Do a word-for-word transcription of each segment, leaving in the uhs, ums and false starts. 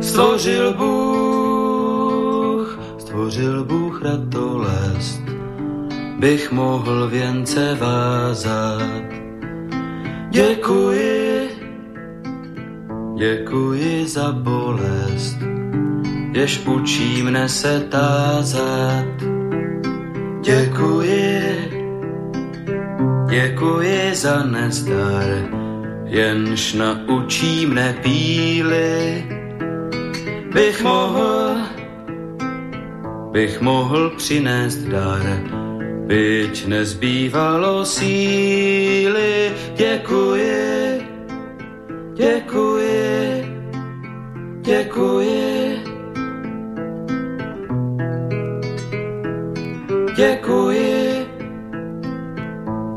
Stvořil Bůh, stvořil Bůh ratolest, bych mohl věnce vázat. Děkuji, děkuji za bolest, jež učí mne se tázat. Děkuji, děkuji za nezdar, jenž naučí mne píly. Bych mohl, bych mohl přinést dar, byť nezbývalo síly. Děkuji, děkuji, děkuji. Děkuji,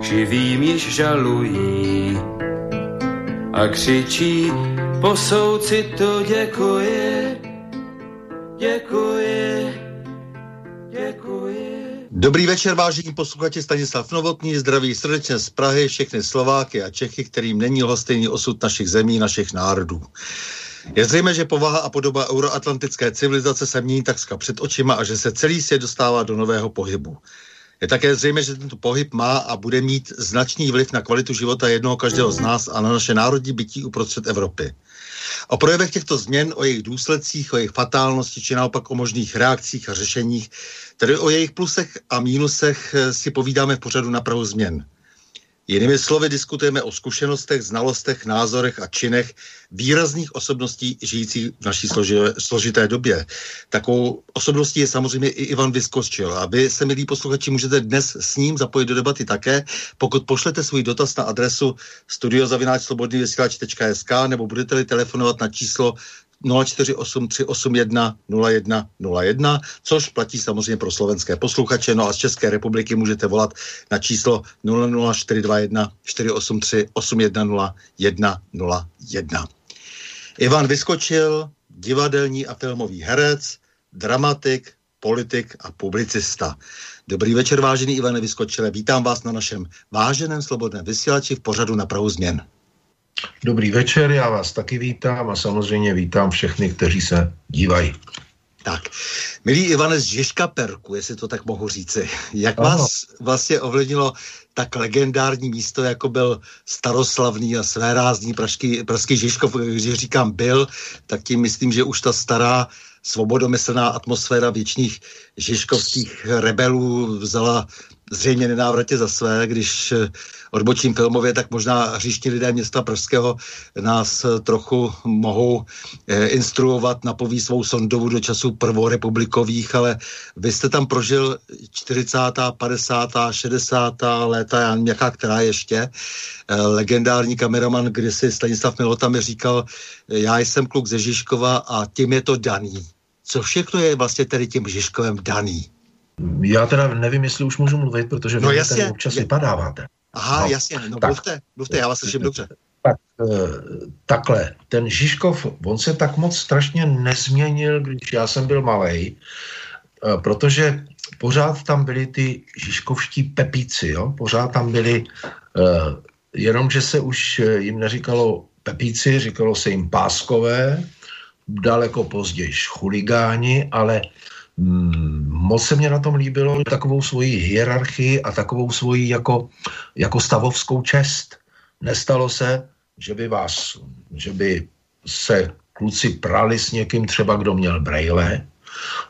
k živým již žalují a křičí, po soucitu děkuji. Děkuji, děkuji. Dobrý večer, vážení posluchači, Stanislav Novotný, zdraví srdečně z Prahy všechny Slováky a Čechy, kterým není lhostejný osud našich zemí, našich národů. Je zřejmé, že povaha a podoba euroatlantické civilizace se mění takřka před očima a že se celý svět dostává do nového pohybu. Je také zřejmé, že tento pohyb má a bude mít značný vliv na kvalitu života jednoho každého z nás a na naše národní bytí uprostřed Evropy. O projevech těchto změn, o jejich důsledcích, o jejich fatálnosti či naopak o možných reakcích a řešeních, tedy o jejich plusech a mínusech si povídáme v pořadu Na prahu změn. Jinými slovy diskutujeme o zkušenostech, znalostech, názorech a činech výrazných osobností žijících v naší složi- složité době. Takovou osobností je samozřejmě i Ivan Vyskočil. A vy se, milí posluchači, můžete dnes s ním zapojit do debaty také, pokud pošlete svůj dotaz na adresu studio zavináč slobodný vysílač tečka es ká nebo budete-li telefonovat na číslo nula čtyři osm tři osm jedna nula jedna nula jedna, což platí samozřejmě pro slovenské posluchače, no a z České republiky můžete volat na číslo nula nula čtyři dva jedna čtyři osm tři osm jedna nula jedna nula jedna. Ivan Vyskočil, divadelní a filmový herec, dramatik, politik a publicista. Dobrý večer, vážený Ivane Vyskočile, vítám vás na našem váženém slobodném vysílači v pořadu Na prahu změn. Dobrý večer, já vás taky vítám a samozřejmě vítám všechny, kteří se dívají. Tak, milý Ivane, z Žižka-Perku, jestli to tak mohu říci, jak Aha. vás vlastně ovlivnilo tak legendární místo, jako byl staroslavný a svérázný pražský, pražský Žižkov, když říkám byl, tak tím myslím, že už ta stará svobodomyslná atmosféra věčných žižkovských rebelů vzala zřejmě nenávratně za své, když odbočím filmově, tak možná hříšní lidé města pražského nás trochu mohou instruovat, napoví svou Sondovu do času prvorepublikových, ale vy jste tam prožil čtyřicátá, padesátá, šedesátá léta, já nevím, jaká která ještě. Legendární kameraman kdysi Stanislav Milota mi říkal, já jsem kluk ze Žižkova a tím je to daný. Co všechno je vlastně tady tím Žižkovem daný? Já teda nevím, jestli už můžu mluvit, protože no, vy jasně, tady občas je... vypadáváte. Aha, no, jasně, no tak, mluvte, mluvte, já vás slyším dobře. Tak, takhle, ten Žižkov, on se tak moc strašně nezměnil, když já jsem byl malej, protože pořád tam byli ty žižkovští pepíci, jo? Pořád tam byli, jenomže se už jim neříkalo pepíci, říkalo se jim páskové, daleko později chuligáni, ale moc se mě na tom líbilo takovou svoji hierarchii a takovou svoji jako, jako stavovskou čest. Nestalo se, že by vás, že by se kluci prali s někým, třeba kdo měl brejle,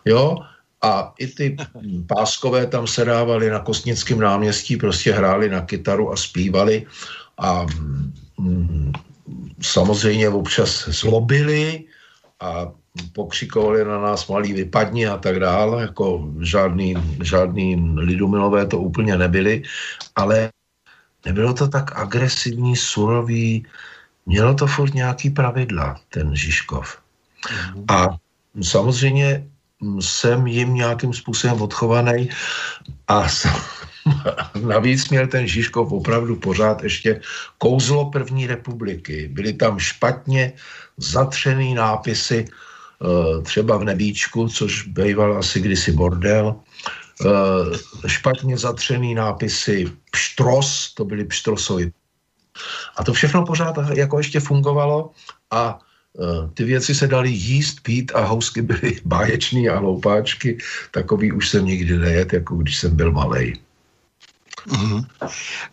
jo, a i ty páskové tam se dávali na Kostnickém náměstí, prostě hráli na kytaru a zpívali a mm, samozřejmě občas zlobili a pokřikovali na nás malí vypadni a tak dále, jako žádný, žádný lidumilové to úplně nebyli, ale nebylo to tak agresivní, surový, mělo to furt nějaký pravidla, ten Žižkov. Mm. A samozřejmě jsem jim nějakým způsobem odchovaný a jsem, navíc měl ten Žižkov opravdu pořád ještě kouzlo první republiky. Byly tam špatně zatřený nápisy třeba v Nebíčku, což býval asi kdysi bordel, špatně zatřený nápisy Pštros, to byly Pštrosovi. A to všechno pořád jako ještě fungovalo a ty věci se daly jíst, pít a housky byly báječný a loupáčky. Takový už jsem nikdy nejet, jako když jsem byl malej. Mm-hmm.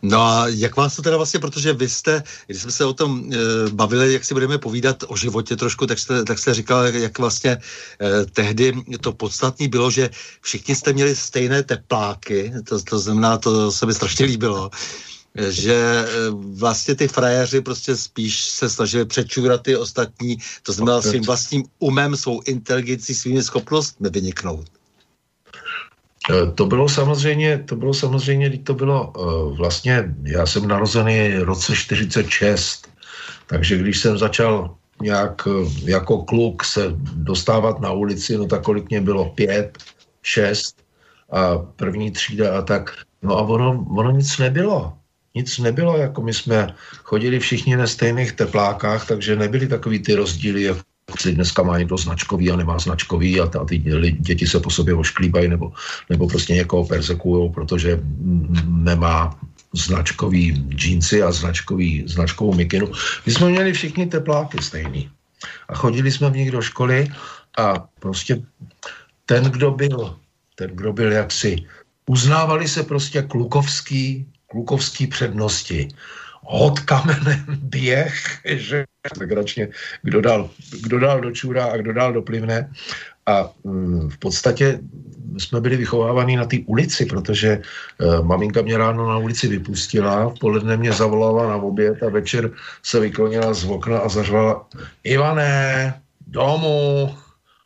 No a jak vás to teda vlastně, protože vy jste, když jsme se o tom e, bavili, jak si budeme povídat o životě trošku, tak jste, tak jste říkal, jak vlastně e, tehdy to podstatné bylo, že všichni jste měli stejné tepláky, to, to znamená, to se mi strašně líbilo, že vlastně ty frajeři prostě spíš se snažili přečůrat ty ostatní, to znamená svým vlastním umem, svou inteligencí, svými schopnostmi vyniknout. To bylo samozřejmě, to bylo samozřejmě, to bylo vlastně, já jsem narozený v roce čtyřicet šest, takže když jsem začal nějak jako kluk se dostávat na ulici, no tak kolik mě bylo, pět, šest a první třída a tak, no a ono, ono nic nebylo. Nic nebylo, jako my jsme chodili všichni na stejných teplákách, takže nebyly takový ty rozdíly, jako dneska má někdo značkový a nemá značkový a, t- a ty děti se po sobě ošklíbají nebo, nebo prostě někoho perzekujou, protože nemá značkový džínsy a značkový, značkovou mikinu. My jsme měli všichni tepláky stejný a chodili jsme v nich do školy a prostě ten, kdo byl, ten, kdo byl jaksi, uznávali se prostě klukovský klukovský přednosti. Hod kamenem běh, že tak račně, kdo dal, kdo dal do čůra a kdo dal do plivne. A mm, v podstatě jsme byli vychovávaní na té ulici, protože e, maminka mě ráno na ulici vypustila, v poledne mě zavolala na oběd a večer se vyklonila z okna a zařvala Ivane, domů.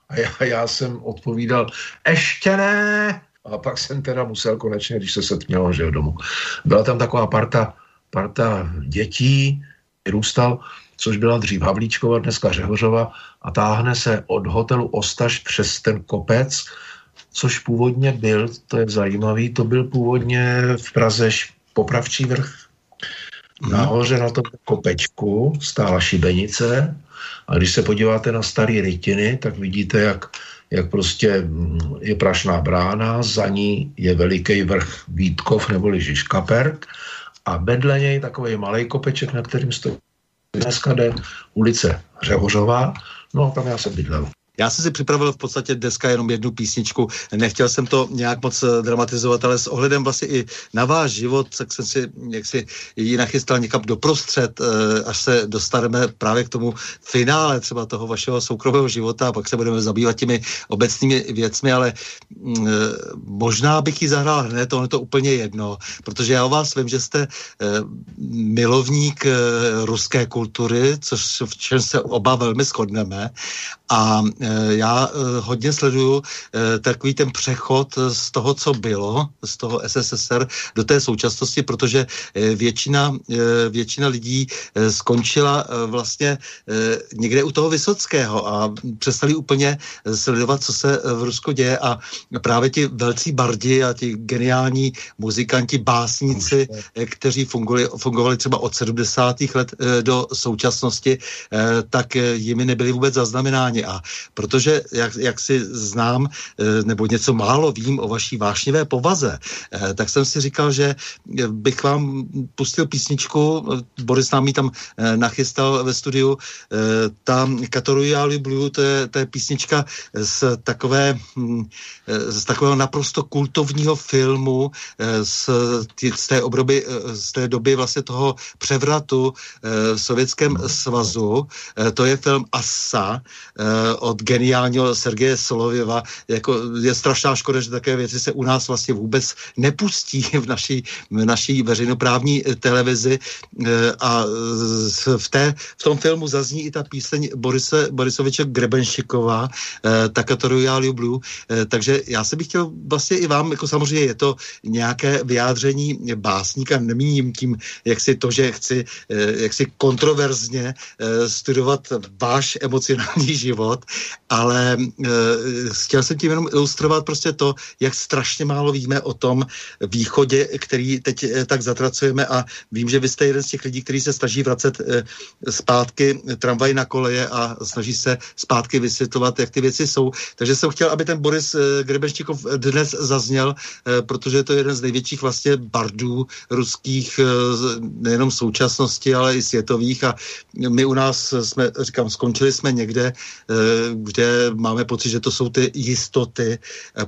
A já, já jsem odpovídal, ještě ne. A pak jsem teda musel konečně, když se setmělo, že jo, domů. Byla tam taková parta, parta dětí, vyrůstal, což byla dřív Havlíčkova, dneska Řehořova, a táhne se od hotelu Ostaš přes ten kopec, což původně byl, to je zajímavý, to byl původně v Praze Popravčí vrch. Nahoře na tom kopečku stála šibenice a když se podíváte na starý rytiny, tak vidíte, jak jak prostě je Prašná brána, za ní je veliký vrch Vítkov neboli Žižkaperk a vedle něj takový malej kopeček, na kterým stojí dneska jde ulice Řehořová, no tam já jsem bydlel. Já jsem si připravil v podstatě dneska jenom jednu písničku, nechtěl jsem to nějak moc dramatizovat, ale s ohledem vlastně i na váš život, tak jsem si jaksi ji nachystal někam doprostřed, až se dostaneme právě k tomu finále třeba toho vašeho soukromého života a pak se budeme zabývat těmi obecnými věcmi, ale mh, možná bych ji zahrál hned, ono je to úplně jedno, protože já o vás vím, že jste milovník ruské kultury, což v čem se oba velmi shodneme a já hodně sleduju takový ten přechod z toho, co bylo, z toho S S S R do té současnosti, protože většina, většina lidí skončila vlastně někde u toho Vysockého a přestali úplně sledovat, co se v Rusku děje a právě ti velcí bardi a ti geniální muzikanti, básníci, kteří fungovali, fungovali třeba od sedmdesátých let do současnosti, tak jimi nebyli vůbec zaznamenáni a protože, jak, jak si znám, nebo něco málo vím o vaší vášnivé povaze, tak jsem si říkal, že bych vám pustil písničku, Boris nám ji tam nachystal ve studiu, ta Katoru já lublju, to je, to je písnička z, takové, z takového naprosto kultovního filmu z, tě, z, té obroby, z té doby vlastně toho převratu v Sovětském svazu. To je film Assa od geniálního Sergeje Solověva. Jako je strašná škoda, že také věci se u nás vlastně vůbec nepustí v naší, v naší veřejnoprávní televizi. A v, té, v tom filmu zazní i ta píseň Borise, Borisoviče Grebenšikova, Tak to Royal You Blue. Takže já se bych chtěl vlastně i vám, jako samozřejmě je to nějaké vyjádření básníka, nemíním tím, jak si to, že chci, jak si kontroverzně studovat váš emocionální život, ale chtěl jsem tím jenom ilustrovat prostě to, jak strašně málo víme o tom východě, který teď tak zatracujeme, a vím, že vy jste jeden z těch lidí, kteří se snaží vracet zpátky tramvaj na koleje a snaží se zpátky vysvětlovat, jak ty věci jsou. Takže jsem chtěl, aby ten Boris Grebenščikov dnes zazněl, protože to je jeden z největších vlastně bardů ruských, nejenom současnosti, ale i světových, a my u nás jsme, říkám, skončili jsme někde, kde máme pocit, že to jsou ty jistoty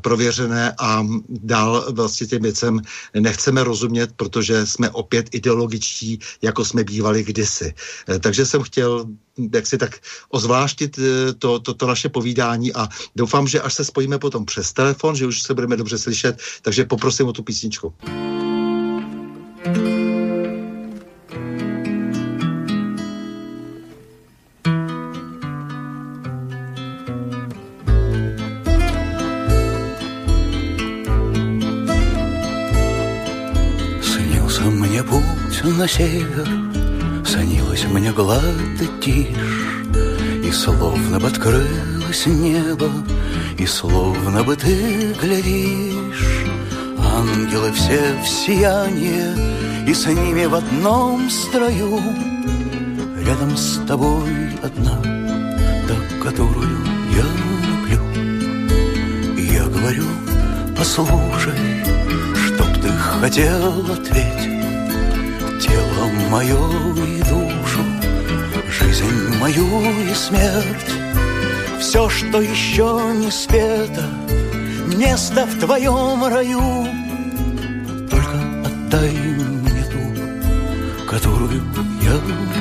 prověřené a dál vlastně těm věcem nechceme rozumět, protože jsme opět ideologičtí, jako jsme bývali kdysi. Takže jsem chtěl jak si tak ozvláštit to, to, to naše povídání a doufám, že až se spojíme potom přes telefon, že už se budeme dobře slyšet, takže poprosím o tu písničku. Снился мне путь на север, снилась мне гладь и тишь, и словно бы открылось небо, и словно бы ты глядишь. Ангелы все в сиянии, и с ними в одном строю. Рядом с тобой одна, та, которую я люблю. И я говорю, послушай, чтоб ты хотел ответь. Тело мое и душу, жизнь мою и смерть, все, что еще не спето, место в твоем раю. Только отдай мне ту, которую я люблю.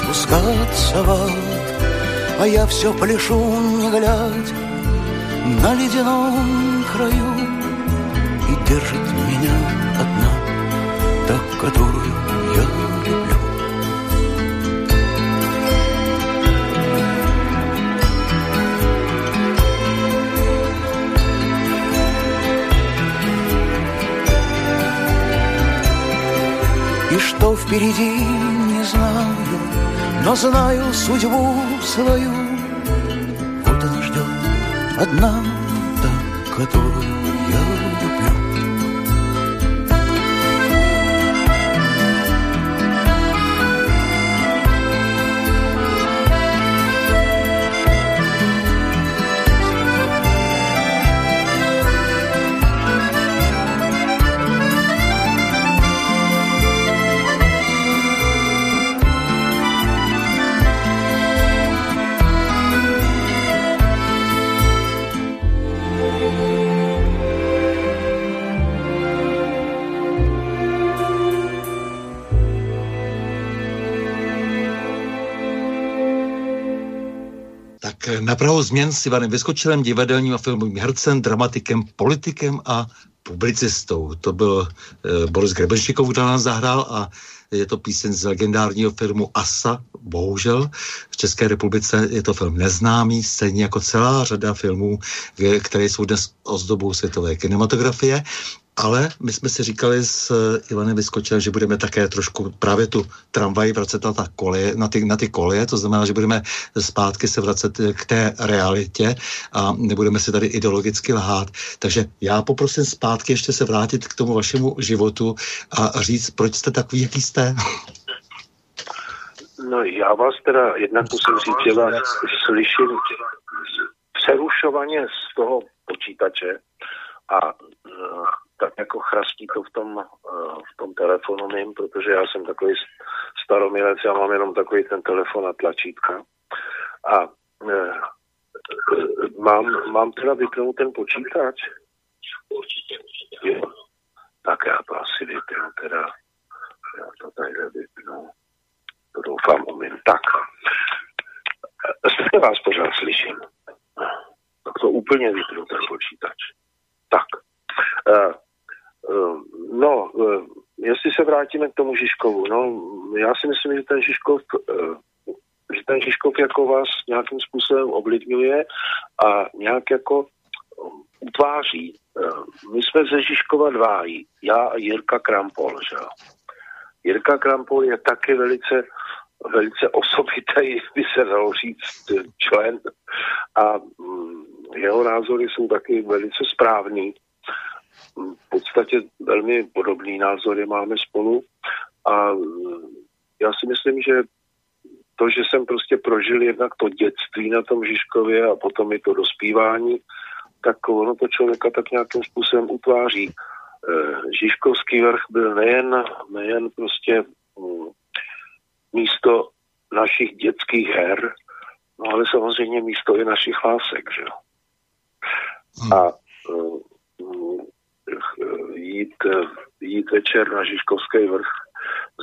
Спускаться в ад, а я все пляшу, не глядь, на ледяном краю. И держит меня одна, та, которую я люблю. И что впереди, не знаю, но знаю судьбу свою. Вот она ждет одна, та, которую я люблю. Na prahu změn s Ivanem Vyskočilem, divadelním a filmovým hercem, dramatikem, politikem a publicistou. To byl eh, Boris Grebenščikov, který nám zahrál, a je to píseň z legendárního filmu Asa, bohužel. V České republice je to film neznámý, stejně jako celá řada filmů, které jsou dnes ozdobou světové kinematografie. Ale my jsme si říkali s Ivanem Vyskočem, že budeme také trošku právě tu tramvaj vracet na, ta kolie, na, ty, na ty kolie, to znamená, že budeme zpátky se vracet k té realitě a nebudeme si tady ideologicky lhát. Takže já poprosím zpátky ještě se vrátit k tomu vašemu životu a říct, proč jste takový, jaký jste. No já vás teda, jednak musím říct, že vás slyším přerušovaně z toho počítače a tak jako chrastí to v tom, v tom telefonu mým, protože já jsem takový staromilec, já mám jenom takový ten telefon a tlačítka. A e, mám, mám teda vypnout ten počítač? Určitě, určitě. Jo. Tak já to asi vypnu teda. Já to tady vypnu. To doufám umím. Tak. Zde vás pořád slyším. Tak to úplně vypnu ten počítač. Tak. Uh, uh, no, uh, jestli se vrátíme k tomu Žižkovu, no, já si myslím, že ten Žižkov, uh, že ten Žižkov jako vás nějakým způsobem ovlivňuje a nějak jako utváří. Uh, my jsme ze Žižkova dva, já a Jirka Krampol, že jo. Jirka Krampol je taky velice, velice osobitý, by se dalo říct, člen a um, jeho názory jsou taky velice správný. V podstatě velmi podobný názory máme spolu a já si myslím, že to, že jsem prostě prožil jednak to dětství na tom Žižkově a potom i to dospívání, tak ono to člověka tak nějakým způsobem utváří. Žižkovský vrch byl nejen, nejen prostě místo našich dětských her, no ale samozřejmě místo i našich lásek, že jo. A Jít, jít večer na Žižkovský vrch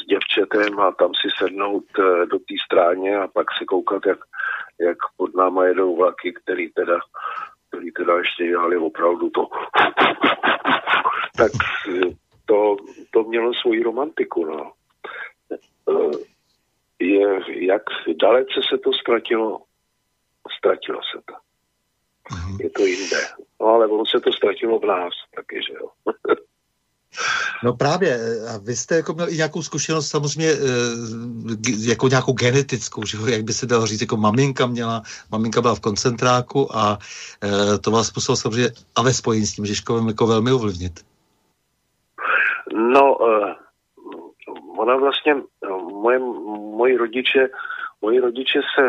s děvčetem a tam si sednout do té stráně a pak si koukat, jak, jak pod náma jedou vlaky, který teda, který teda ještě dělali opravdu to. Tak to, to mělo svoji romantiku. No. Je, jak dalece se to ztratilo, ztratilo se to. Je to jinde. No ale ono se to ztratilo v nás taky, že jo. No právě, a vy jste jako měl i nějakou zkušenost samozřejmě jako nějakou genetickou, že jo, jak by se dalo říct, jako maminka měla, maminka byla v koncentráku a to vás muselo samozřejmě a ve spojení s tím Žižkovem jako velmi ovlivnit. No, ona vlastně, moje, moji rodiče, moji rodiče se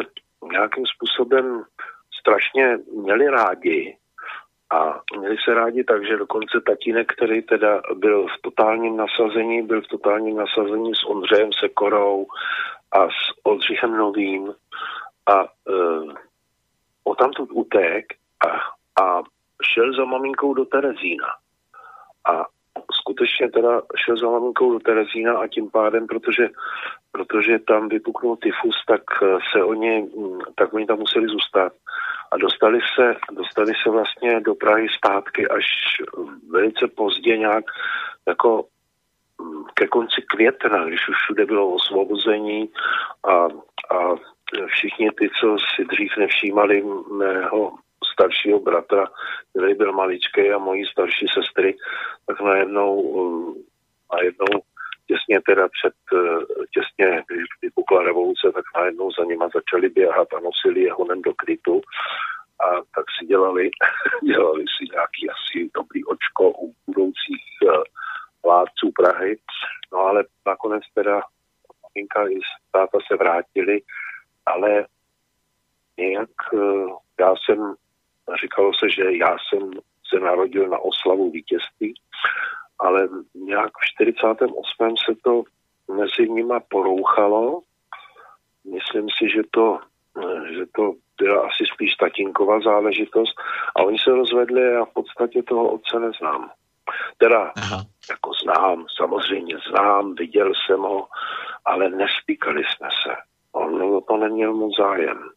nějakým způsobem strašně měli rádi a měli se rádi tak, že dokonce tatínek, který teda byl v totálním nasazení, byl v totálním nasazení s Ondřejem Sekorou a s Oldřichem Novým a uh, on tam tu utek a, a šel za maminkou do Terezína a skutečně teda šel za maminkou do Terezína a tím pádem, protože, protože tam vypuknul tyfus, tak se oni, tak oni tam museli zůstat. A dostali se, dostali se vlastně do Prahy zpátky až velice pozdě nějak jako ke konci května, když už všude bylo osvobození a, a všichni ty, co si dřív nevšímali mého staršího bratra, který byl maličký a mojí starší sestry, tak najednou, najednou těsně teda před, těsně, když vypukla revoluce, tak najednou za nima začali běhat a nosili je honem do krytu a tak si dělali, dělali si nějaký asi dobrý očko u budoucích vládců Prahy. No ale nakonec teda maminka i táta se vrátili, ale nějak já jsem, říkalo se, že já jsem se narodil na oslavu vítězství, ale nějak v čtyřicátém osmém se to mezi nima porouchalo. Myslím si, že to, že to byla asi spíš tatínková záležitost a oni se rozvedli a v podstatě toho otce neznám. Teda, aha, jako znám, samozřejmě znám, viděl jsem ho, ale nestýkali jsme se. On to neměl moc zájem.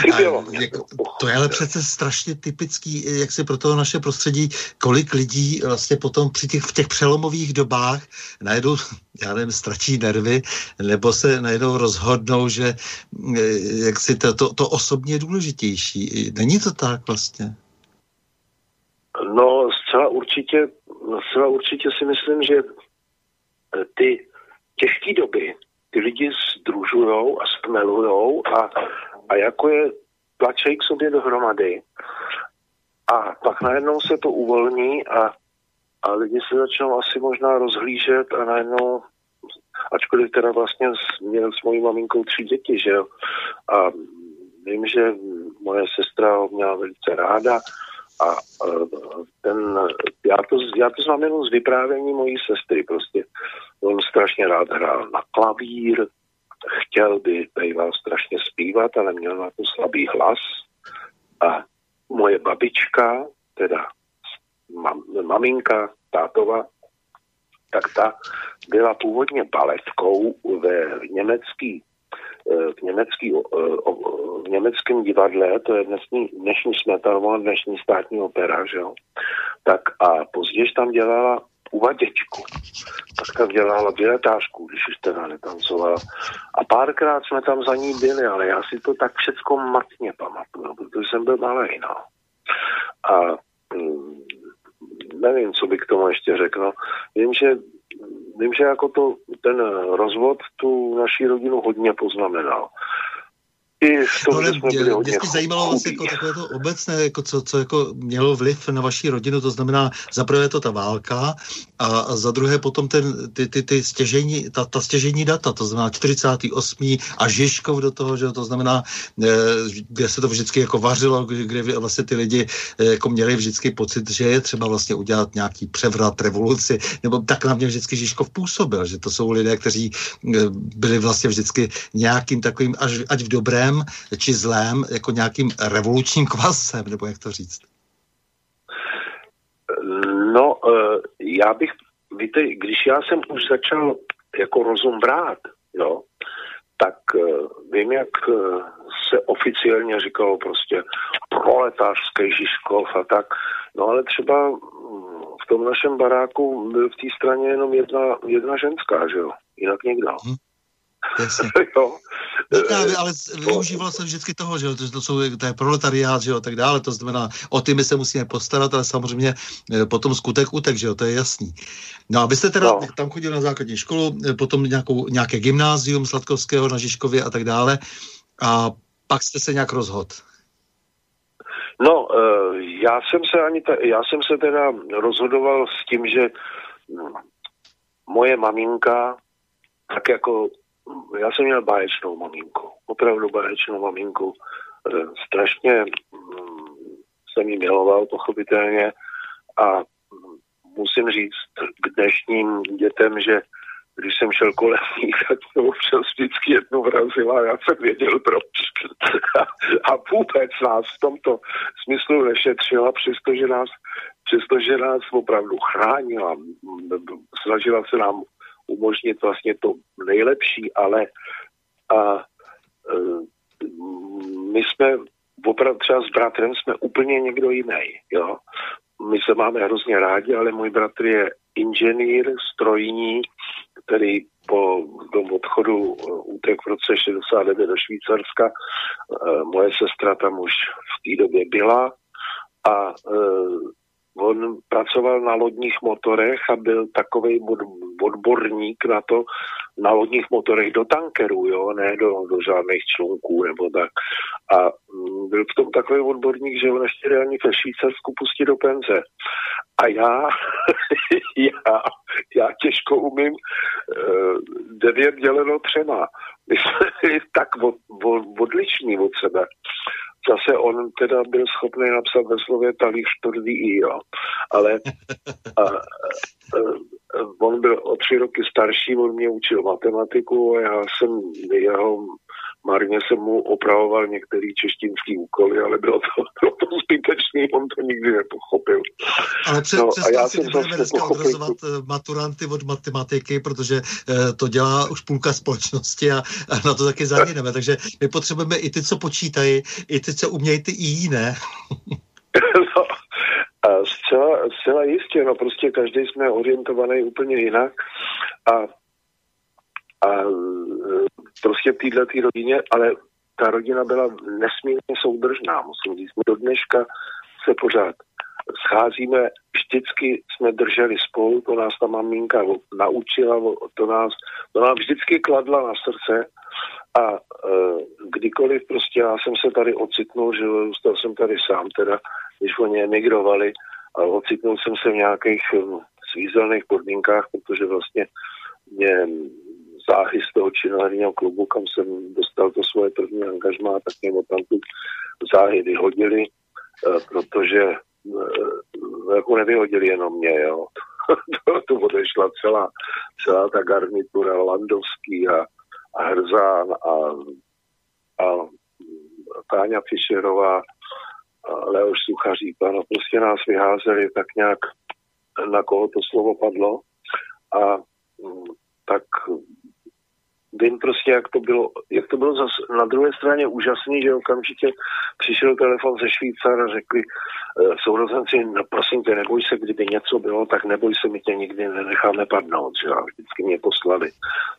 Chybělo mě to. To je ale přece strašně typický, jak si pro to naše prostředí, kolik lidí vlastně potom při těch, v těch přelomových dobách najednou, já nevím, ztratí nervy, nebo se najednou rozhodnou, že jak si to, to, to osobně je důležitější. Není to tak vlastně? No, zcela určitě zcela určitě si myslím, že ty těžké doby ty lidi sdružujou a stmelujou a, a jako je tlačej k sobě dohromady. A pak najednou se to uvolní a, a lidi se začnou asi možná rozhlížet a najednou, ačkoliv teda vlastně měl s mojí maminkou tři děti, že jo. A vím, že moje sestra ho měla velice ráda a ten, já to, já to znám jenom z vyprávění mojí sestry prostě. On strašně rád hrál na klavír, chtěl by býval strašně zpívat, ale měl na to slabý hlas. A moje babička, teda mam, maminka, tátova, tak ta byla původně baletkou ve německý, v, německý, v německém divadle, to je dnesní, dnešní Smetanova, dnešní státní opera, že jo. Tak a později tam dělala uvaděčku, tak tam dělala diletářku, když už teda netancovala. A párkrát jsme tam za ní byli, ale já si to tak všecko matně pamatuju, protože jsem byl malej, no. A mm, nevím, co bych k tomu ještě řekl. Vím, že, vím, že jako to, ten rozvod tu naší rodinu hodně poznamenal. To mě zajímalo vlastně jako takové to obecné, jako co, co jako mělo vliv na vaši rodinu, to znamená za prvé to ta válka a za druhé potom ten, ty, ty, ty stěžení, ta, ta stěžení data, to znamená čtyřicátý osmý a Žižkov do toho, že to znamená, kde se to vždycky jako vařilo, kde vlastně ty lidi jako měli vždycky pocit, že je třeba vlastně udělat nějaký převrat, revoluci, nebo tak na mě vždycky Žižkov působil, že to jsou lidé, kteří byli vlastně vždycky nějakým takovým, až, ať v dobrém či zlém, jako nějakým revolučním kvasem, nebo jak to říct? No, já bych, víte, když já jsem už začal jako rozum brát, jo, tak vím, jak se oficiálně říkalo prostě proletářský Žižkov a tak, no ale třeba v tom našem baráku byl v té straně jenom jedna, jedna ženská, že jo, jinak někdo. Hm. Jo. Právě, ale využívalo se vždycky toho, že to jsou to je proletariát, že jo, tak dále, to znamená, o ty my se musíme postarat, ale samozřejmě potom skutek utek, že jo, to je jasný. No a vy jste teda no. tam chodil na základní školu, potom nějakou, nějaké gymnázium Sladkovského na Žižkově a tak dále a pak jste se nějak rozhodl. No, já jsem se ani, ta, já jsem se teda rozhodoval s tím, že moje maminka tak jako já jsem měl báječnou maminku, opravdu báječnou maminku. Strašně jsem ji miloval, pochopitelně. A musím říct k dnešním dětem, že když jsem šel kolem ní, tak to občas vždycky jednu vrazila, já jsem věděl proč. A vůbec nás v tomto smyslu nešetřila, přestože nás, přestože nás opravdu chránila. Snažila se nám umožnit vlastně to nejlepší, ale a, e, my jsme opravdu třeba s bratrem jsme úplně někdo jiný, jo. My se máme hrozně rádi, ale můj bratr je inženýr strojní, který po tom odchodu útek v roce šedesát devět do Švýcarska, e, moje sestra tam už v té době byla a e, on pracoval na lodních motorech a byl takovej od, odborník na to, na lodních motorech do tankerů, jo, ne do, do žádných člunků nebo tak. A byl v tom takový odborník, že on ještě reálně ve Švýcarsku pustí do penze. A já, já, já těžko umím devět děleno třema. My jsme tak od, od, odliční od sebe. Zase on teda byl schopný napsat ve slově talíř tvrdý i, jo. Ale a, a, on byl o tři roky starší, on mě učil matematiku a já jsem jeho, marně jsem mu opravoval některý češtinský úkoly, ale bylo to, bylo to zbytečný, on to nikdy nepochopil. Ale přes, no, přesně a já si nebudeme dneska odrazovat maturanty od matematiky, protože eh, to dělá už půlka společnosti a, a na to taky záměneme, takže my potřebujeme i ty, co počítají, i ty, co umějí, ty i jiné. No, zcela, zcela jistě, no prostě každý jsme orientovaný úplně jinak a, a prostě v této rodině, ale ta rodina byla nesmírně soudržná, musím říct, do dneška se pořád scházíme vždycky jsme drželi spolu, to nás ta maminka naučila, to, nás, to nám vždycky kladla na srdce a e, kdykoliv prostě já jsem se tady ocitnul, že zůstal jsem tady sám teda, když oni emigrovali, a ocitnul jsem se v nějakých svízelných podmínkách, protože vlastně mě záhy z toho činoherního klubu, kam jsem dostal to svoje první angažmá, tak mě o tamtu záhy vyhodili, protože jako nevyhodili jenom mě, jo. To odešla celá, celá ta garnitura Landovský a, a Hrzán a, a Táňa Fischerová, Leoš Suchařípa, no prostě nás vyházeli tak nějak, na koho to slovo padlo, a tak vím prostě, jak to bylo, jak to bylo zas na druhé straně úžasný, že okamžitě přišel telefon ze Švýcara a řekli sourozenci, no prosím tě, neboj se, kdyby něco bylo, tak neboj se, my tě nikdy nenecháme padnout, že a vždycky mě poslali,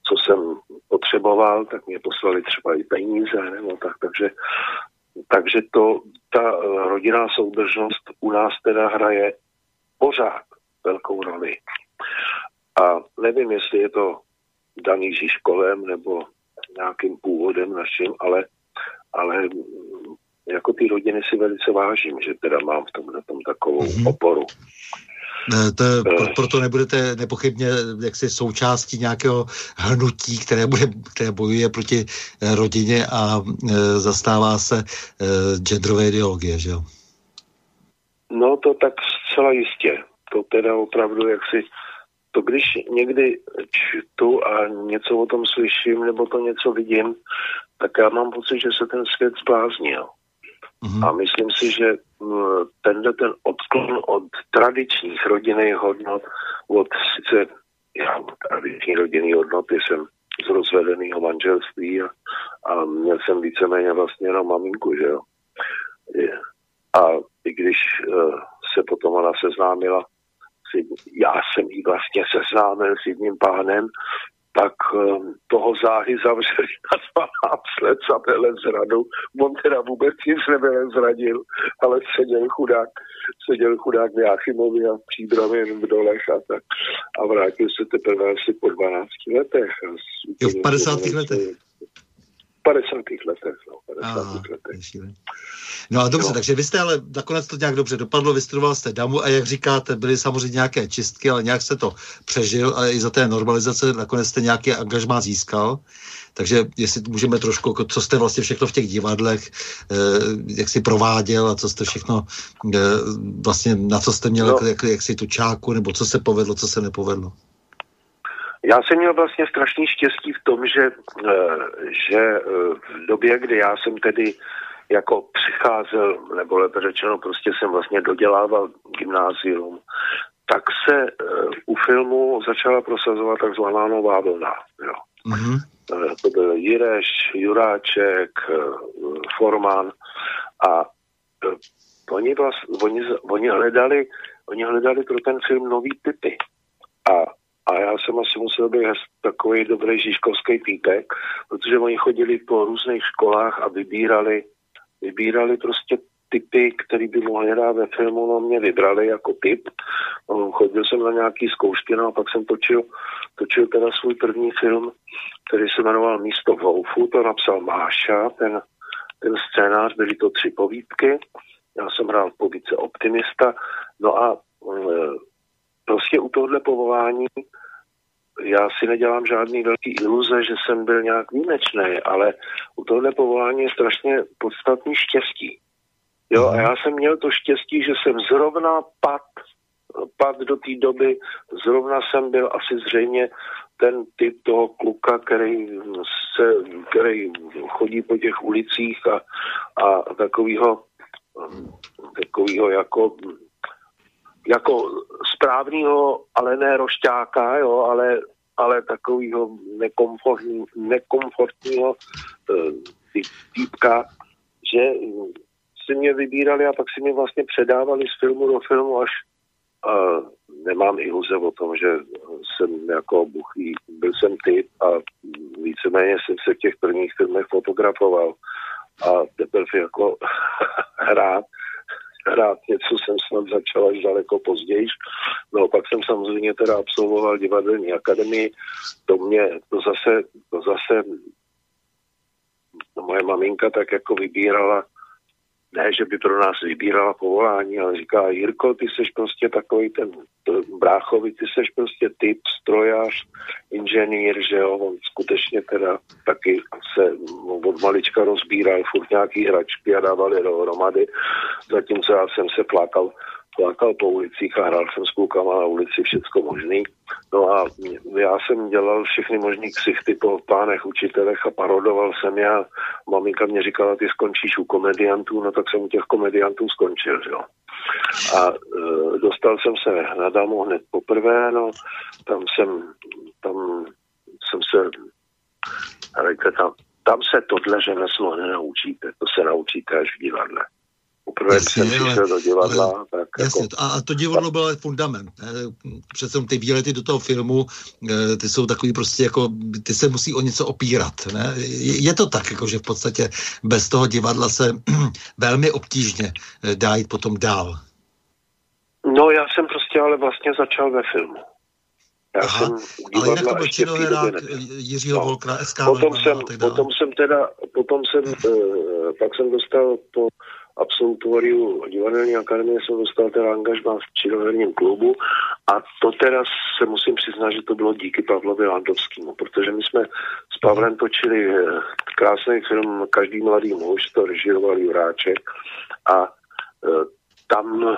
co jsem potřeboval, tak mě poslali třeba i peníze, nebo tak, takže takže to, ta rodinná soudržnost u nás teda hraje pořád velkou roli. A nevím, jestli je to daný Žižkovem nebo nějakým původem naším, ale, ale jako ty rodiny si velice vážím, že teda mám v tomhle tom takovou mm-hmm. oporu. To, proto nebudete nepochybně jaksi součástí nějakého hnutí, které, bude, které bojuje proti rodině a e, zastává se e, genderové ideologie, že jo? No to tak zcela jistě. To teda opravdu jaksi, to když někdy čtu a něco o tom slyším nebo to něco vidím, tak já mám pocit, že se ten svět zbláznil. Mm-hmm. A myslím si, že tenhle ten odklon od tradičních rodinných hodnot, od sice já tradiční rodinný hodnoty jsem z rozvedeného manželství a, a měl jsem víceméně vlastně jenom maminku, že jo. A i když uh, se potom ona seznámila, si, já jsem jí vlastně seznámil s jedním pánem, tak um, toho záhy zavřeli na dvanáct let za velezradu. On teda vůbec nic nevelezradil, ale seděl chudák, seděl chudák v Jáchymově a v Příbramě v dolech a tak. A vrátil se teprve asi po dvanácti letech. Jo, v padesátých letech. padesátých letech, no, padesátých letech. No a dobře, no. Takže vy jste ale nakonec to nějak dobře dopadlo, vystudoval jste DAMU a jak říkáte, byly samozřejmě nějaké čistky, ale nějak jste to přežil a i za té normalizace nakonec jste nějaký angažmá získal, takže jestli můžeme trošku, co jste vlastně všechno v těch divadlech, eh, jak si prováděl a co jste všechno, eh, vlastně na co jste měl, no. jak, jak si tu čáku, nebo co se povedlo, co se nepovedlo. Já jsem měl vlastně strašný štěstí v tom, že, že v době, kdy já jsem tedy jako přicházel, nebo lépe řečeno, prostě jsem vlastně dodělával gymnázium, tak se u filmu začala prosazovat takzvaná nová vlna. Jo. Mm-hmm. To byl Jireš, Juráček, Forman a oni, vlastně, oni, oni, hledali, oni hledali pro ten film nový typy. A A já jsem asi musel být takový dobrý žižkovský týpek, protože oni chodili po různých školách a vybírali, vybírali prostě typy, který by mohli dát ve filmu, no mě vybrali jako typ. Chodil jsem na nějaký zkoušky, no a pak jsem točil, točil teda svůj první film, který se jmenoval Místo v houfu, to napsal Máša, ten, ten scénář, byly to tři povídky, já jsem hrál v povídce Optimista, no a prostě u tohohle povolání já si nedělám žádný velký iluze, že jsem byl nějak výjimečný, ale u tohohle povolání je strašně podstatný štěstí. Jo, a já jsem měl to štěstí, že jsem zrovna pad, pad do té doby, zrovna jsem byl asi zřejmě ten typ toho kluka, který, se, který chodí po těch ulicích a, a takovýho, takovýho jako... jako správného, ale ne rošťáka, jo, ale, ale takového nekomfortní, nekomfortního e, týpka, že si mě vybírali a pak si mě vlastně předávali z filmu do filmu, až e, nemám iluze o tom, že jsem jako buchý, byl jsem typ a víceméně jsem se v těch prvních filmech fotografoval a teprve jako hrát hrát něco jsem snad začal až daleko později. No pak jsem samozřejmě teda absolvoval divadelní akademii. To mě, to zase, to zase no, moje maminka tak jako vybírala, ne, že by pro nás vybírala povolání, ale říká, Jirko, ty seš prostě takový ten bráchovi, ty seš prostě typ, strojař, inženýr, že jo, on skutečně teda taky se od malička rozbíral furt nějaký hračky a dával je dohromady, zatímco já jsem se plákal, plákal po ulicích a hrál jsem s klukama na ulici všecko možný. No a já jsem dělal všechny možný ksichty po pánech učitelech a parodoval jsem je a maminka mě říkala, ty skončíš u komediantů, no tak jsem u těch komediantů skončil, jo. A e, dostal jsem se na Damu hned poprvé, no, tam jsem, tam jsem se, říkajte, tam, tam se tohle řemeslo nenaučíte, to se naučíte až v divadle. Poprvé jsem přišel do divadla. Tak jasně, jako, a to divadlo bylo fundament. Přece ty výlety do toho filmu, ty jsou takový prostě jako, ty se musí o něco opírat. Ne? Je to tak, jako, že v podstatě bez toho divadla se velmi obtížně dá jít potom dál. No já jsem prostě ale vlastně začal ve filmu. Já Aha, jsem ale jinak to byl činoherák Jiřího no. Volkra, S K V. Potom jsem, potom jsem teda, potom jsem, eh, pak jsem dostal po absolutoriu divadelní akademie jsem dostal teda angažmá v činoherním klubu a to teda se musím přiznat, že to bylo díky Pavlovi Landovskému, protože my jsme s Pavlem točili krásný film Každý mladý muž, to režíroval Juráček a tam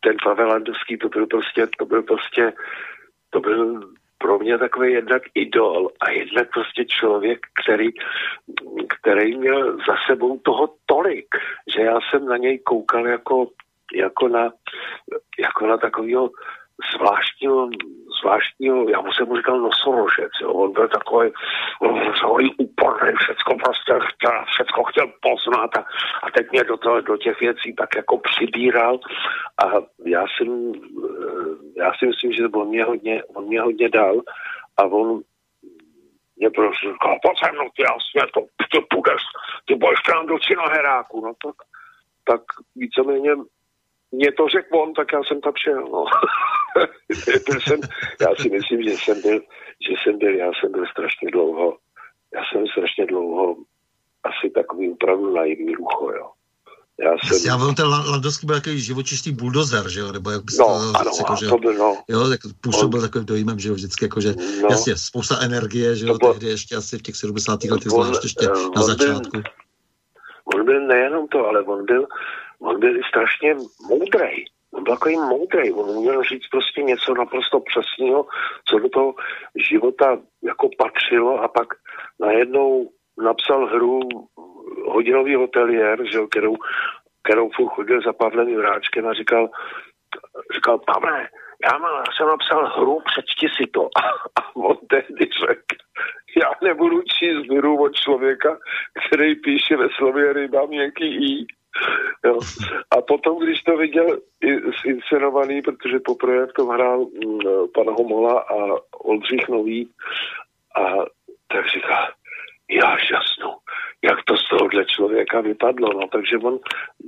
ten Pavel Landovský, to byl prostě, to byl prostě, to byl pro mě takový jednak idol a jednak prostě člověk, který, který měl za sebou toho tolik, že já jsem na něj koukal jako, jako na, jako na takového zvláštního, zvláštního, já mu jsem mu říkal nosorožec, jo. On byl takový, takový úporný, všecko prostě chtěl, všecko chtěl poznat a, a teď mě do, toho, do těch věcí tak jako přibíral a já jsem, já si myslím, že on mě hodně, on mě hodně dal a on mě prostě říkal, pojď se mnou, ty, jasně, to, ty půjdeš, ty budeš tam do činoheráku, no tak, tak víceméně mě to řekl on, tak já jsem tam šel, no. jsem, já si myslím, že jsem byl, že jsem byl, já jsem byl strašně dlouho, já jsem strašně dlouho asi takový opravdu naivní rucho, jo. Já jsem... Já byl ten Landovský byl takový živočistý buldozer, že jo, nebo jak byste... No, ano, jako, že, to byl, no. Jo, tak působil on... takovým dojmem, že jo, vždycky, jako, že no. Jasně, spousta energie, že jo, byl... tehdy ještě asi v těch sedmdesátých letech, zvlášť ještě on, na začátku. Byl, on byl nejenom to, ale on byl On byl strašně moudrej. On byl takový moudrej. On měl říct prostě něco naprosto přesného, co do toho života jako patřilo a pak najednou napsal hru Hodinový hotelier, že, kterou, kterou furt chodil za Pavlem Juráčkem a říkal, říkal Pavle, já, mám, já jsem napsal hru, přečti si to. A, a on tehdy řekl, já nebudu číst hru od člověka, který píše ve slově ryba měkký i. Jo. A potom, když to viděl zinscenovaný, protože poprvé v tom hrál pan Homola a Oldřich Nový, a tak říká, já žasnu, jak to z tohohle člověka vypadlo. No, takže on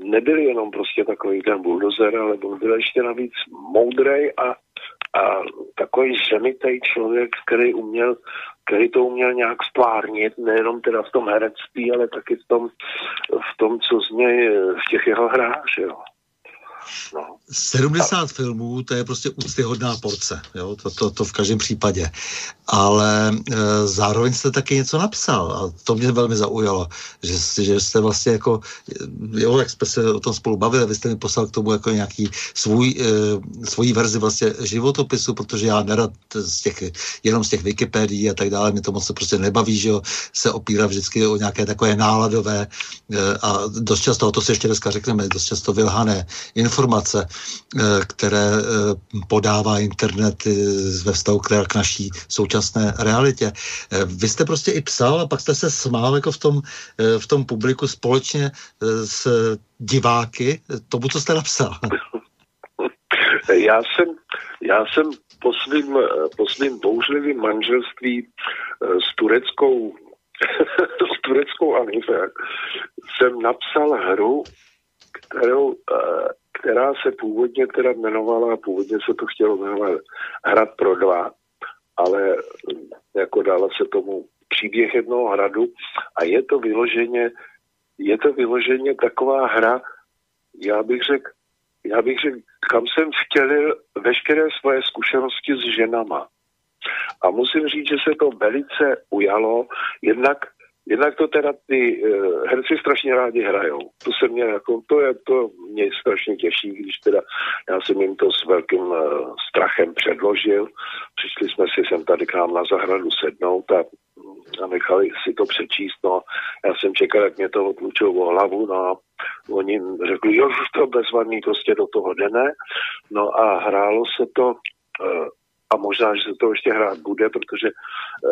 nebyl jenom prostě takový ten buldozer, ale on byl ještě navíc moudrej a, a takový žemitej člověk, který uměl který to uměl nějak stvárnit, nejenom teda v tom herectví, ale taky v tom, v tom co z něj, v těch jeho hrách, jo. No. sedmdesát a... filmů, to je prostě úctyhodná porce, jo, to, to, to v každém případě. Ale e, zároveň jste taky něco napsal a to mě velmi zaujalo, že, že jste vlastně jako, jo, jak jsme se o tom spolu bavili, vy jste mi poslal k tomu jako nějaký svůj, e, svojí verzi vlastně životopisu, protože já nerad z těch, jenom z těch Wikipedií a tak dále, mě to moc prostě nebaví, že jo, se opírá vždycky o nějaké takové náladové e, a dost často, to si ještě dneska řekneme, dost často vylhané informace, které podává internet ve vztahu k naší současné realitě. Vy jste prostě i psal a pak jste se smál jako v tom, v tom publiku společně s diváky tomu, co jste napsal. Já jsem, já jsem po svým, po svým bouřlivým manželství s tureckou s tureckou Anife jsem napsal hru, kterou která se původně teda jmenovala, původně se to chtělo jmenovat Hrad pro dva, ale jako dala se tomu příběh jednoho hradu a je to vyloženě, je to vyloženě taková hra, já bych řekl, já bych řekl, kam jsem vtělil veškeré svoje zkušenosti s ženama. A musím říct, že se to velice ujalo, jednak Jednak to teda ty uh, herci strašně rádi hrajou. To se mě jako, to je, to mě strašně těší, když teda já jsem jim to s velkým uh, strachem předložil. Přišli jsme si sem tady k nám na zahradu sednout a, a nechali si to přečíst, no. Já jsem čekal, jak mě to odlučou o hlavu, no a oni řekli, jo, to bezvadný, prostě do toho jde. No a hrálo se to uh, a možná, že se to ještě hrát bude, protože,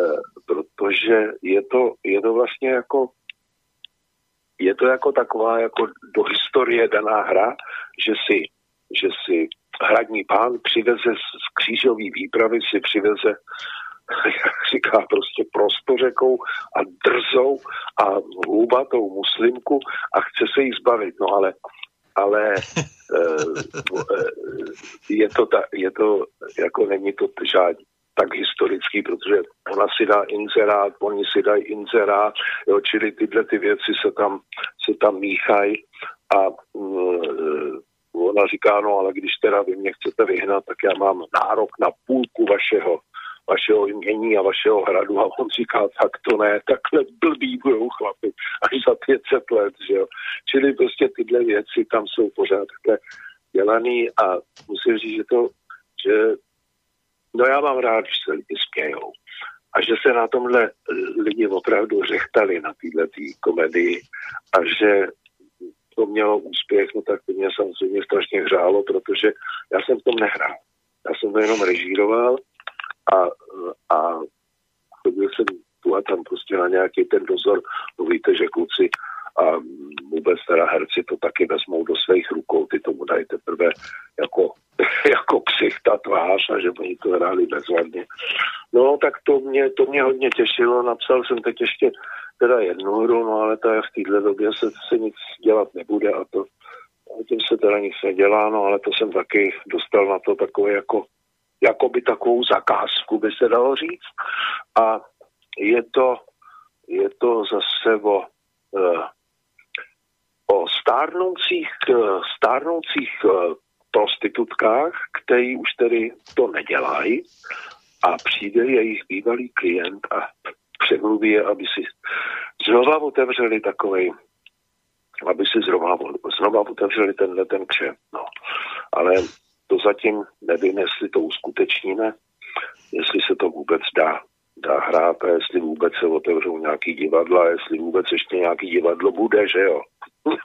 eh, protože je, to, je to vlastně jako je to jako taková jako do historie daná hra, že si, že si hradní pán přiveze z křížové výpravy, si přiveze, jak říká, prostě prostořekou a drzou a hlubatou muslimku a chce se jí zbavit, no ale ale je to, ta, je to jako není to žádný tak historický, protože ona si dá inzerát, oni si dají inzerát, jo, čili tyhle ty věci se tam, se tam míchají a mm, ona říká, no ale když teda vy mě chcete vyhnat, tak já mám nárok na půlku vašeho vašeho jmění a vašeho hradu a on říká, tak to ne, takhle blbý budou chlapi až za pět set let, že jo. Čili prostě tyhle věci tam jsou pořád takhle dělaný a musím říct, že to, že no já mám rád, že se lidi smějou a že se na tomhle lidi opravdu řechtali na téhle tý komedii a že to mělo úspěch, no tak to mě samozřejmě strašně hřálo, protože já jsem v tom nehrál. Já jsem to jenom režíroval a, a chodil jsem tu a tam prostě na nějaký ten dozor, mluvíte, že kluci a vůbec teda herci to taky vezmou do svých rukou, ty tomu dají teprve jako, jako přich ta tvář a že oni to hráli bezvadně. No tak to mě, to mě hodně těšilo, napsal jsem teď ještě teda jednu hru, no ale ta v téhle době se, se nic dělat nebude a to a tím se teda nic nedělá, no ale to jsem taky dostal na to takové jako jakoby takovou zakázku, by se dalo říct. A je to, je to zase o, o stárnoucích, stárnoucích prostitutkách, který už tedy to nedělají a přijde jejich bývalý klient a přemluví je, aby si znova otevřeli takovej, aby si znova, znova otevřeli tenhle ten křep. No. Ale to zatím nevím, jestli to uskutečníme, jestli se to vůbec dá, dá hrát a jestli vůbec se otevřou nějaký divadla, jestli vůbec ještě nějaký divadlo bude, že jo. No,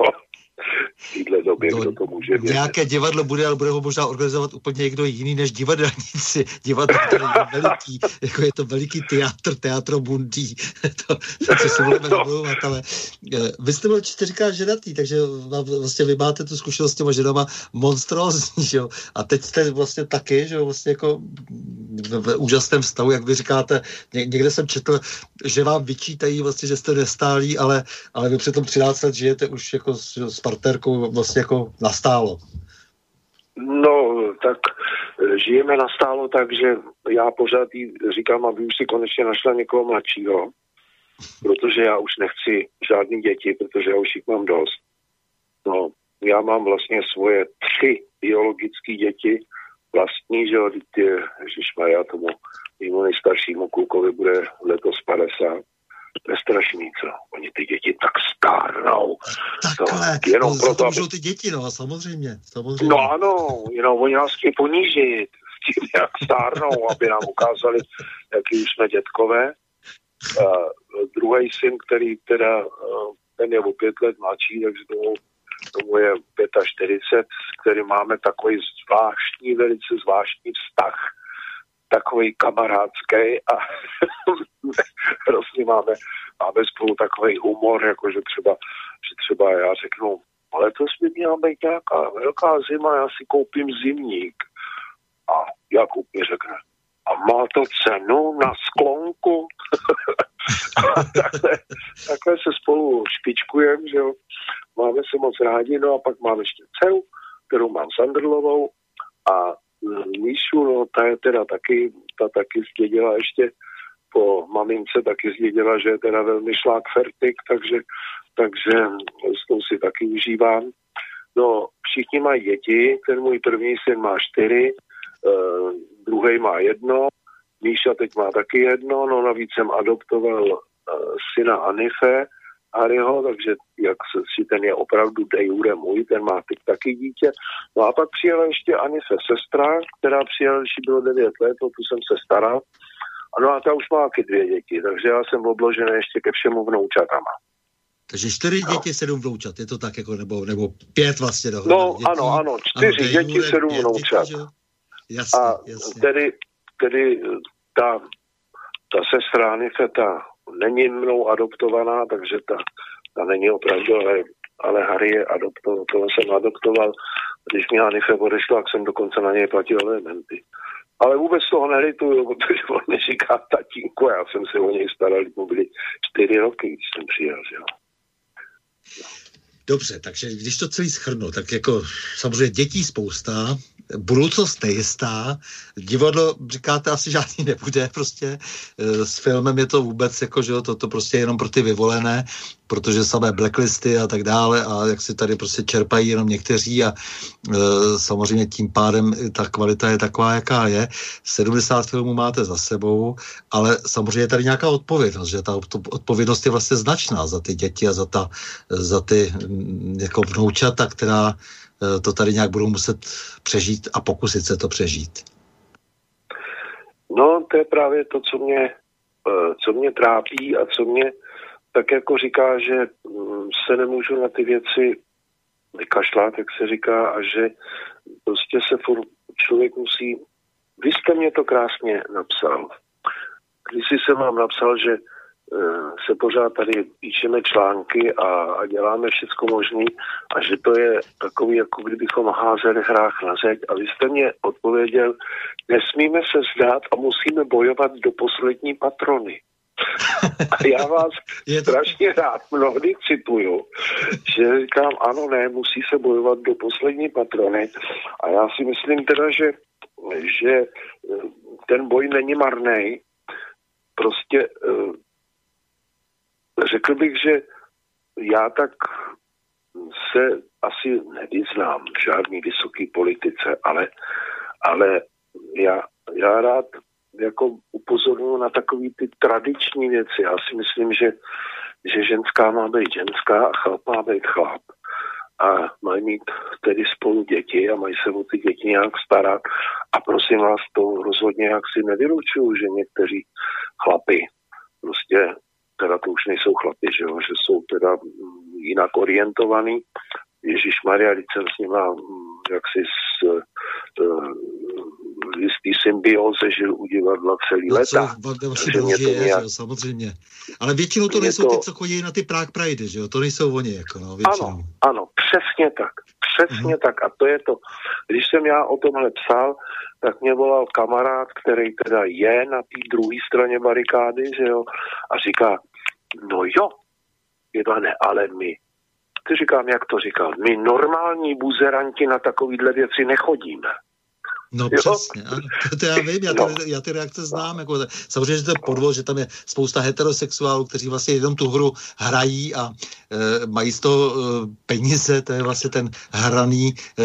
v téhle době no, kdo to může vědět. Nějaké divadlo bude, ale bude ho možná organizovat úplně někdo jiný než divadelníci. Divadlo, které je veliký, jako je to veliký teatr, teatro bundí, to, co si budeme no. Nebudovat, ale vy jste byl čtyřikrát ženatý, takže vlastně vy máte tu zkušenost s těma ženama monstrózní, že jo, a teď jste vlastně taky, že jo, vlastně jako v úžasném stavu, jak vy říkáte, Ně- někde jsem četl, že vám vyčítají vlastně, že jste nestálí, ale, ale vy přitom třináct let žijete už jako s, s partnerkou vlastně jako nastálo. No, tak žijeme nastálo, takže já pořád jí říkám, aby už si konečně našla někoho mladšího, protože já už nechci žádný děti, protože já už jich mám dost. No, já mám vlastně svoje tři biologické děti, vlastní, že jo, ježišmarja, tomu mimo nejstaršímu klukovi bude letos padesát. To je strašný, co? Oni ty děti tak stárnou. Takhle, to, jenom no, proto, můžou ty děti, no, samozřejmě, samozřejmě. No ano, jenom oni nás chtějí ponížit, tím jak stárnou, aby nám ukázali, jaký už jsme dětkové. Uh, druhý syn, který teda, uh, ten je o pět let mladší, takže tomu, tomu je čtyřicet pět, s kterým máme takový zvláštní, velice zvláštní vztah, takový kamarádský a prostě máme, máme spolu takový humor, jakože třeba, že třeba já řeknu, letos by měla být nějaká velká zima, já si koupím zimník. A Jakub mi řekne, a má to cenu na sklonku? takhle, takhle se spolu špičkujeme, že jo. Máme se moc rádi, no a pak máme ještě dceru, kterou mám Sandrlovou a Míšu, no ta je teda taky, ta taky zdědila ještě po mamince, taky zdědila, že je teda velmi šlágfertik, takže, takže s tou si taky užívám. No, všichni mají děti, ten můj první syn má čtyři, eh, druhej má jedno, Míša teď má taky jedno, no navíc jsem adoptoval eh, syna Anife, Ariho, takže jak si ten je opravdu de jure můj, ten má teď taky dítě. No a pak přijela ještě Anife sestra, která přijela, když bylo devět let, o tu jsem se staral. No a ta už má taky dvě děti, takže já jsem obložený ještě ke všemu vnoučatama. Takže čtyři no. děti, sedm vnoučat, je to tak jako, nebo, nebo pět vlastně dohromady. No dětí, ano, ano, čtyři ano, děti, sedm vnoučat. Děti, jasně, a jasně. Tedy, tedy ta, ta sestra Anife, ta není mnou adoptovaná, takže ta, ta není opravdu, ale, ale Harry je adoptoval, toho jsem adoptoval. Když mě Anife odešla, tak jsem dokonce na něj platil elementy. Ale vůbec toho nelituju, protože on mi říká tatínku, já jsem se o něj staral, mu byly čtyři roky, když jsem přijel, jo. Dobře, takže když to celý shrnu, tak jako samozřejmě dětí spousta, budoucnost nejistá, divadlo, říkáte, asi žádný nebude prostě, s filmem je to vůbec jako, že jo, to, to prostě je jenom pro ty vyvolené, protože samé blacklisty a tak dále a jak si tady prostě čerpají jenom někteří a e, samozřejmě tím pádem ta kvalita je taková, jaká je. sedmdesát filmů máte za sebou, ale samozřejmě je tady nějaká odpovědnost, že ta odpovědnost je vlastně značná za ty děti a za, ta, za ty jako vnoučata, která to tady nějak budou muset přežít a pokusit se to přežít. No, to je právě to, co mě, co mě trápí a co mě tak jako říká, že se nemůžu na ty věci vykašlat, jak se říká, a že prostě se furt člověk musí... Vy jste mě to krásně napsal. Když jsem vám napsal, že se pořád tady píšeme články a, a děláme všecko možné a že to je takový, jako kdybychom házeli hrách na zeď. A vy jste mě odpověděl, nesmíme se vzdát a musíme bojovat do poslední patrony. A já vás strašně rád mnohdy cituju, že říkám, ano, ne, musí se bojovat do poslední patrony. A já si myslím teda, že, že ten boj není marný. Prostě řekl bych, že já tak se asi nevyznám v žádný vysoký politice, ale, ale já, já rád jako upozorňuji na takový ty tradiční věci. Já si myslím, že, že ženská má být ženská a chlap má být chlap. A mají mít tedy spolu děti a mají se o ty děti nějak starat. A prosím vás, to rozhodně jak si nevylučuju, že někteří chlapi prostě teda to už nejsou chlapi, že jo, že jsou teda jinak orientovaný. Ježišmarja, když jsem s nima jaksi z jistý symbioze žil u divadla celý no, leta. To je, nějak... jo, samozřejmě. Ale většinou to mě nejsou to... ty, co chodí na ty Prague Pride, že jo, to nejsou oni, jako no, většinou. Ano, ano, přesně tak, přesně uh-huh. tak a to je to. Když jsem já o tomhle psal, tak mě volal kamarád, který teda je na té druhé straně barikády, že jo, a říká, no jo, jedla ne, ale my. Ty říkám, jak to říkal, my normální buzeranti na takovýhle věci nechodíme. No jo? Přesně, ano. To, to já vím, já, no. ty, já ty reakce znám. Jako, samozřejmě, že to je podvod, že tam je spousta heterosexuálů, kteří vlastně jenom tu hru hrají a e, mají z toho e, peníze, to je vlastně ten hraný, e,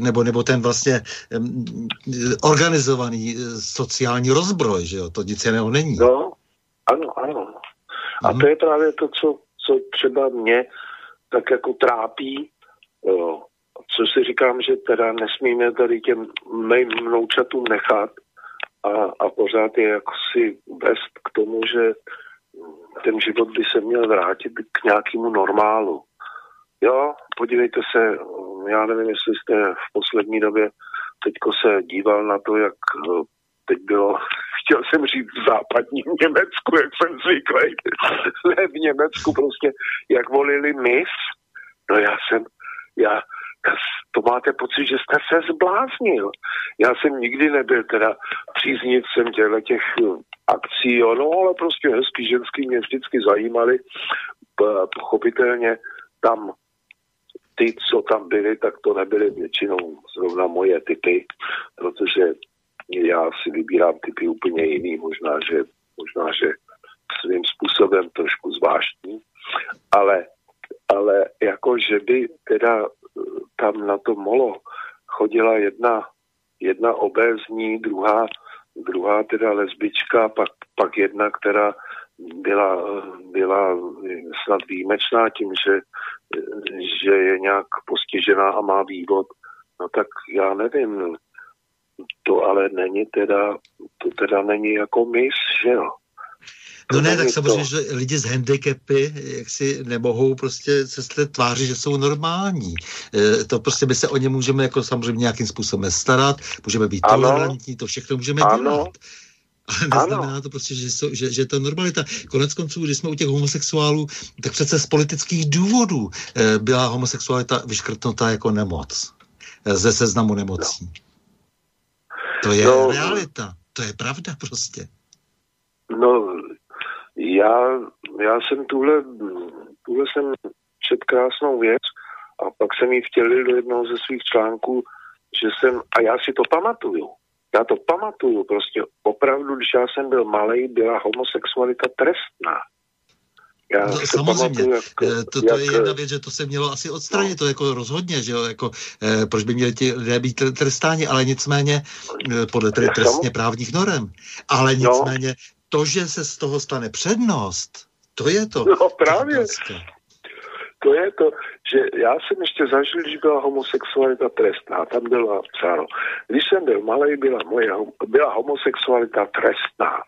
nebo, nebo ten vlastně e, organizovaný e, sociální rozbroj, že jo, to nic jiného není. No, ano, ano. A mm. to je právě to, co, co třeba mě tak jako trápí, jo. Co si říkám, že teda nesmíme tady těm mým vnoučatům nechat a, a pořád je jako si vést k tomu, že ten život by se měl vrátit k nějakému normálu. Jo, podívejte se, já nevím, jestli jste v poslední době teďko se díval na to, jak teď bylo, chtěl jsem říct v západním Německu, jak jsem zvyklý, ne v Německu prostě, jak volili mis, no já jsem, já to máte pocit, že jste se zbláznil. Já jsem nikdy nebyl teda příznivcem těchto těch akcí, jo, no ale prostě hezký ženský mě vždycky zajímaly. Pochopitelně tam ty, co tam byly, tak to nebyly většinou zrovna moje typy, protože já si vybírám typy úplně jiný, možná, že, možná, že svým způsobem trošku zvláštní, ale, ale jako, že by teda tam na to molo chodila jedna, jedna obézní, druhá, druhá teda lesbička, pak, pak jedna, která byla, byla snad výjimečná tím, že, že je nějak postižená a má vývod, no tak já nevím, to ale není teda, to teda není jako mis, že jo. No ne, tak samozřejmě, že lidi s handicapy jaksi nemohou prostě se z té tváři, že jsou normální. E, to prostě my se o ně můžeme jako samozřejmě nějakým způsobem starat, můžeme být ano, tolerantní, to všechno můžeme ano, dělat. Ale neznamená ano. to prostě, že, so, že, že to je normalita. Konec konců, když jsme u těch homosexuálů, tak přece z politických důvodů e, byla homosexualita vyškrtnutá jako nemoc. E, ze seznamu nemocí. No. To je no. realita. To je pravda prostě. No, já, já jsem tuhle, tuhle jsem četl krásnou věc a pak jsem ji vtělil do jednoho ze svých článků, že jsem, a já si to pamatuju, já to pamatuju prostě opravdu, když já jsem byl malej, byla homosexualita trestná. Já no, samozřejmě, pamatuju, jak, to, to jak, je jedna věc, že to se mělo asi odstranit, no. to jako rozhodně, že jo, jako eh, proč by měli ti lidé být trestáni, ale nicméně, eh, podle tedy trestně právních norem, ale nicméně, no. to, že se z toho stane přednost, to je to. No právě. Přednosti. To je to, že já jsem ještě zažil, že byla homosexualita trestná. Tam byla psáno. Když jsem byl malej, byla, moje, byla homosexualita trestná.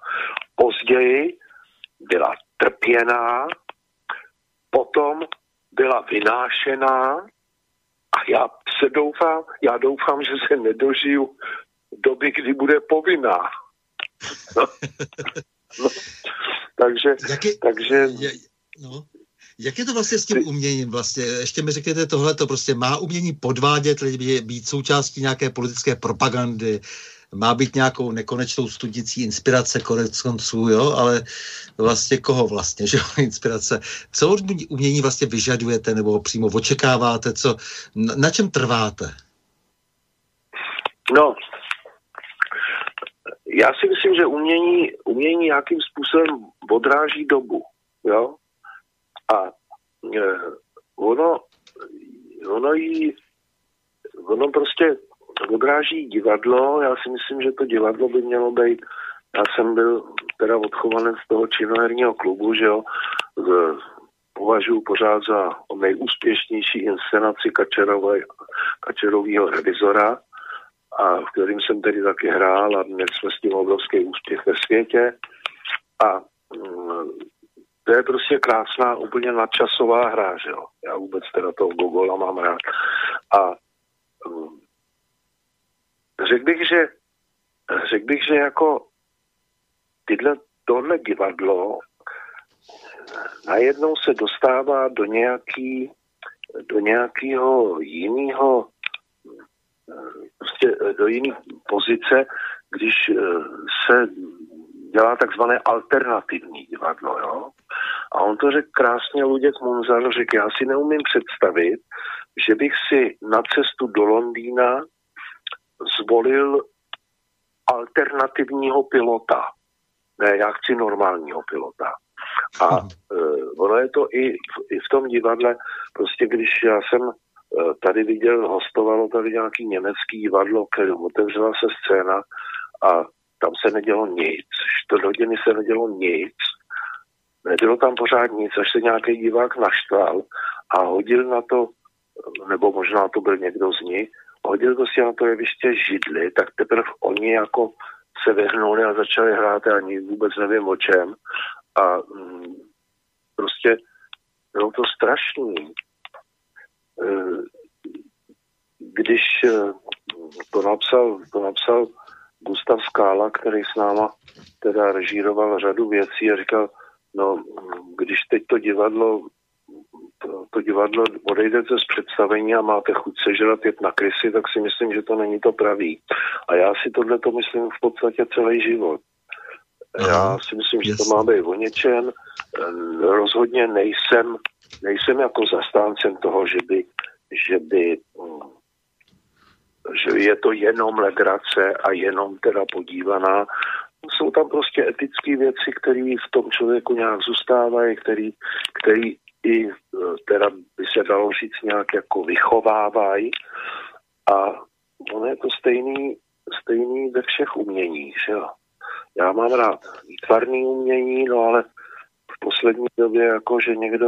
Později byla trpěná, potom byla vynášená a já se doufám, já doufám, že se nedožiju doby, kdy bude povinná. No. No. Takže, jak je, takže... Je, no. Jak je to vlastně s tím uměním vlastně? Ještě mi řekněte tohle, to prostě má umění podvádět lidi, být součástí nějaké politické propagandy, má být nějakou nekonečnou studnicí inspirace konec konců, jo, ale vlastně koho vlastně, že inspirace? Co umění vlastně vyžadujete nebo přímo očekáváte, co, na čem trváte? No... Já si myslím, že umění, umění nějakým způsobem odráží dobu, jo? A e, ono, ono, jí, ono prostě odráží divadlo, já si myslím, že to divadlo by mělo být, já jsem byl teda odchovanec z toho činoherního klubu, že jo, z, považuji pořád za nejúspěšnější inscenaci Kačerovýho revizora, a v kterým jsem tedy taky hrál a měli jsme s tím obrovský úspěch ve světě. A mm, to je prostě krásná, úplně nadčasová hra, že jo. Já vůbec teda toho Gogola mám rád. A mm, řekl bych, že řekl bych, že jako tyhle, tohle divadlo najednou se dostává do nějaký, do nějakého jiného prostě do jiné pozice, když se dělá takzvané alternativní divadlo, jo. A on to řekl krásně Luděk Munzar, řekl, já si neumím představit, že bych si na cestu do Londýna zvolil alternativního pilota. Ne, já chci normálního pilota. A uh, ono je to i v, i v tom divadle, prostě když já jsem tady viděl, hostovalo tady nějaký německý divadlo, které otevřela se scéna a tam se nedělo nic. Čtvrt hodiny se nedělo nic. Nedělo tam pořád nic, až se nějaký divák naštval a hodil na to, nebo možná to byl někdo z nich, hodil to si na to jeviště židli, tak teprve oni jako se vyhnuli a začali hrát, já ani vůbec nevím o čem. A mm, prostě bylo to strašný. Když to napsal, to napsal Gustav Skála, který s náma teda režíroval řadu věcí a říkal, no když teď to divadlo, to, to divadlo odejdete z představení a máte chuť sežrat jet na krysy, tak si myslím, že to není to pravý. A já si tohle to myslím v podstatě celý život. Já si myslím, že to má být o něčem. Rozhodně nejsem Nejsem jako zastáncem toho, že by že by že je to jenom legrace a jenom teda podívaná. Jsou tam prostě etické věci, které v tom člověku nějak zůstávají, který, který i teda by se dalo říct nějak jako vychovávají. A ono je to stejný, stejný ve všech uměních, že jo. Já mám rád výtvarný umění, no ale v poslední době jako, že někdo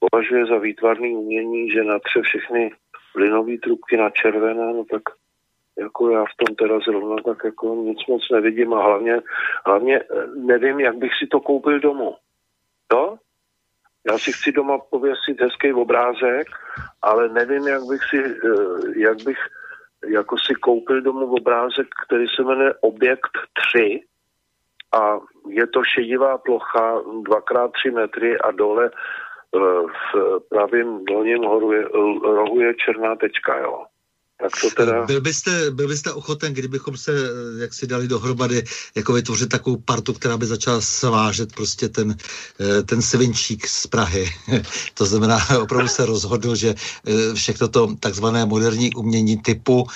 považuje za výtvarný umění, že natře všechny plynový trubky na červené, no tak jako já v tom teda zrovna tak jako nic moc nevidím a hlavně, hlavně nevím, jak bych si to koupil domů. Jo? Já si chci doma pověsit hezký obrázek, ale nevím, jak bych si, jak bych jako si koupil domů obrázek, který se jmenuje Objekt tři a je to šedivá plocha dva krát tři metry a dole v pravém dolním rohu je černá tečka, jo. Tak to teda... byl, byste, byl byste ochoten, kdybychom se jak si dali dohromady, jako vytvořit takovou partu, která by začala svážet prostě ten, ten svinčík z Prahy. To znamená, opravdu se rozhodl, že všechno to takzvané moderní umění typu,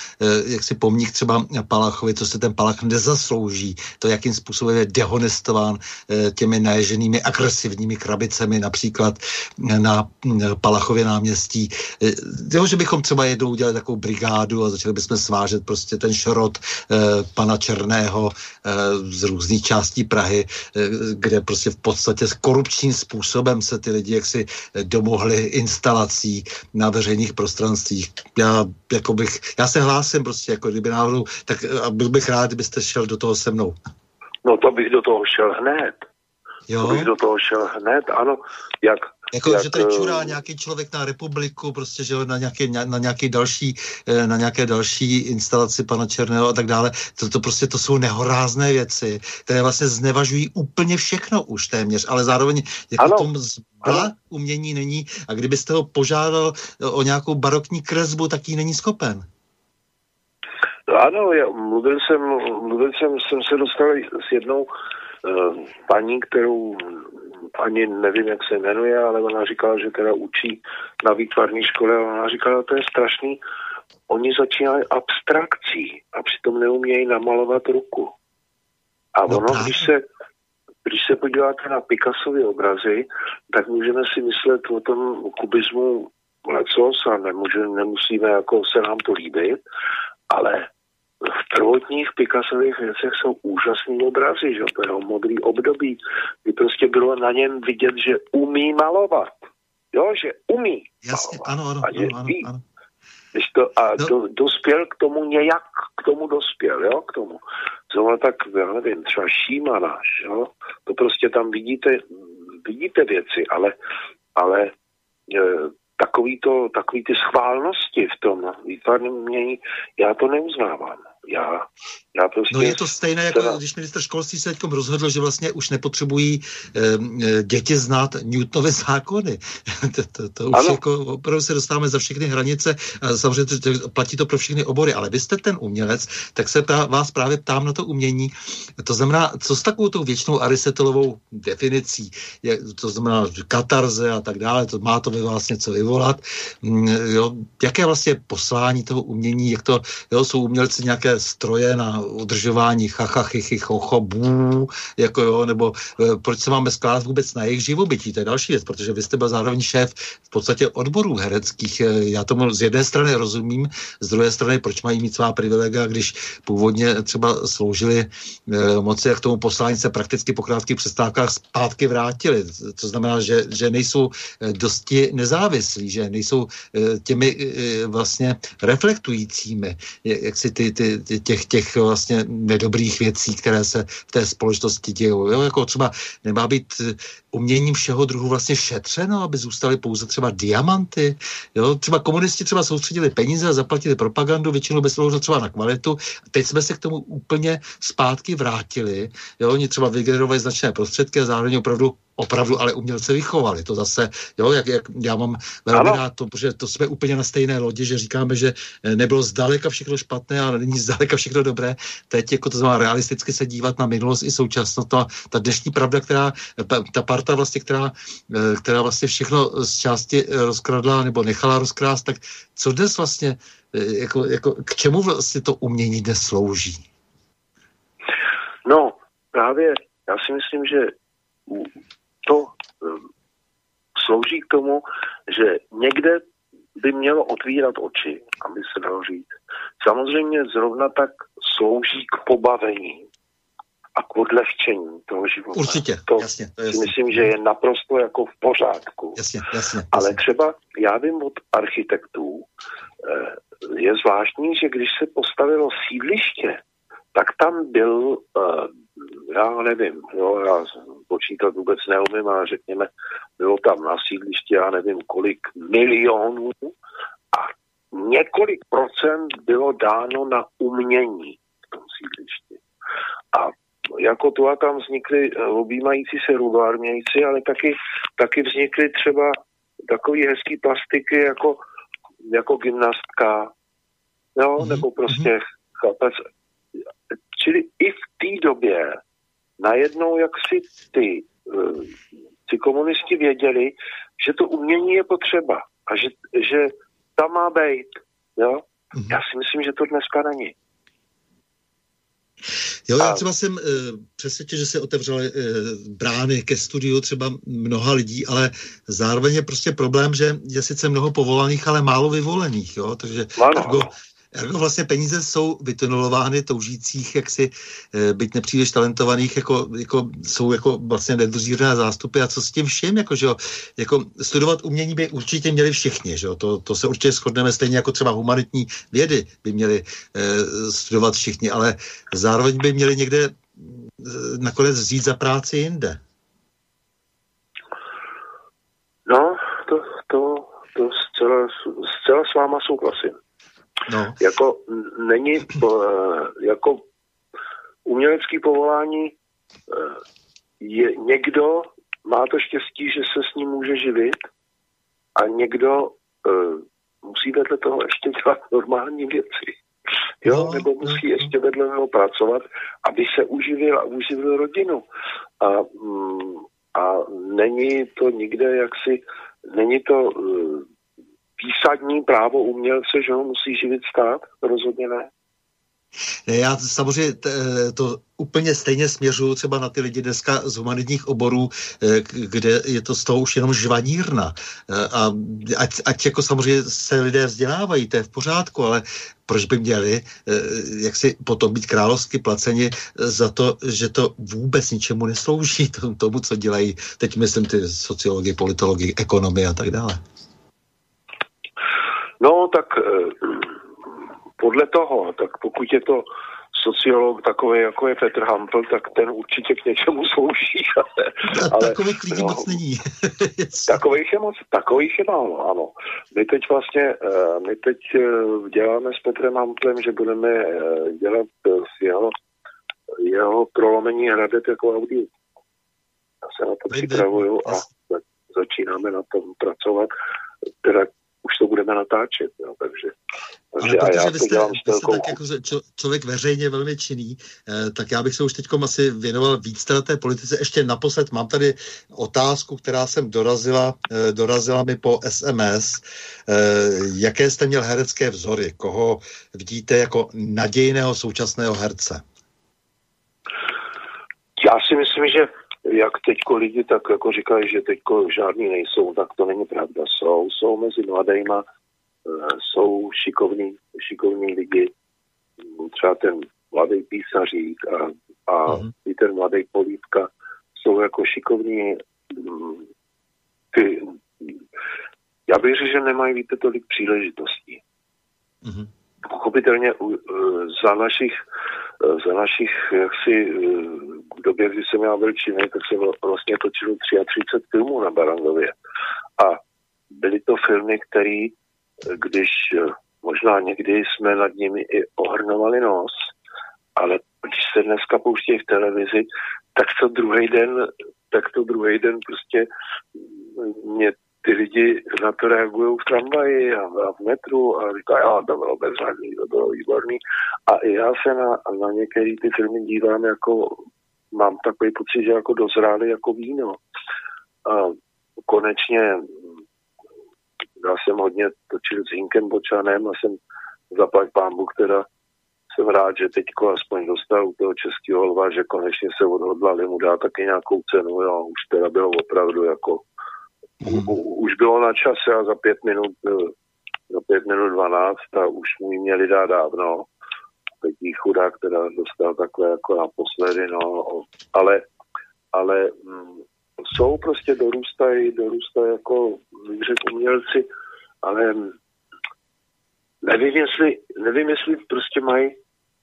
jak si pomník třeba Palachovi, co se ten Palach nezaslouží, to jakým způsobem je dehonestován těmi naježenými agresivními krabicemi, například na Palachově náměstí. Jo, že bychom třeba jednou udělali takovou brigádu a začali bychom svážet prostě ten šrot eh, pana Černého eh, z různých částí Prahy, eh, kde prostě v podstatě s korupčním způsobem se ty lidi jaksi domohli instalací na veřejných prostranstvích. Já, jako bych, já se hlásím prostě, jako kdyby náhodou, tak byl bych rád, kdybyste šel do toho se mnou. No to bych do toho šel hned. Jo? To bych do toho šel hned, ano, jak... Jako, jak, že tady čurá nějaký člověk na Republiku, prostě, že na nějaké, na nějaké další, na nějaké další instalaci pana Černého a tak dále. To, to prostě, to jsou nehorázné věci, které vlastně znevažují úplně všechno už téměř, ale zároveň jako ano, tom zbla umění není a kdybyste ho požádal o nějakou barokní kresbu, tak jí není schopen. No ano, já mluvil jsem, mluvil jsem, jsem se dostal s jednou eh, paní, kterou ani nevím, jak se jmenuje, ale ona říkala, že teda učí na výtvarné škole a ona říkala, to je strašný. Oni začínají abstrakcí a přitom neumějí namalovat ruku. A ono, no, když, se, když se podíváte na Picassovy obrazy, tak můžeme si myslet o tom kubismu lecos a nemůžeme, nemusíme, jako se nám to líbit, ale v prvotních Picassových věcech jsou úžasný obrazy, že to jeho modrý období, kdy prostě bylo na něm vidět, že umí malovat. Jo, že umí. Jasně, ano, ano, a že ano, ano, ví. Ano. To, a no. do, dospěl k tomu nějak, k tomu dospěl, jo, k tomu. Zrovna tak, já nevím, třeba Šímana, jo, to prostě tam vidíte, vidíte věci, ale, ale e, takový to, takový ty schválnosti v tom výtvarném umění, já to neuznávám. Já, já prostě no je to stejné, jako teda... když ministr školství se teďkom rozhodl, že vlastně už nepotřebují eh, děti znát Newtonovy zákony. to, to, to už jako opravdu se dostáváme za všechny hranice a samozřejmě to, platí to pro všechny obory, ale vy jste ten umělec, tak se pra, vás právě ptám na to umění. To znamená, co s takovou tou věčnou Aristotelovou definicí, je, to znamená katarze a tak dále, to má to ve vás něco vyvolat. Mm, jo, jaké vlastně poslání toho umění, jak to, jo, jsou umělci nějaké stroje na udržování chachachy, chochobů, jako jo, nebo e, proč se máme skládat vůbec na jejich živobytí, to je další věc, protože vy jste byl zároveň šéf v podstatě odborů hereckých, e, já tomu z jedné strany rozumím, z druhé strany, proč mají mít svá privilegia, když původně třeba sloužili e, moci, jak tomu poslání se prakticky po krátkých přestávkách zpátky vrátili, to znamená, že, že nejsou dosti nezávislí, že nejsou e, těmi e, vlastně reflektujícími, jak, jak si ty, ty těch, těch vlastně nedobrých věcí, které se v té společnosti dějou. Jo? Jako třeba nemá být uměním všeho druhu vlastně šetřeno, aby zůstaly pouze třeba diamanty. Jo? Třeba komunisti třeba soustředili peníze a zaplatili propagandu, většinou bez toho třeba na kvalitu. A teď jsme se k tomu úplně zpátky vrátili. Jo? Oni třeba vygenerovali značné prostředky a zároveň opravdu opravdu ale umělce vychovali. To zase, jo, jak, jak já mám velmi rád to, protože to jsme úplně na stejné lodi, že říkáme, že nebylo zdaleka všechno špatné a není zdaleka všechno dobré. Teď jako to znamená realisticky se dívat na minulost i současnost a ta dnešní pravda, která, ta parta vlastně, která, která vlastně všechno z části rozkradla nebo nechala rozkrást, tak co dnes vlastně, jako, jako, k čemu vlastně to umění dnes slouží? No, právě já si myslím, že to slouží k tomu, že někde by mělo otvírat oči, aby se dalo říct. Samozřejmě zrovna tak slouží k pobavení a k odlehčení toho života. Určitě, to jasně. To jasně. Myslím, že je naprosto jako v pořádku. Jasně, jasně, jasně. Ale třeba já vím od architektů, je zvláštní, že když se postavilo sídliště, tak tam byl, já nevím, jo, já počítat vůbec neumím, ale řekněme, bylo tam na sídlišti, já nevím, kolik milionů a několik procent bylo dáno na umění v tom sídlišti. A jako tu a tam vznikly objímající se rubármějci, ale taky, taky vznikly třeba takové hezké plastiky jako, jako gymnastka, jo, mm-hmm. nebo prostě chlapec. Čili i v té době najednou, jak si ty, ty komunisti věděli, že to umění je potřeba a že, že tam má být. Jo? Já si myslím, že to dneska není. Jo, já třeba jsem e, přesvědčen, že se otevřely e, brány ke studiu třeba mnoha lidí, ale zároveň je prostě problém, že je sice mnoho povolaných, ale málo vyvolených, jo, takže... Jako vlastně peníze jsou vytunelovány toužících, jaksi byť nepříliš talentovaných, jako, jako jsou jako vlastně nedozírné zástupy a co s tím vším, jako, že jo, jako studovat umění by určitě měli všichni, že jo, to, to se určitě shodneme, stejně jako třeba humanitní vědy by měli eh, studovat všichni, ale zároveň by měli někde eh, nakonec vzít za práci jinde. No, to, to, to zcela, zcela s váma souhlasím. No. Jako není jako umělecký povolání je někdo má to štěstí, že se s ním může živit a někdo musí vedle toho ještě dělat normální věci. Jo? No. Nebo musí ještě vedle toho pracovat, aby se uživil a uživil rodinu. A, a není to nikde jaksi, není to výsadní právo umělce, že ho musí živit stát? Rozhodně ne. Já samozřejmě to úplně stejně směřuju třeba na ty lidi dneska z humanitních oborů, kde je to z toho už jenom žvanírna. A ať, ať jako samozřejmě se lidé vzdělávají, to je v pořádku, ale proč by měli jaksi potom být královsky placeni za to, že to vůbec ničemu neslouží tomu, co dělají. Teď myslím ty sociology, politology, ekonomii a tak dále. No, tak podle toho, tak pokud je to sociolog takový, jako je Petr Hampl, tak ten určitě k něčemu slouží. Ale, ale, takových lidí no, moc není. takových je moc, takových je málo, ano. My teď vlastně, my teď děláme s Petrem Hamplem, že budeme dělat jeho, jeho prolomení hradeb jako audio. Já se na to připravuju a začínáme na tom pracovat. Teda už to budeme natáčet, jo, takže... takže ale protože vy jste, vy jste tak jako čo, člověk veřejně velmi činný, eh, tak já bych se už teďkom asi věnoval víc na té politice. Ještě naposled mám tady otázku, která jsem dorazila, eh, dorazila mi po es em es. Eh, jaké jste měl herecké vzory? Koho vidíte jako nadějného současného herce? Já si myslím, že jak teďko lidi tak jako říkají, že teďko žádný nejsou, tak to není pravda. Jsou, jsou mezi mladejma, jsou šikovní, šikovní lidi, třeba ten mladý Písařík a, a mm. i ten mladý Polívka jsou jako šikovní ty, já bych řekl, že nemají, víte, tolik příležitostí. Mm. Pochopitelně za našich, za našich jaksi v době, kdy jsem já byl činný, tak jsem vlastně točil třicet tři filmů na Barandově. A byly to filmy, které, když možná někdy jsme nad nimi i ohrnovali nos, ale když se dneska pouštějí v televizi, tak to druhý den, tak to druhý den prostě mě ty lidi na to reagují v tramvaji a v metru a říkají, a to bylo bezradný, to bylo výborný. A i já se na, na některé ty filmy dívám jako, mám takový pocit, že jako dozrály jako víno. A konečně já jsem hodně točil s Hinkem Bočanem a jsem zaplať pánbůh teda, jsem rád, že teďko aspoň dostal u toho českého lva, že konečně se odhodlali mu dát taky nějakou cenu, jo, už teda bylo opravdu jako Mm. Už bylo na čase a za pět minut, za pět minut dvanáct a už mi měli dát dávno. Teď jí chudák teda dostal takhle jako naposledy, no. Ale, ale mm, jsou prostě dorůstají, dorůstají jako, bych řekl, umělci, ale nevím, jestli, nevím, jestli prostě mají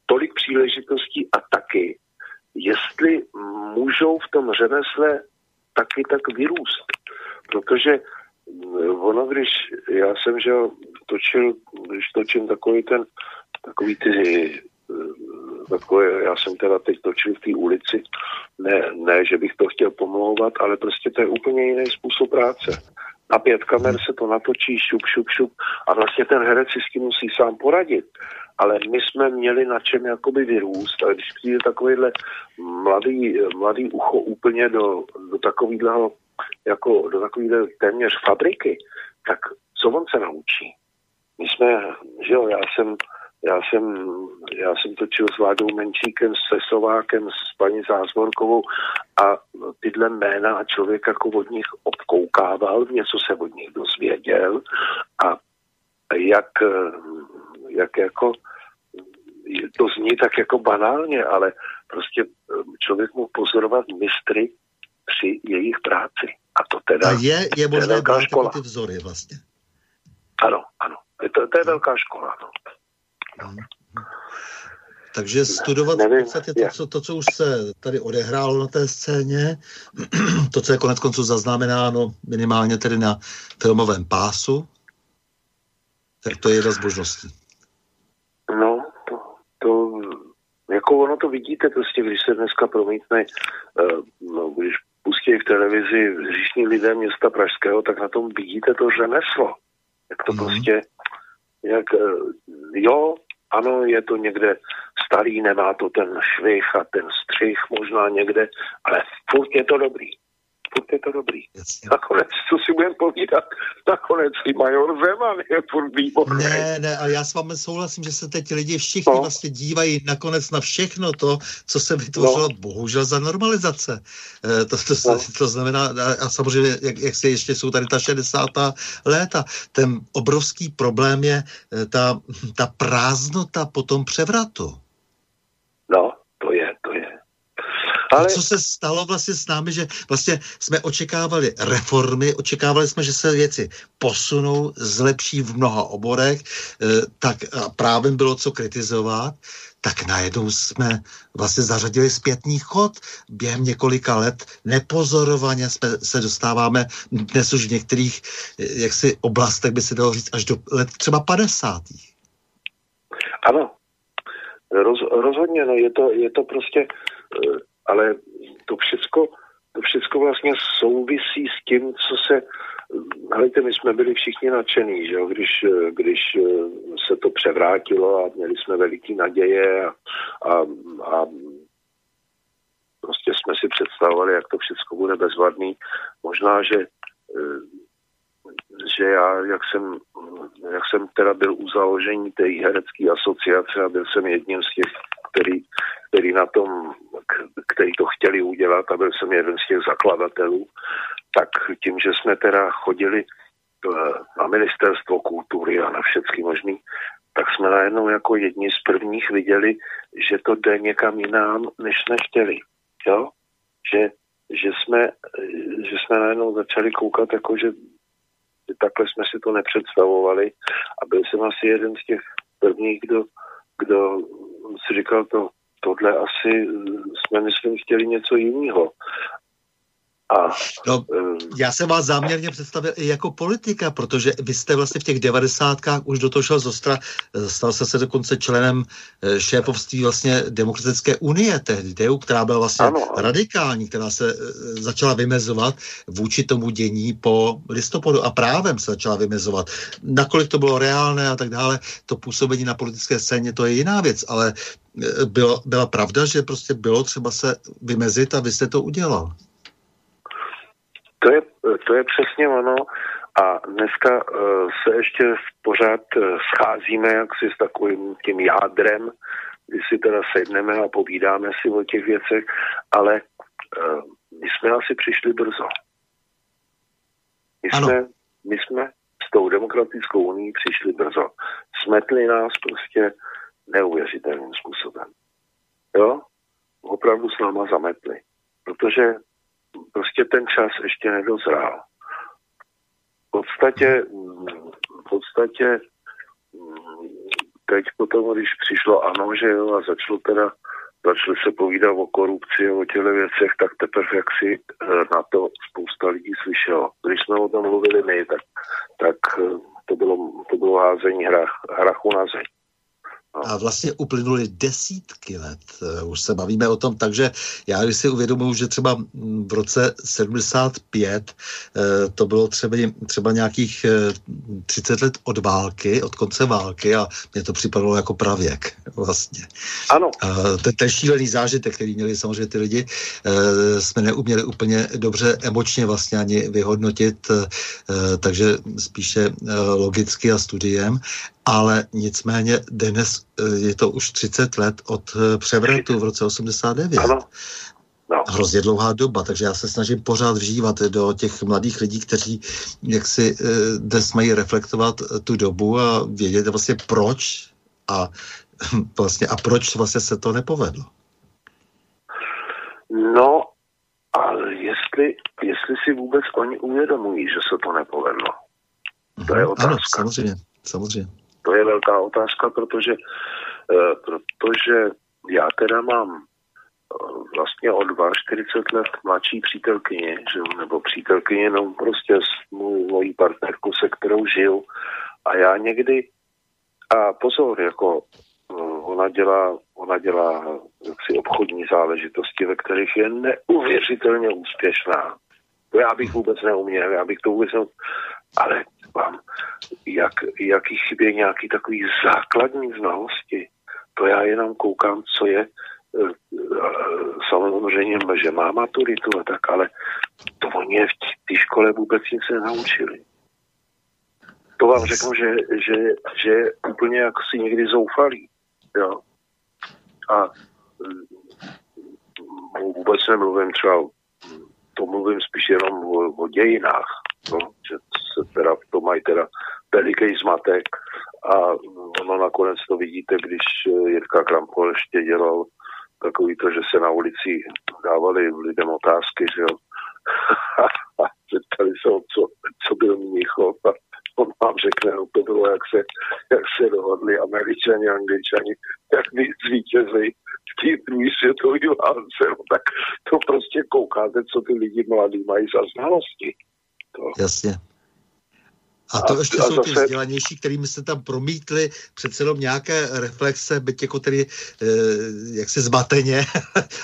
tolik příležitostí a taky, jestli můžou v tom řemesle taky tak vyrůst. Protože ono, když já jsem, že točil, když točím takový ten, takový ty, takové, já jsem teda teď točil v té ulici, ne, ne, že bych to chtěl pomlouvat, ale prostě to je úplně jiný způsob práce. Na pět kamer se to natočí, šup, šup, šup a vlastně ten herec si s tím musí sám poradit. Ale my jsme měli na čem jakoby vyrůst a když přijde takovýhle mladý, mladý ucho úplně do, do takovýhleho jako do takové téměř fabriky, tak co on se naučí? My jsme, že jo, já jsem, já jsem, já jsem točil s Vládou Menšíkem, se Sovákem, s paní Zázvorkovou a tyhle jména a člověk jako od nich obkoukával, něco se od nich dozvěděl a jak, jak jako to zní tak jako banálně, ale prostě člověk mohl pozorovat mistry při jejich práci. A to teda... A je, je možné brát jako ty vzory vlastně. Ano, ano. To, to je velká škola. No. No. Takže studovat ne, nevím, v podstatě to co, to, co už se tady odehrálo na té scéně, to, co je konec konců zaznamenáno minimálně tedy na filmovém pásu, tak to je jedna z možností. No, to... to... Jako ono to vidíte prostě, když se dneska promítne, no, když pustí v televizi říšní lidé města pražského, tak na tom vidíte to řemeslo. Jak to mm-hmm. prostě, jak jo, ano, je to někde starý, nemá to ten švih a ten střih možná někde, ale furt je to dobrý. Furt je to dobrý. Jasně. Nakonec, co si budeme povídat, nakonec i major Zeman je furt výborný. Ne, ne, a já s vámi souhlasím, že se teď lidi všichni no. vlastně dívají nakonec na všechno to, co se vytvořilo no. bohužel za normalizace. E, to, to, no. to znamená, a, a samozřejmě, jak, jak si ještě jsou tady ta šedesátá léta, ten obrovský problém je ta, ta prázdnota po tom převratu. No, to je, to je. Ale... Co se stalo vlastně s námi, že vlastně jsme očekávali reformy, očekávali jsme, že se věci posunou, zlepší v mnoha oborech, tak právě bylo co kritizovat, tak najednou jsme vlastně zařadili zpětný chod. Během několika let nepozorovaně jsme se dostáváme dnes už v některých jaksi oblastech, by se dalo říct, až do let třeba padesátých. Ano, Roz, rozhodně, no, je to, je to prostě... Ale to všecko, to všecko vlastně souvisí s tím, co se... Hledajte, my jsme byli všichni nadšený, že jo? Když, když se to převrátilo a měli jsme veliký naděje a, a, a prostě jsme si představovali, jak to všecko bude bezvadný. Možná, že, že já, jak jsem, jak jsem teda byl u založení té herecké asociace a byl jsem jedním z těch, který, který na tom, který to chtěli udělat a byl jsem jeden z těch zakladatelů, tak tím, že jsme teda chodili na ministerstvo kultury a na všechny možný, tak jsme najednou jako jedni z prvních viděli, že to jde někam jinam, než jsme chtěli. Jo? Že, že, jsme, že jsme najednou začali koukat, jako že takhle jsme si to nepředstavovali a byl jsem asi jeden z těch prvních, kdo, kdo si říkal to, tohle asi jsme, myslím, chtěli něco jiného. A, no, já jsem vás záměrně představil i jako politika, protože vy jste vlastně v těch devadesátkách už do toho šel z ostra, stal jste se dokonce členem šéfovství vlastně Demokratické unie tehdy, která byla vlastně ano, radikální, která se začala vymezovat vůči tomu dění po listopadu a právem se začala vymezovat. Nakolik to bylo reálné a tak dále, to působení na politické scéně, to je jiná věc, ale bylo, byla pravda, že prostě bylo třeba se vymezit a vy jste to udělal. To je, to je přesně ono a dneska uh, se ještě pořád uh, scházíme jaksi s takovým tím jádrem, kdy si teda sedneme a povídáme si o těch věcech, ale uh, my jsme asi přišli brzo. My jsme, my jsme s tou Demokratickou unií přišli brzo. Smetli nás prostě neuvěřitelným způsobem. Jo? Opravdu s náma zametli. Protože prostě ten čas ještě nedozrál. V podstatě, v podstatě teď potom, když přišlo ANO, že jo, a začalo teda, začalo se povídat o korupci a o těchto věcech, tak teprve jak si na to spousta lidí slyšelo. Když jsme o tom mluvili my, tak, tak to bylo, to bylo házení hrach, hrachu na zeď. A vlastně uplynuly desítky let, už se bavíme o tom, takže já když si uvědomuji, že třeba v roce sedmdesát pět to bylo třeba, třeba nějakých třicet let od války, od konce války a mně to připadalo jako pravěk vlastně. Ano. Ten, ten šílený zážitek, který měli samozřejmě ty lidi, jsme neuměli úplně dobře emočně vlastně ani vyhodnotit, takže spíše logicky a studiem. Ale nicméně dnes je to už třicet let od převratu v roce osmdesát devět. Ano. No. Hrozně dlouhá doba, takže já se snažím pořád vžívat do těch mladých lidí, kteří jaksi dnes mají reflektovat tu dobu a vědět vlastně proč a, vlastně, a proč vlastně se to nepovedlo. No, ale jestli, jestli si vůbec oni uvědomují, že se to nepovedlo. To je otázka. Ano, samozřejmě, samozřejmě. To je velká otázka, protože, protože já teda mám vlastně o čtyřicet dva let mladší přítelkyni, nebo přítelkyni, no prostě s mojí partnerku, se kterou žiju. A já někdy, a pozor, jako ona dělá, ona dělá jaksi obchodní záležitosti, ve kterých je neuvěřitelně úspěšná. To já bych vůbec neuměl, já bych to vůbec neuměl, ale vám, jak, jak jí chybí nějaký takový základní znalosti, to já jenom koukám, co je, samozřejmě, že má maturitu a tak, ale to oni je v té škole vůbec nic nenaučili. To vám řeknu, že, že, že je úplně jaksi někdy zoufalý, jo. A vůbec nemluvím třeba, to mluvím spíš jenom o, o dějinách, no, že se teda, to mají teda veliký zmatek a ono nakonec to vidíte, když Jirka Krampol ještě dělal takový to, že se na ulici dávali lidem otázky, že jo, a zeptali se, co, co byl Mnichov a on vám řekne, no to bylo, jak se, jak se dohodli Američani, Angličani, jak zvítězili v té druhé světové válce, no, tak to prostě koukáte, co ty lidi mladí mají za znalosti. To. Jasně. A to a, ještě a jsou zase ty vzdělanější, kterými se tam promítli přece jenom nějaké reflexe, byť jako tedy eh, jaksi zmateně,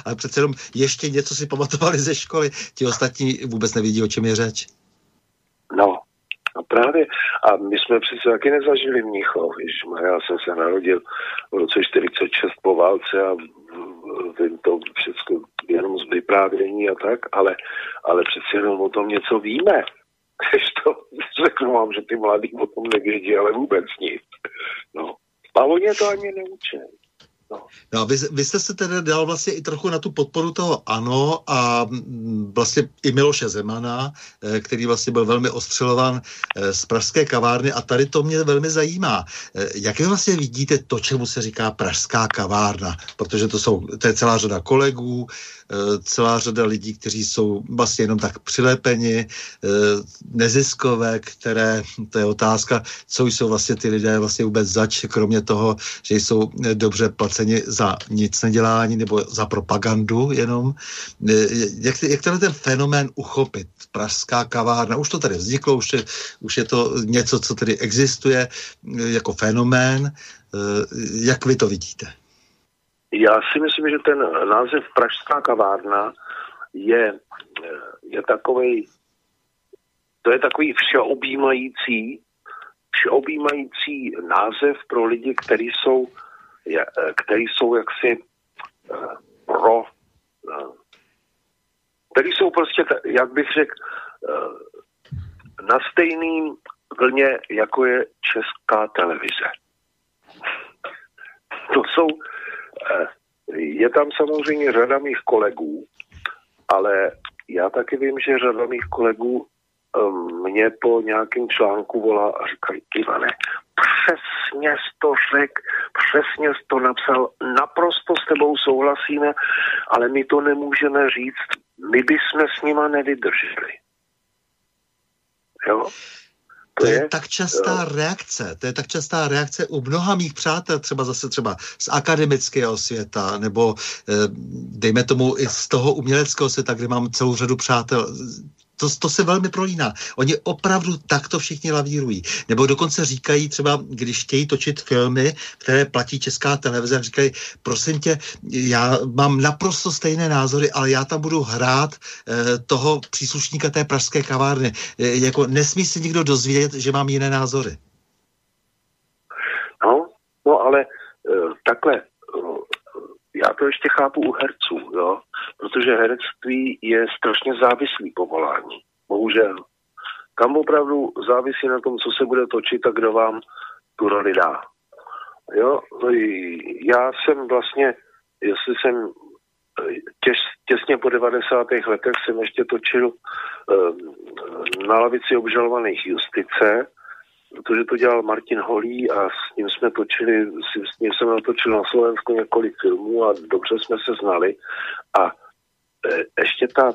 ale přece jenom ještě něco si pamatovali ze školy. Ti ostatní vůbec nevidí, o čem je řeč. No, a právě. A my jsme přece taky nezažili Mnichov. Já jsem se narodil v roce čtyřicet šest po válce a vím to všechno jenom z vyprávění a tak, ale, ale přeci jenom o tom něco víme. To řeknu vám, že ty mladí o tom nevědí, ale vůbec nic. No. A oni to ani neučili. No. No vy, vy jste se tedy dal vlastně i trochu na tu podporu toho ANO a vlastně i Miloše Zemana, který vlastně byl velmi ostřelován z pražské kavárny a tady to mě velmi zajímá. Jak vy vlastně vidíte to, čemu se říká pražská kavárna? Protože to jsou, to je celá řada kolegů, celá řada lidí, kteří jsou vlastně jenom tak přilepeni, neziskové, které, to je otázka, co jsou vlastně ty lidé vlastně vůbec zač, kromě toho, že jsou dobře placeni za nic nedělání nebo za propagandu jenom. Jak, jak tenhle ten fenomén uchopit? Pražská kavárna, už to tady vzniklo, už je, už je to něco, co tady existuje jako fenomén. Jak vy to vidíte? Já si myslím, že ten název Pražská kavárna je, je takovej, to je takový všeobjímající, všeobjímající název pro lidi, kteří jsou, který jsou jaksi pro, který jsou prostě, jak bych řekl, na stejným vlně, jako je Česká televize. To jsou, je tam samozřejmě řada mých kolegů, ale já taky vím, že řada mých kolegů mě po nějakém článku volá a říkají: Ivane, přesně jsi to řekl, přesně jsi to napsal, naprosto s tebou souhlasíme, ale my to nemůžeme říct, my bychom s nima nevydrželi. Jo? To je tak častá reakce, to je tak častá reakce u mnoha mých přátel, třeba zase třeba z akademického světa, nebo dejme tomu i z toho uměleckého světa, kde mám celou řadu přátel. To, to se velmi prolíná. Oni opravdu takto všichni lavírují. Nebo dokonce říkají třeba, když chtějí točit filmy, které platí Česká televize, říkají: prosím tě, já mám naprosto stejné názory, ale já tam budu hrát eh, toho příslušníka té Pražské kavárny. E, jako nesmí se nikdo dozvědět, že mám jiné názory. No, no ale takhle, já to ještě chápu u herců, jo? Protože herectví je strašně závislý povolání, bohužel. Tam opravdu závisí na tom, co se bude točit a kdo vám tu roli dá. Jo? Já jsem vlastně, jestli jsem těž, těsně po devadesátých letech jsem ještě točil Na lavici obžalovaných justice, protože to dělal Martin Holý a s ním jsme točili, s ním jsem natočil na Slovensku několik filmů a dobře jsme se znali. A ještě ta,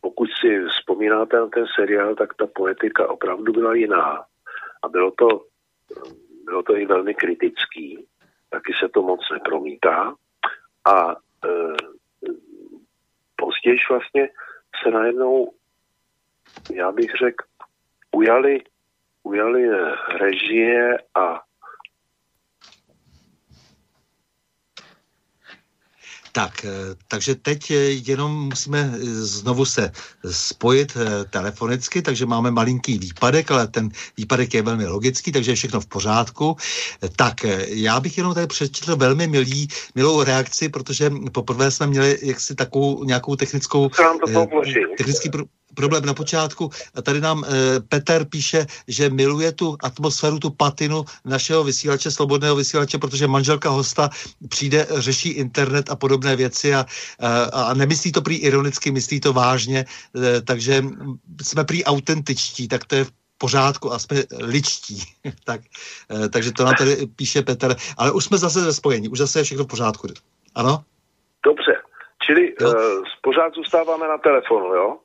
pokud si vzpomínáte na ten seriál, tak ta poetika opravdu byla jiná. A bylo to, bylo to i velmi kritický. Taky se to moc nepromítá. A později vlastně se najednou, já bych řekl, Ujali, ujali režie a... Tak, takže teď jenom musíme znovu se spojit telefonicky, takže máme malinký výpadek, ale ten výpadek je velmi logický, takže je všechno v pořádku. Tak já bych jenom tady přečetl velmi milý, milou reakci, protože poprvé jsme měli jaksi takovou nějakou technickou... To technický pro... problém na počátku. A tady nám e, Petr píše, že miluje tu atmosféru, tu patinu našeho vysílače, Slobodného vysílače, protože manželka hosta přijde, řeší internet a podobné věci a, a, a nemyslí to prý ironicky, myslí to vážně, e, takže jsme prý autentičtí, tak to je v pořádku a jsme ličtí. tak, e, takže to nám tady píše Petr. Ale už jsme zase ve spojení, už zase je všechno v pořádku. Ano? Dobře. Čili uh, pořád zůstáváme na telefonu, jo?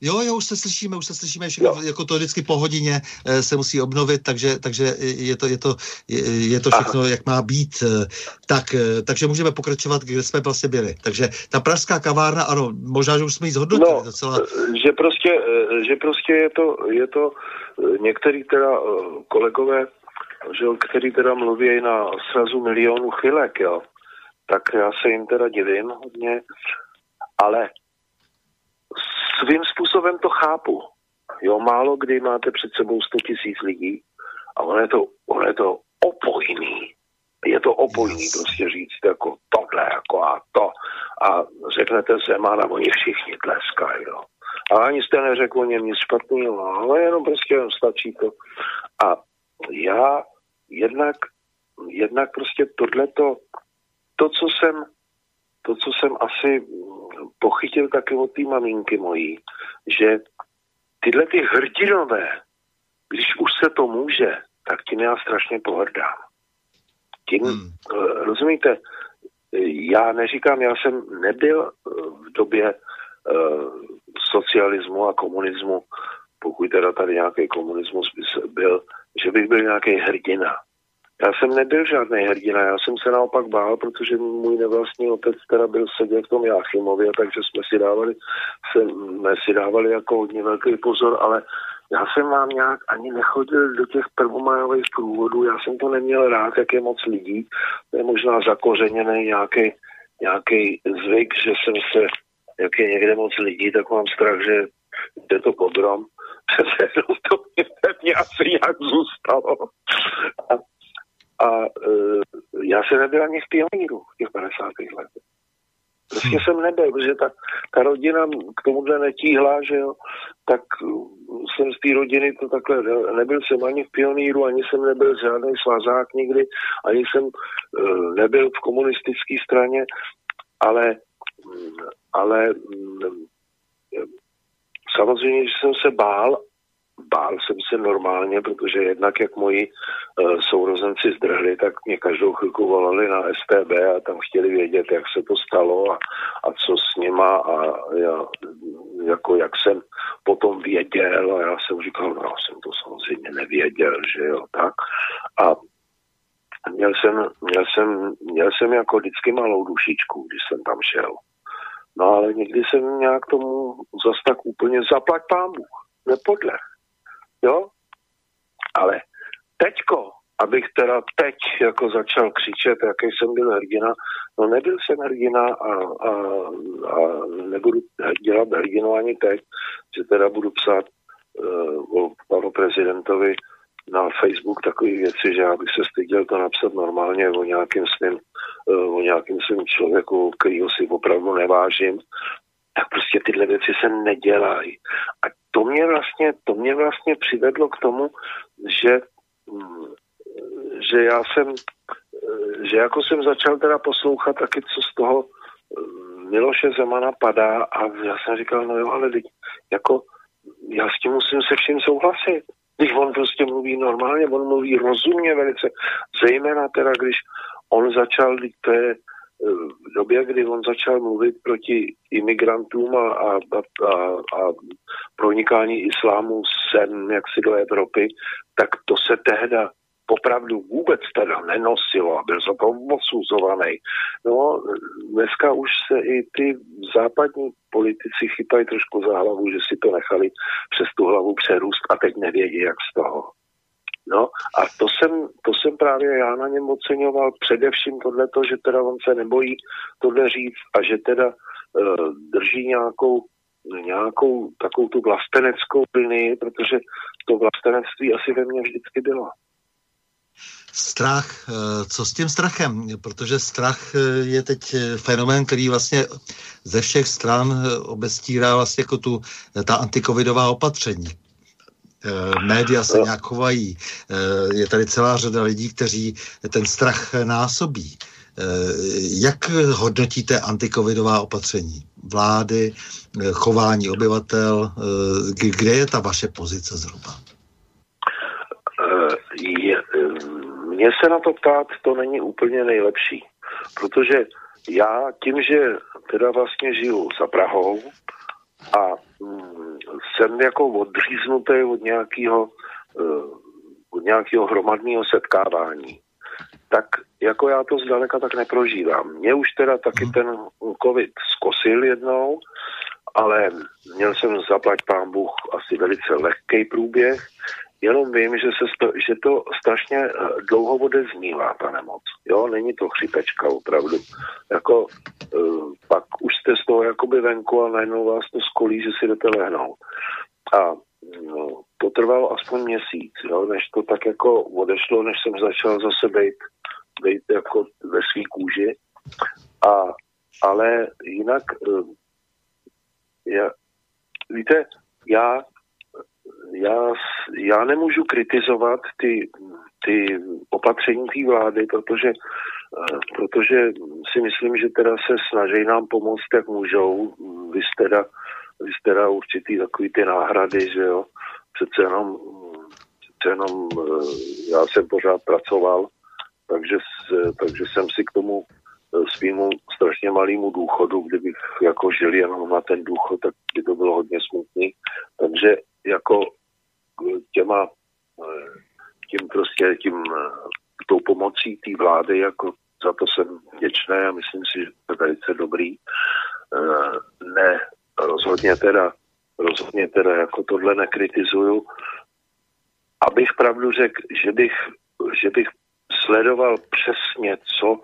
Jo, jo, už se slyšíme, už se slyšíme, všechno, jako to vždycky po hodině uh, se musí obnovit, takže, takže je, to, je, to, je, je to všechno, aha, jak má být. Uh, tak, uh, takže můžeme pokračovat, kde jsme vlastně byli. Takže ta Pražská kavárna, ano, možná, že už jsme ji zhodnotili. No, docela... že, prostě, že prostě je to, je to některý teda kolegové, že, který teda mluví na srazu milionu chvilek, jo? Tak já se jim teda divím hodně, ale svým způsobem to chápu. Jo, málo kdy máte před sebou sto tisíc lidí a ono je to, ono je to opojný. Je to opojný prostě říct jako tohle, jako a to. A řeknete se, má na oni všichni tleskají, jo. A ani jste neřekl o něm nic špatného, ale jenom prostě jenom stačí to. A já jednak, jednak prostě tohleto To, co jsem, to, co jsem asi pochytil taky od té maminky mojí, že tyhle ty hrdinové, když už se to může, tak tím já strašně pohrdám. Tím, hmm. rozumíte, Já neříkám, já jsem nebyl v době socialismu a komunismu, pokud teda tady nějaký komunismus byl, že bych byl nějaký hrdina. Já jsem nebyl žádný hrdina, já jsem se naopak bál, protože můj nevlastní otec teda byl seděl v tom Jáchymově, takže jsme si dávali, jsme si dávali jako hodně velký pozor, ale já jsem vám nějak ani nechodil do těch prvomajových průvodů, já jsem to neměl rád, jak je moc lidí, to je možná zakořeněný nějaký, nějaký zvyk, že jsem se, jak je někde moc lidí, tak mám strach, že jde to podrom, přece to mě asi nějak zůstalo. A, a já jsem nebyl ani v pionýru v těch padesátých letech. Prostě jsem nebyl, protože ta, ta rodina k tomuhle netíhla, že jo, tak jsem z té rodiny to takhle, nebyl jsem ani v pionýru, ani jsem nebyl žádný svazák nikdy, ani jsem nebyl v komunistické straně, ale, ale samozřejmě, že jsem se bál, bál jsem se normálně, protože jednak jak moji uh, sourozenci zdrhli, tak mě každou chvilku volali na S T B a tam chtěli vědět, jak se to stalo a, a co s nima a já, jako jak jsem potom věděl a já jsem říkal, no jsem to samozřejmě nevěděl, že jo, tak a měl jsem, měl jsem, měl jsem jako vždycky malou dušičku, když jsem tam šel. No ale někdy jsem nějak tomu zas tak úplně zaplať pán Bůh, nepodlech. Jo? Ale teďko, abych teda teď jako začal křičet, jaký jsem byl hrdina, no nebyl jsem hrdina a, a, a nebudu dělat hrdinu ani teď, že teda budu psát uh, o panu prezidentovi na Facebook takové věci, že já bych se styděl to napsat normálně o nějakým svým, uh, o nějakým svým člověku, kterýho si opravdu nevážím, tak prostě tyhle věci se nedělají. A to mě vlastně, to mě vlastně přivedlo k tomu, že, že já jsem, že jako jsem začal teda poslouchat taky, co z toho Miloše Zemana padá a já jsem říkal, no jo, ale teď, jako já s tím musím se vším souhlasit. Když on prostě mluví normálně, on mluví rozumně velice, zejména teda, když on začal, to je v době, kdy on začal mluvit proti imigrantům a, a, a, a pronikání islámu sem jaksi do Evropy, tak to se tehda popravdu vůbec teda nenosilo a byl za to osuzovaný. No, dneska už se i ty západní politici chytají trošku za hlavu, že si to nechali přes tu hlavu přerůst a teď nevědí, jak z toho. No a to jsem, to jsem právě já na něm oceňoval především tohleto, že teda on se nebojí tohle říct a že teda uh, drží nějakou, nějakou takovou tu vlasteneckou linii, protože to vlastenectví asi ve mně vždycky bylo. Strach. Co s tím strachem? Protože strach je teď fenomén, který vlastně ze všech stran obestírá vlastně jako tu, ta antikovidová opatření. Média se nějak chovají. Je tady celá řada lidí, kteří ten strach násobí. Jak hodnotíte antikovidová opatření vlády, chování obyvatel? Kde je ta vaše pozice zhruba? Mně se na to ptát, to není úplně nejlepší. Protože já tím, že teda vlastně žiju za Prahou, a jsem jako odříznutý od nějakého od nějakého hromadného setkávání. Tak jako já to zdaleka tak neprožívám. Mě už teda taky ten covid zkosil jednou, ale měl jsem zaplať pán Bůh asi velice lehký průběh. Jenom vím, že, se sto, že to strašně dlouho odeznívá, ta nemoc. Jo, není to chřipečka opravdu. Jako, uh, pak už jste z toho jakoby venku a najednou vás to skolí, že si jdete lehnout. A no, to trvalo aspoň měsíc, jo, než to tak jako odešlo, než jsem začal zase být, být jako ve své kůži. A, ale jinak, uh, já, víte, já Já, já nemůžu kritizovat ty, ty opatření té vlády, protože, protože si myslím, že teda se snaží nám pomoct, jak můžou. Vy jste teda, vy jste teda určitý takový ty náhrady, že jo. Přece jenom, přece jenom já jsem pořád pracoval, takže, takže jsem si k tomu svýmu strašně malému důchodu, kdybych jako žil jenom na ten důchod, tak by to bylo hodně smutný. Takže jako těma, tím prostě tím, tou pomocí té vlády, jako za to jsem vděčný a myslím si, že to je velice dobrý. Ne, rozhodně teda, rozhodně teda jako tohle nekritizuju. Abych pravdu řekl, že bych, že bych sledoval přesně, co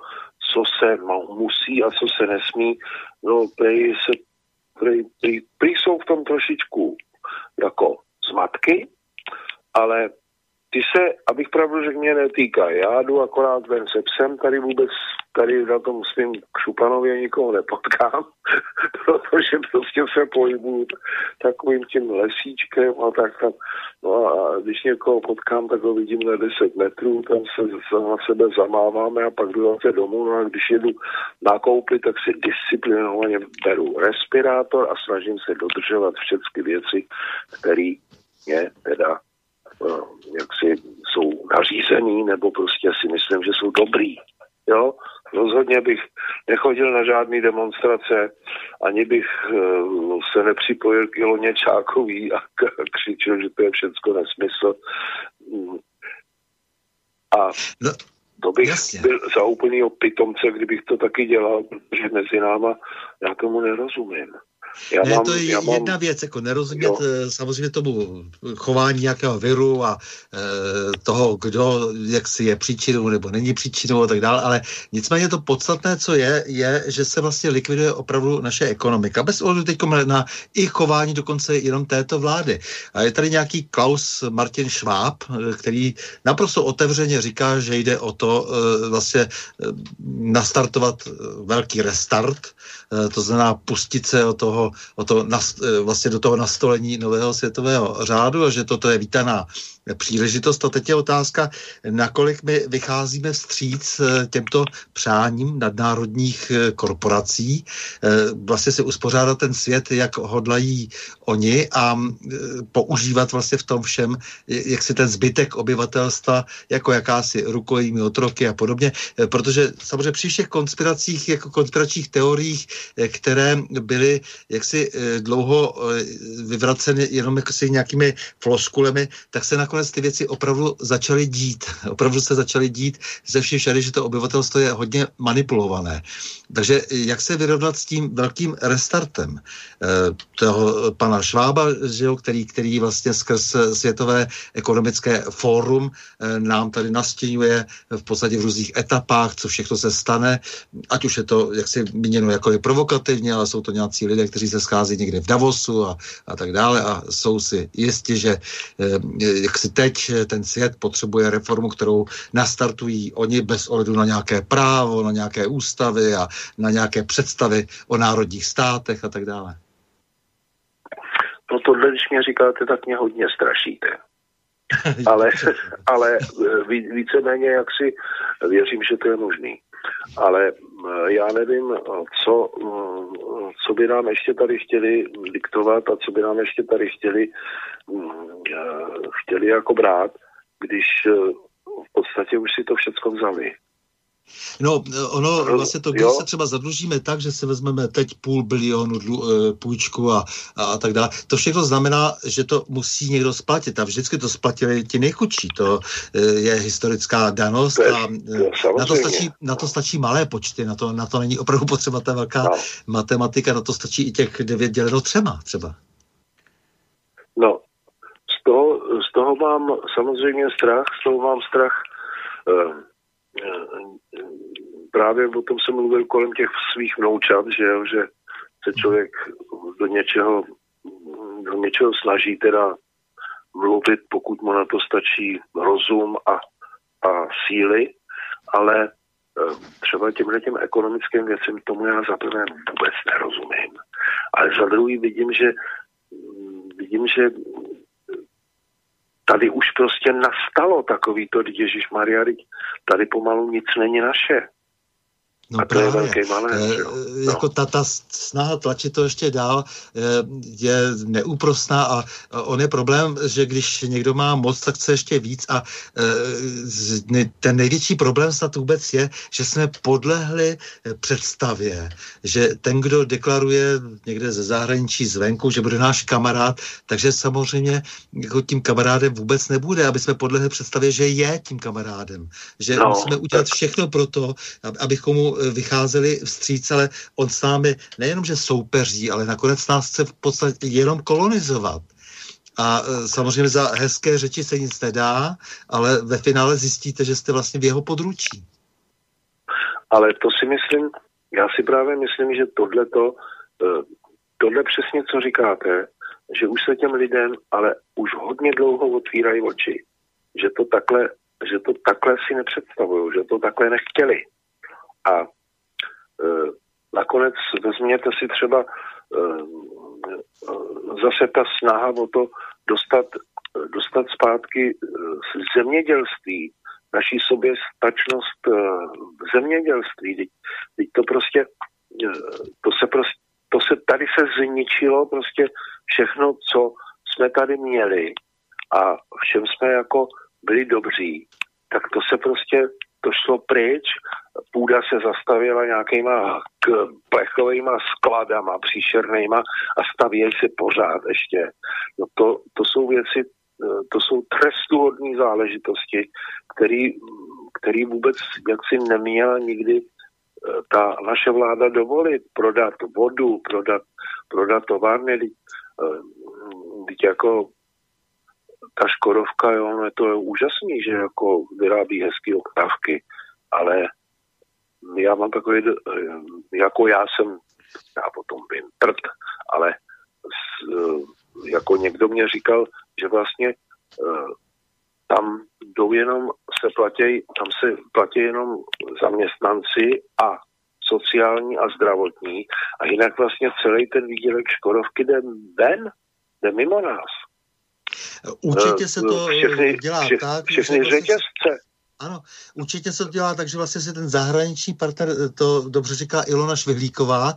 co se musí a co se nesmí, no prý, se, prý, prý, prý jsou v tom trošičku jako zmatky, ale ty se, abych pravdu řekl, mě netýká. Já jdu akorát ven se psem, tady vůbec, tady na tom svým Kšupanově nikoho nepotkám, protože prostě se pohybuju takovým tím lesíčkem a tak tam. No a když někoho potkám, tak ho vidím na deset metrů, tam se na sebe zamáváme a pak jdu zase domů. No a když jedu na koupli, tak si disciplinovaně beru respirátor a snažím se dodržovat všechny věci, které mě teda jak si jsou nařízený, nebo prostě si myslím, že jsou dobrý. Jo? Rozhodně bych nechodil na žádné demonstrace, ani bych se nepřipojil k Iloně Čákový a křičil, že to je všecko nesmysl. A no, to bych jasně. byl za úplnýho pitomce, kdybych to taky dělal, protože mezi náma já tomu nerozumím. Já ne, mám, to je já jedna mám... věc, jako nerozumět jo. samozřejmě tomu chování nějakého viru a e, toho, kdo jak si je příčinou nebo není příčinou a tak dále, ale nicméně to podstatné, co je, je, že se vlastně likviduje opravdu naše ekonomika. Bez ohledu teď na i chování dokonce jenom této vlády. A je tady nějaký Klaus Martin Schwab, který naprosto otevřeně říká, že jde o to e, vlastně e, nastartovat velký restart, e, to znamená pustit se o toho O to, vlastně do toho nastolení nového světového řádu a že toto je vítaná příležitost. A teď je otázka, nakolik my vycházíme vstříc těmto přáním nadnárodních korporací, vlastně si uspořádat ten svět, jak hodlají oni a používat vlastně v tom všem, jak si ten zbytek obyvatelstva, jako jakási rukojmí otroky a podobně, protože samozřejmě při všech konspiracích, jako konspiračních teoriích, které byly jaksi dlouho vyvraceny jenom jaksi nějakými floskulemi, tak se nakonec ty věci opravdu začaly dít. Opravdu se začaly dít ze všech všady, že to obyvatelstvo je hodně manipulované. Takže jak se vyrovnat s tím velkým restartem eh, toho pana Švába, že jo, který, který vlastně skrz Světové ekonomické fórum eh, nám tady nastěňuje v podstatě v různých etapách, co všechno se stane, ať už je to jaksi míněno jako je provokativně, ale jsou to nějací lidé, kteří se schází někde v Davosu a, a tak dále a jsou si jistě, že eh, jak si teď ten svět potřebuje reformu, kterou nastartují oni bez ohledu na nějaké právo, na nějaké ústavy a na nějaké představy o národních státech a tak dále. No tohle, když mě říkáte, tak mě hodně strašíte. Ale, ale víceméně jak si věřím, že to je možný. Ale já nevím, co, co by nám ještě tady chtěli diktovat a co by nám ještě tady chtěli, chtěli jako brát, když v podstatě už si to všecko vzali. No, ono vlastně to, když jo. se třeba zadlužíme tak, že si vezmeme teď půl bilionu dlu, půjčku a, a, a tak dále, to všechno znamená, že to musí někdo splatit a vždycky to splatili ti nejchudší, to je historická danost to je, a to na, to stačí, na to stačí malé počty, na to, na to není opravdu potřeba ta velká no. matematika, na to stačí i těch devět děleno třema třeba. No, z toho, z toho mám samozřejmě strach, z toho mám strach um, právě o tom jsem mluvil kolem těch svých vnoučat, že, že se člověk do něčeho, do něčeho snaží teda mluvit, pokud mu na to stačí rozum a, a síly, ale třeba těmhle těm ekonomickým věcem tomu já za prvé vůbec nerozumím. Ale za druhý vidím, že vidím, že tady už prostě nastalo takový to, Ježišmarja, tady pomalu nic není naše. No a to právě. Je velký malér, e, jako no. ta, ta snaha tlačit to ještě dál e, je neúprostná a, a on je problém, že když někdo má moc, tak chce ještě víc a e, ten největší problém snad vůbec je, že jsme podlehli představě, že ten, kdo deklaruje někde ze zahraničí zvenku, že bude náš kamarád, takže samozřejmě jako tím kamarádem vůbec nebude, aby jsme podlehli představě, že je tím kamarádem, že no, musíme udělat tak. všechno pro to, abychom mu vycházeli vstříc, ale on s námi nejenom, že soupeří, ale nakonec nás chce v podstatě jenom kolonizovat. A samozřejmě za hezké řeči se nic nedá, ale ve finále zjistíte, že jste vlastně v jeho područí. Ale to si myslím, já si právě myslím, že tohleto, tohle přesně, co říkáte, že už se těm lidem, ale už hodně dlouho otvírají oči, že to takhle, že to takhle si nepředstavují, že to takhle nechtěli. A e, nakonec vezměte si třeba e, zase ta snaha o to dostat, dostat zpátky z zemědělství, naší soběstačnost v zemědělství. Teď, teď to prostě, to se prostě, to se tady se zničilo prostě všechno, co jsme tady měli a všem jsme jako byli dobří, tak to se prostě, to šlo pryč, půda se zastavila nějakýma plechovejma skladama příšernýma a stavějí se pořád ještě. No to, to jsou věci, to jsou trestuhodné záležitosti, který, který vůbec jaksi neměla nikdy ta naše vláda dovolit prodat vodu, prodat, prodat továrny, teď jako ta Škodovka, jo, no to je úžasný, že jako vyrábí hezký oktávky, ale já mám takový, jako já jsem, já potom vím prd, ale s, jako někdo mě říkal, že vlastně tam jdou jenom se platí, tam se platí jenom zaměstnanci a sociální a zdravotní a jinak vlastně celý ten výdělek Škodovky jde ven, jde mimo nás. Určitě se to všechny, dělá vše, tak. Všechny řetězce. Ano, určitě se to dělá tak, že vlastně si ten zahraniční partner, to dobře říká Ilona Švihlíková,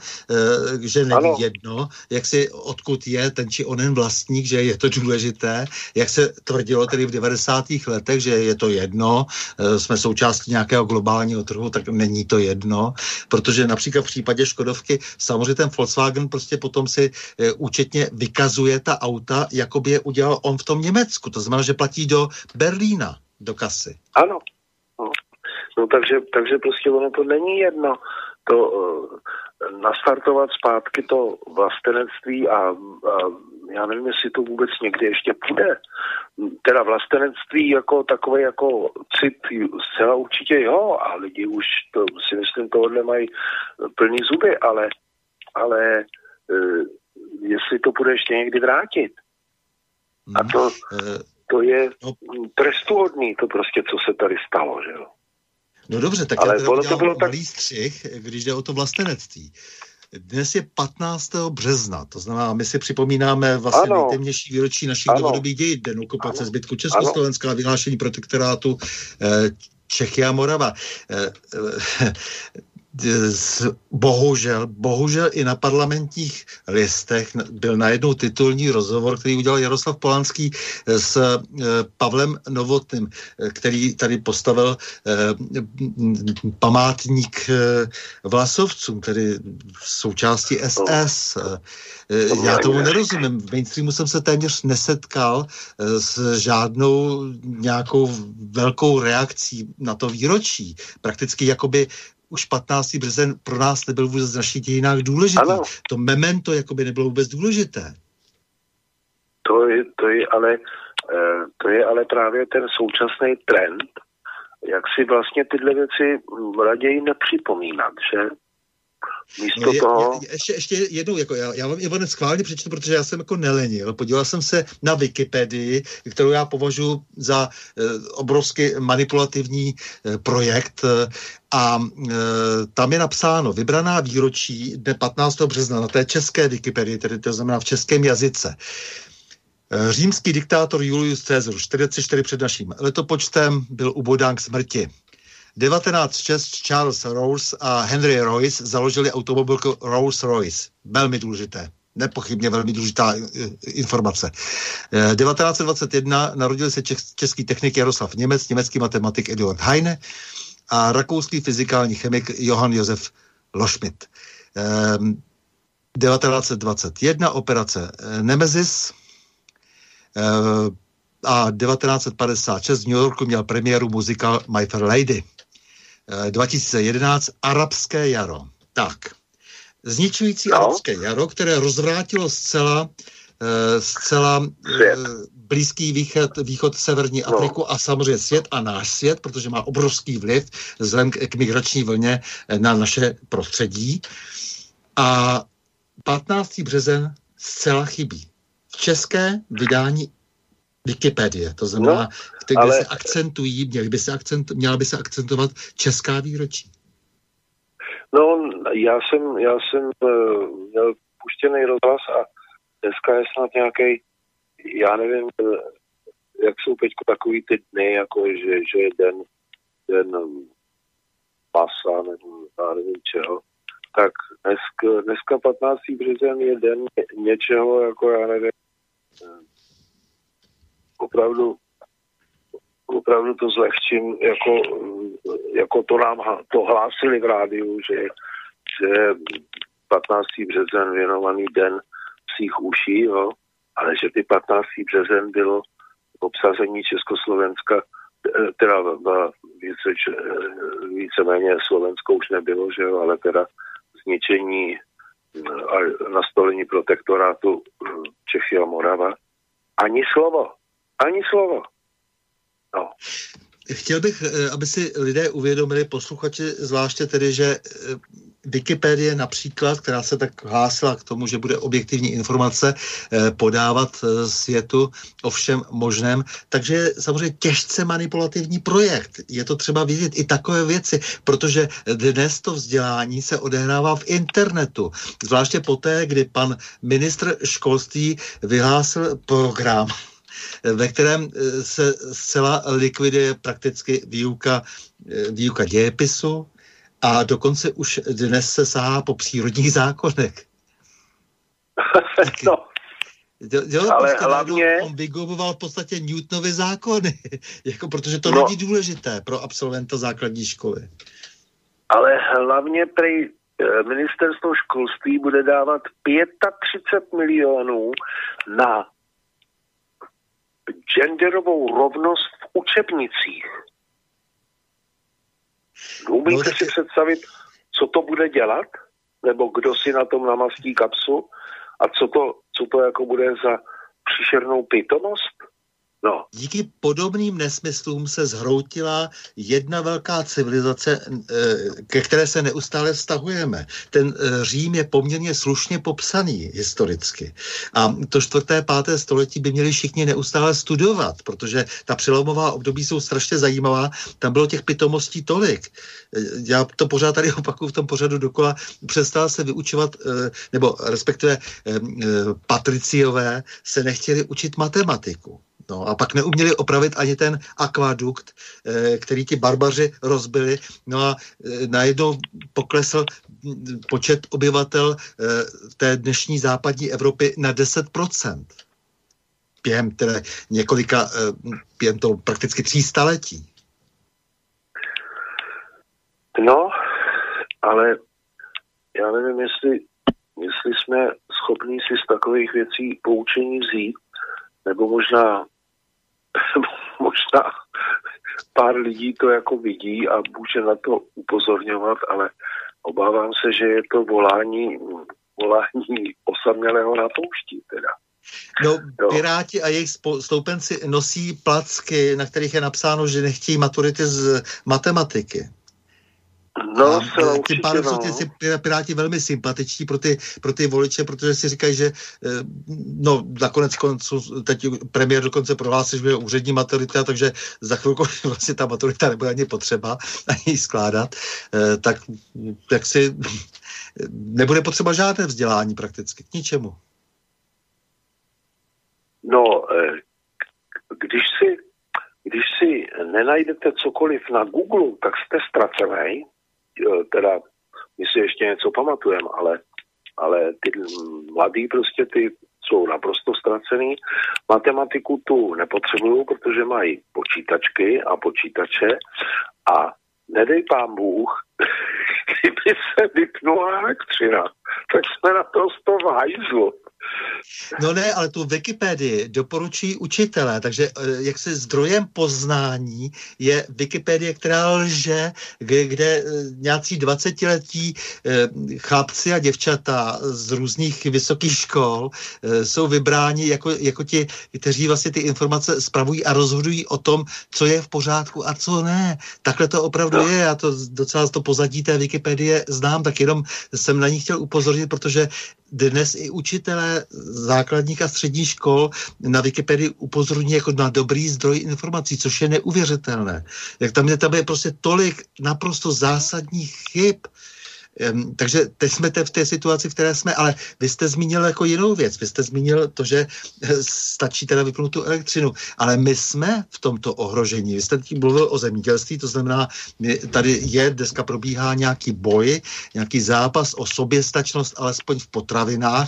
že není ano. jedno, jak si odkud je ten či onen vlastník, že je to důležité, jak se tvrdilo tedy v devadesátých letech, že je to jedno, jsme součástí nějakého globálního trhu, tak není to jedno, protože například v případě Škodovky samozřejmě ten Volkswagen prostě potom si účetně vykazuje ta auta, jako by je udělal on v tom Německu, to znamená, že platí do Berlína, do kasy. Ano. No takže, takže prostě ono to není jedno. To uh, nastartovat zpátky to vlastenectví a, a já nevím, jestli to vůbec někdy ještě půjde. Teda vlastenectví jako takové jako cit zcela určitě jo a lidi už to si myslím tohle mají plný zuby, ale, ale uh, jestli to půjde ještě někdy vrátit. A to... To je trestuhodný, to prostě, co se tady stalo, že jo. No dobře, tak ale já to dělám malý tak... střih, když jde o to vlastenectví. Dnes je patnáctého března, to znamená, my si připomínáme vlastně nejtemnější výročí našich novodobých dějin, den okupace zbytku Československa a vyhlášení protektorátu eh, Čechy a Morava. Eh, eh, Bohužel, bohužel i na Parlamentních listech byl najednou titulní rozhovor, který udělal Jaroslav Polanský s Pavlem Novotným, který tady postavil památník vlasovcům, tedy součástí S S. Já tomu nerozumím. V mainstreamu jsem se téměř nesetkal s žádnou nějakou velkou reakcí na to výročí. Prakticky jakoby už patnáctý březen pro nás nebyl vůbec v našich dějinách důležitý. Ano. To memento jakoby nebylo vůbec důležité. To je, to je ale to je ale právě ten současný trend, jak si vlastně tyhle věci raději nepřipomínat, že místo no je, toho... Je, ještě, ještě jednou, jako já, já vám Ivane schválně přečtu, protože já jsem jako nelenil. Podíval jsem se na Wikipedii, kterou já považuji za e, obrovsky manipulativní e, projekt e, a e, tam je napsáno vybraná výročí dne patnáctého března na té české Wikipedii, tedy to znamená v českém jazyce. E, římský diktátor Julius Caesar čtyřicet čtyři před naším letopočtem byl ubodán k smrti. devatenáct set šest Charles Rose a Henry Royce založili automobilku Rolls-Royce. Velmi důležité. Nepochybně velmi důležitá informace. devatenáct set dvacet jedna narodil se český technik Jaroslav Němec, německý matematik Eduard Heine a rakouský fyzikální chemik Johann Josef Loschmidt. devatenáct set dvacet jedna operace Nemesis a devatenáct set padesát šest v New Yorku měl premiéru muzikál My Fair Lady. dva tisíce jedenáct Arabské jaro. Tak. Zničující no. arabské jaro, které rozvrátilo zcela, zcela Blízký východ, východ severní Afriku no. a samozřejmě svět a náš svět, protože má obrovský vliv vzhledem k migrační vlně na naše prostředí. A patnáctý březen zcela chybí. V české vydání Wikipedie, to znamená, no, kde ale... se akcentují, měly by se akcentu, měla by se akcentovat česká výročí. No, já jsem, já jsem měl puštěný rozhlas a dneska je snad nějaký, já nevím, jak jsou teď takový ty dny, jako že, že je den, den masa, nebo já nevím čeho. Tak dneska, dneska patnáctý březen je den něčeho, jako já nevím, opravdu, opravdu to zlehčím, jako, jako to nám to hlásili v rádiu, že, že patnáctý březen věnovaný den psích uší, jo, ale že by patnáctý březen bylo obsazení Československa, teda více, víceméně Slovensko už nebylo, že jo, ale teda zničení a nastolení protektorátu Čechy a Morava. Ani slovo. Ani slovo. No. Chtěl bych, aby si lidé uvědomili, posluchači, zvláště tedy, že Wikipedie například, která se tak hlásila k tomu, že bude objektivní informace podávat světu o všem možném, takže je samozřejmě těžce manipulativní projekt. Je to třeba vidět i takové věci, protože dnes to vzdělání se odehrává v internetu. Zvláště poté, kdy pan ministr školství vyhlásil program, ve kterém se zcela likviduje prakticky výuka, výuka dějepisu a dokonce už dnes se sahá po přírodních zákonech. No. Jo, ale hlavně... On vygoboval v podstatě Newtonovy zákony, jako, protože to no. není důležité pro absolventa základní školy. Ale hlavně prej ministerstvo školství bude dávat třicet pět milionů na genderovou rovnost v učebnicích. Umíte si představit, co to bude dělat? Nebo kdo si na tom namastí kapsu? A co to, co to jako bude za příšernou pitomost? No. Díky podobným nesmyslům se zhroutila jedna velká civilizace, ke které se neustále vztahujeme. Ten Řím je poměrně slušně popsaný historicky. A to čtvrté, páté století by měli všichni neustále studovat, protože ta přelomová období jsou strašně zajímavá. Tam bylo těch pitomostí tolik. Já to pořád tady opakuju v tom pořadu dokola. Přestala se vyučovat, nebo respektive patriciové se nechtěli učit matematiku. No, a pak neuměli opravit ani ten akvadukt, který ti barbaři rozbili. No a najednou poklesl počet obyvatel té dnešní západní Evropy na deset procent. Během teda několika, během toho prakticky tří staletí. No, ale já nevím, jestli, jestli jsme schopni si z takových věcí poučení vzít, nebo možná možná pár lidí to jako vidí a může na to upozorňovat, ale obávám se, že je to volání, volání osamělého na poušti teda. No, no, Piráti a jejich stoupenci nosí placky, na kterých je napsáno, že nechtějí maturity z matematiky. No, tím pádem jsou ty Piráti velmi sympatiční pro ty, pro ty voliče, protože si říkají, že no, nakonec konců, teď premiér dokonce prohlásil, že je úřední maturita, takže za chvilku vlastně ta maturita nebude ani potřeba ani skládat, tak, tak si nebude potřeba žádné vzdělání prakticky, k ničemu. No, když si, když si si nenajdete cokoliv na Google, tak jste ztracený. Teda my si ještě něco pamatujeme, ale, ale ty mladí prostě ty jsou naprosto ztracený. Matematiku tu nepotřebují, protože mají počítačky a počítače a nedej pán Bůh, kdyby se vypnula elektřina, tak jsme naprosto v hajzlu. No ne, ale tu Wikipedii doporučují učitelé, takže jaksi zdrojem poznání je Wikipedie, která lže, kde, kde nějací dvacetiletí chlapci a děvčata z různých vysokých škol jsou vybráni jako, jako ti, kteří vlastně ty informace spravují a rozhodují o tom, co je v pořádku a co ne. Takhle to opravdu no. je, já to docela to pozadí té Wikipedie znám, tak jenom jsem na ní chtěl upozornit, protože dnes i učitelé základních a středních škol na Wikipedii upozorní jako na dobrý zdroj informací, což je neuvěřitelné. Jak tam je, tam je prostě tolik naprosto zásadních chyb. Um, takže teď jsme te v té situaci, v které jsme, ale vy jste zmínil jako jinou věc. Vy jste zmínil to, že stačí teda vypnout tu elektřinu, ale my jsme v tomto ohrožení. Vy jste tím mluvil o zemědělství, to znamená, tady je, dneska probíhá nějaký boj, nějaký zápas o soběstačnost, alespoň v potravinách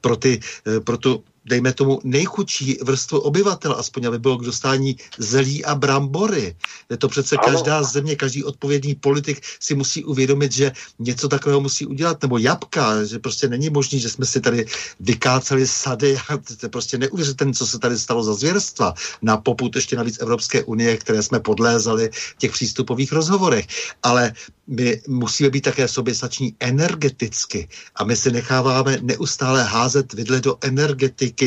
pro ty, pro tu dejme tomu, nejchudší vrstvu obyvatel, aspoň aby bylo k dostání zelí a brambory. Je to přece ano. Každá země, každý odpovědný politik si musí uvědomit, že něco takového musí udělat, nebo jabka, že prostě není možný, že jsme si tady vykáceli sady a to je prostě neuvěřitelné, co se tady stalo za zvěrstva. Na popud ještě navíc Evropské unie, které jsme podlézali v těch přístupových rozhovorech. Ale my musíme být také soběstační energeticky a my si necháváme neustále házet vidle do energetiky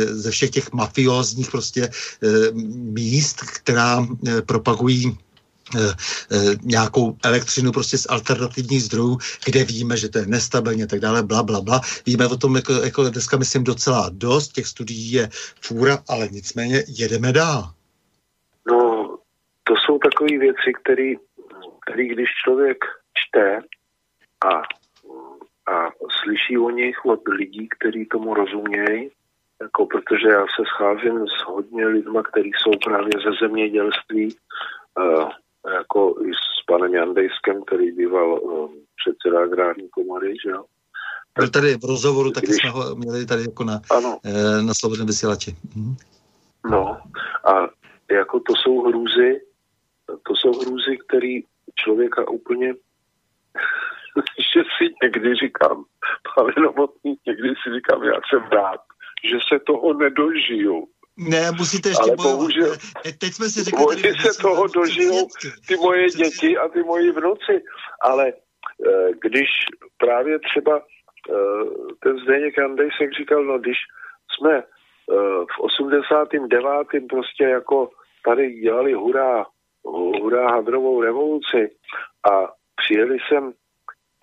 ze všech těch mafiózních prostě míst, která propagují nějakou elektřinu prostě z alternativních zdrojů, kde víme, že to je nestabilně, tak dále, bla, bla, bla. Víme o tom, jako, jako dneska myslím docela dost, těch studií je fůra, ale nicméně jedeme dál. No, to jsou takové věci, které, když člověk čte a a slyší o nich od lidí, kteří tomu rozumějí, jako protože já se scházím s hodně lidma, kteří jsou právě ze zemědělství, jako i s panem Jandejskem, který býval předseda agrární komory, že jo. Byl tady v rozhovoru, taky když jsme ho měli tady jako na, na Slobodném vysílači. Mhm. No a jako to jsou hrůzy, to jsou hrůzy, který člověka úplně že si někdy říkám, ale novotný, někdy si říkám, já jsem rád, že se toho nedožiju. Ne, musíte ještě ale bojovat. Bohužel, teď jsme si řekli, oni se vnitř toho vnitř dožijou, ty moje vnitř. děti a ty moji vnuci. Ale když právě třeba ten Zdeněk Andejsek říkal, no když jsme v osmdesátém devátém prostě jako tady dělali hurá, hurá hadrovou revoluci a přijeli sem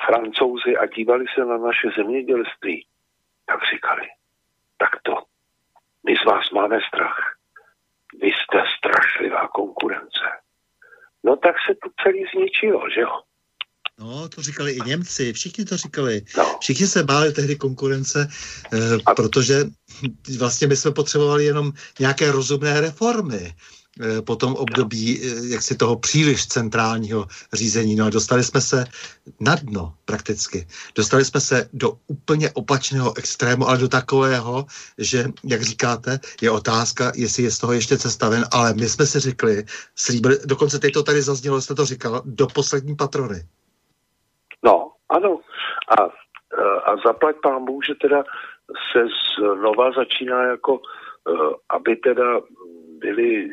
Francouzi a dívali se na naše zemědělství, tak říkali, tak to, my z vás máme strach, vy jste strašlivá konkurence. No tak se to celý zničilo, že jo? No, to říkali i Němci, všichni to říkali. No. Všichni se báli tehdy konkurence, eh, protože vlastně my jsme potřebovali jenom nějaké rozumné reformy po tom období jaksi toho příliš centrálního řízení. No a dostali jsme se na dno prakticky. Dostali jsme se do úplně opačného extrému, ale do takového, že, jak říkáte, je otázka, jestli je z toho ještě cesta ven, ale my jsme si řekli, slíbili, dokonce teď to tady zaznělo, jste to říkal, do poslední patrony. No, ano. A, a zaplať pán Bůh, že teda se znova začíná jako, aby teda Byly,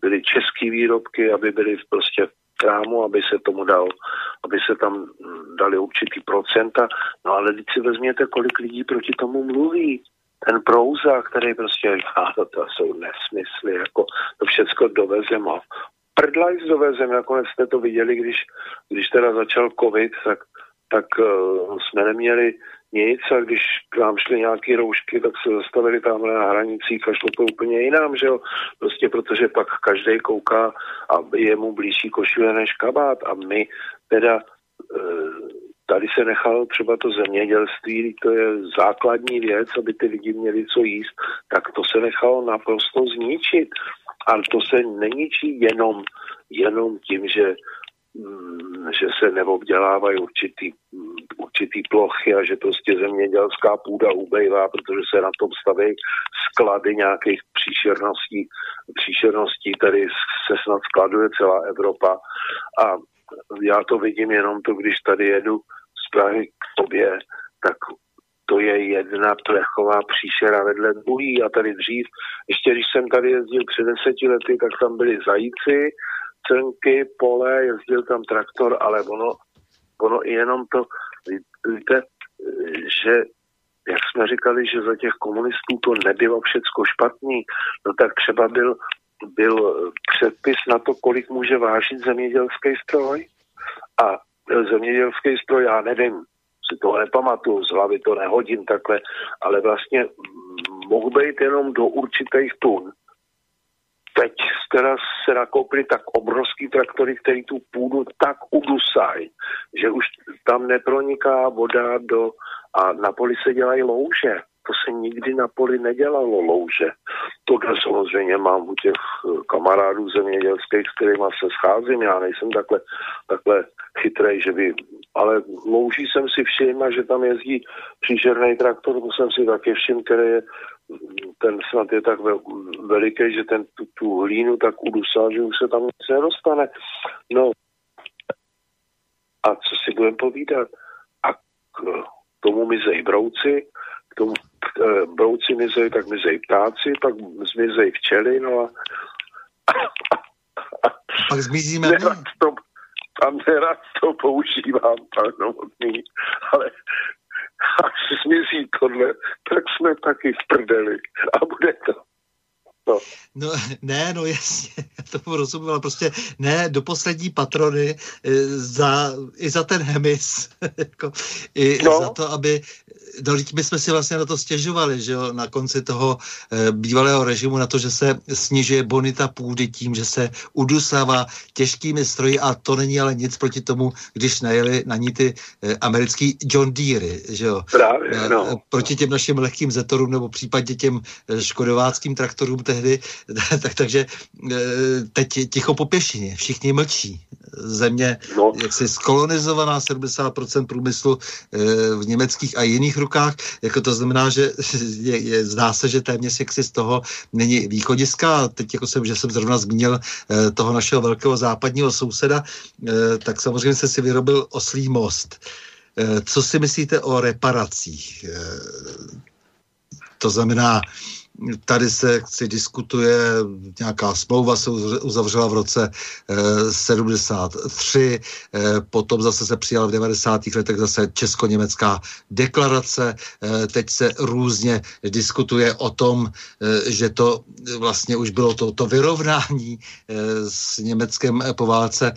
byly české výrobky, aby byly prostě v krámu, aby se tomu dal, aby se tam dali určitý procenta. No ale když si vezměte, kolik lidí proti tomu mluví. Ten Prouza, který prostě říká, to, to jsou nesmysly, jako to všecko dovezem a prdlajs dovezem. Nakonec jste to viděli, když, když teda začal covid, tak, tak uh, jsme neměli nic a když k nám šly nějaké roušky, tak se zastavili tamhle na hranicích a šlo to úplně jinam, že jo? Prostě protože pak každý kouká a je mu blížší košile než kabát a my teda tady se nechalo třeba to zemědělství, to je základní věc, aby ty lidi měli co jíst, tak to se nechalo naprosto zničit Ale to se neničí jenom, jenom tím, že, že se neobdělávají určitý, určitý plochy a že prostě zemědělská půda ubejvá, protože se na tom staví sklady nějakých příšerností. Příšerností tady se snad skladuje celá Evropa. A já to vidím jenom to, když tady jedu z Prahy k tobě, tak to je jedna plechová příšera vedle druhý. A tady dřív, ještě když jsem tady jezdil před deseti lety, tak tam byly zajíci, cvrnky, pole, jezdil tam traktor, ale ono, ono i jenom to, víte, že jak jsme říkali, že za těch komunistů to nebylo všecko špatný, no tak třeba byl, byl předpis na to, kolik může vážit zemědělský stroj. A zemědělský stroj, já nevím, si toho nepamatuju, z hlavy to nehodím takhle, ale vlastně mohl být jenom do určitých tun. Teď teda se nakoupili tak obrovský traktory, který tu půdu tak udusají, že už tam neproniká voda do... A na poli se dělají louže. To se nikdy na poli nedělalo louže. Tohle samozřejmě mám u těch kamarádů zemědělských, s kterýma se scházím. Já nejsem takhle, takhle chytrej, že by... Ale louží jsem si všim a že tam jezdí příšerný traktor, to jsem si taky všim, který je... Ten snad je tak veliký, že ten tu, tu hlínu tak udusal, že už se tam nic nedostane. No a co si budeme povídat? A k tomu mizejí brouci, k tomu k, brouci mizejí, tak mizejí ptáci, pak zmizejí včely, no a... Pak zmizíme my. A nerad to používám, pardonný, ale... Až směří tohle, tak jsme taky v prdeli. A bude to. No, no ne, no jasně, já to rozumím, ale prostě ne, do poslední patrony za, i za ten hemis, jako, i no. za to, aby, no, my jsme si vlastně na to stěžovali, že jo, na konci toho e, bývalého režimu, na to, že se snižuje bonita půdy tím, že se udusává těžkými stroji, a to není ale nic proti tomu, když najeli na ní ty e, americký John Deere, že jo. Právě, e, no. Proti těm našim lehkým zetorům, nebo případně těm škodováckým traktorům, tehdy, tak, takže teď ticho po pěšině, všichni mlčí. Země no. jaksi skolonizovaná, sedmdesát procent průmyslu v německých a jiných rukách, jako to znamená, že je, je, zdá se, že téměř jaksi z toho není východiska, a teď jako jsem, že jsem zrovna zmínil toho našeho velkého západního souseda, tak samozřejmě se si vyrobil Oslí most. Co si myslíte o reparacích? To znamená, tady se chci, diskutuje, nějaká smlouva se uzavřela v roce eh, sedmdesát tři, eh, potom zase se přijala v devadesátých letech zase česko-německá deklarace, eh, teď se různě diskutuje o tom, eh, že to vlastně už bylo to, to vyrovnání eh, s Německem po válce,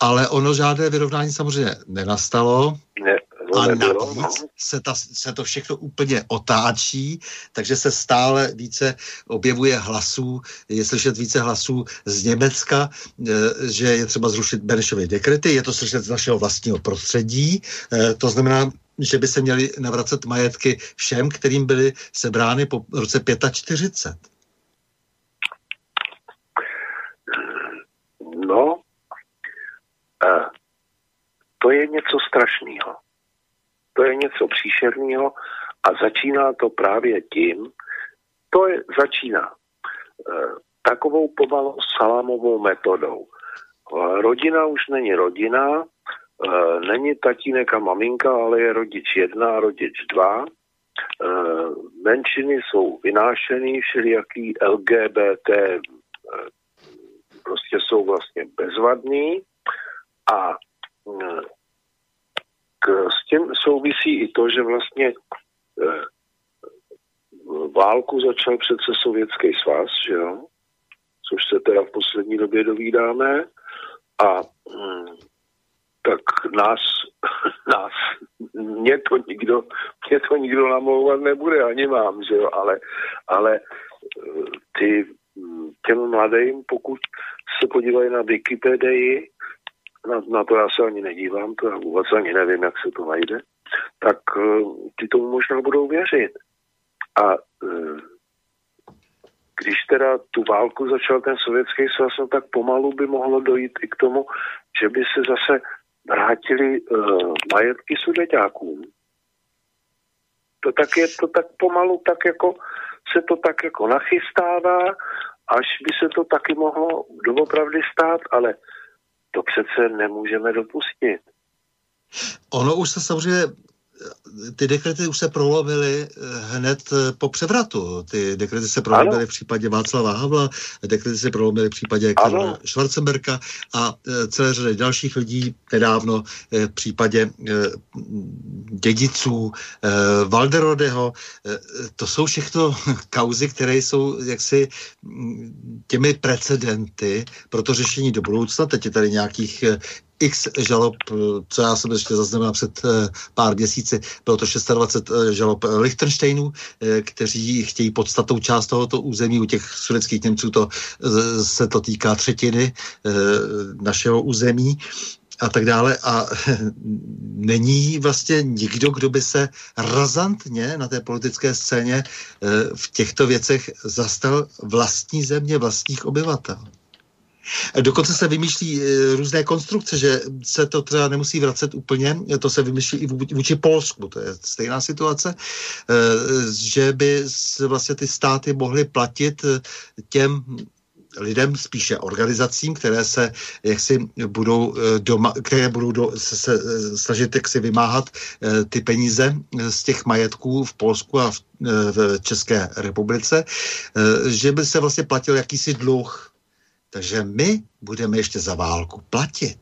ale ono žádné vyrovnání samozřejmě nenastalo. Ne. A navíc se, ta, se to všechno úplně otáčí, takže se stále více objevuje hlasů, je slyšet více hlasů z Německa, že je třeba zrušit Benešovy dekrety, je to slyšet z našeho vlastního prostředí, to znamená, že by se měly navracet majetky všem, kterým byly sebrány po roce čtyřicet pět. No, to je něco strašného. To je něco příšerného a začíná to právě tím, to je, začíná e, takovou pomalou salámovou metodou. E, rodina už není rodina, e, není tatínek a maminka, ale je rodič jedna a rodič dva. E, menšiny jsou vynášeny, všelijaký L G B T e, prostě jsou vlastně bezvadný a e, s tím souvisí i to, že vlastně e, válku začal přece Sovětský svaz, že jo? Což se teda v poslední době dovídáme. A mm, tak nás, nás, mě to nikdo, mě to nikdo namlouvat nebude, ani mám, že jo? Ale, ale ty, těm mladým, pokud se podívají na Wikipedii, Na, na to já se ani nedívám, to já vůbec ani nevím, jak se to najde, tak uh, ty tomu možná budou věřit. A uh, když teda tu válku začal ten Sovětský svaz, no tak pomalu by mohlo dojít i k tomu, že by se zase vrátili uh, majetky sudeťákům. To tak je to tak pomalu, tak jako se to tak jako nachystává, až by se to taky mohlo doopravdy stát, ale to přece nemůžeme dopustit. Ono už se samozřejmě, ty dekrety už se prolomily hned po převratu. Ty dekrety se prolomily ano. v případě Václava Havla, dekrety se prolomily v případě Karla Schwarzenberga a celé řady dalších lidí nedávno v případě dědiců Walderodeho. To jsou všechno kauzy, které jsou jaksi těmi precedenty pro to řešení do budoucna. Teď je tady nějakých x žalob, co já jsem ještě zaznamenal před pár měsíci, bylo to dvacet šest žalob Lichtensteinů, kteří chtějí podstatnou část tohoto území, u těch sudetských Němců to, se to týká třetiny našeho území a tak dále, a není vlastně nikdo, kdo by se razantně na té politické scéně v těchto věcech zastal vlastní země, vlastních obyvatel. Dokonce se vymýšlí různé konstrukce, že se to třeba nemusí vracet úplně, to se vymýšlí i vůči Polsku, to je stejná situace, že by vlastně ty státy mohly platit těm lidem, spíše organizacím, které se jaksi budou, doma, které budou do, se, se snažit jaksi vymáhat ty peníze z těch majetků v Polsku a v, v České republice, že by se vlastně platil jakýsi dluh. Takže my budeme ještě za válku platit.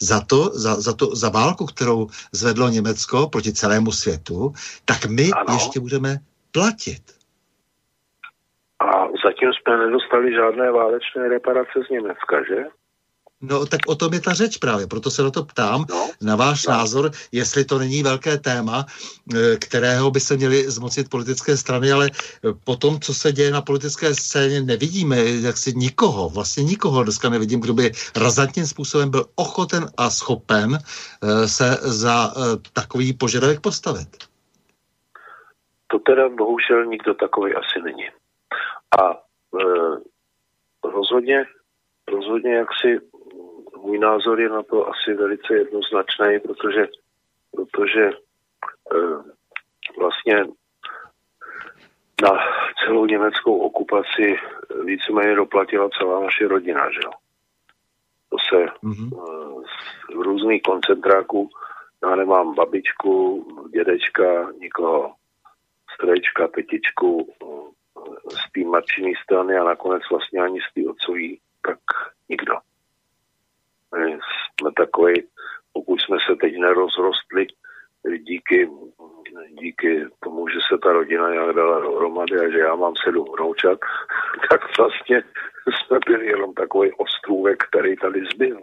Za to, za, za to, za válku, kterou zvedlo Německo proti celému světu, tak my ano. ještě budeme platit. A zatím jsme nedostali žádné válečné reparace z Německa, že? No, tak o tom je ta řeč právě, proto se na to ptám, no, na váš no. názor, jestli to není velké téma, kterého by se měly zmocnit politické strany, ale po tom, co se děje na politické scéně, nevidíme jaksi nikoho, vlastně nikoho dneska nevidím, kdo by razantním způsobem byl ochoten a schopen se za takový požadavek postavit. To teda bohužel nikdo takový asi není. A eh, rozhodně, rozhodně jaksi můj názor je na to asi velice jednoznačný, protože, protože e, vlastně na celou německou okupaci víceméně doplatila celá naše rodina, že jo. To se mm-hmm. e, z různých koncentráků, já nemám babičku, dědečka, nikoho, strejčka, tetičku, z té matčinné strany a nakonec vlastně ani z té otcový, tak nikdo. My jsme takový, pokud jsme se teď nerozrostli díky, díky tomu, že se ta rodina nějak dala dohromady a že já mám sedm vnoučat, tak vlastně jsme byli jenom takový ostrůvek, který tady zbyl.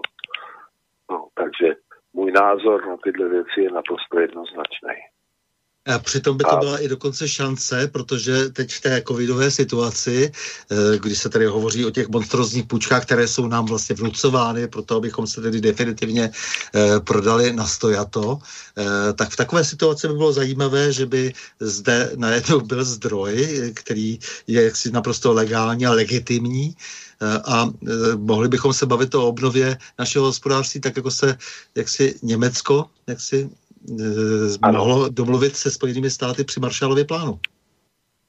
No, takže můj názor na tyhle věci je naprosto jednoznačný. A přitom by to byla i dokonce šance, protože teď v té covidové situaci, když se tady hovoří o těch monstrózních půjčkách, které jsou nám vlastně vnucovány, proto abychom se tedy definitivně prodali na stojato, tak v takové situaci by bylo zajímavé, že by zde najednou byl zdroj, který je jaksi naprosto legální a legitimní, a mohli bychom se bavit o obnově našeho hospodářství, tak jako se jaksi Německo, jaksi Ano. mohlo domluvit se Spojenými státy při Marshallově plánu.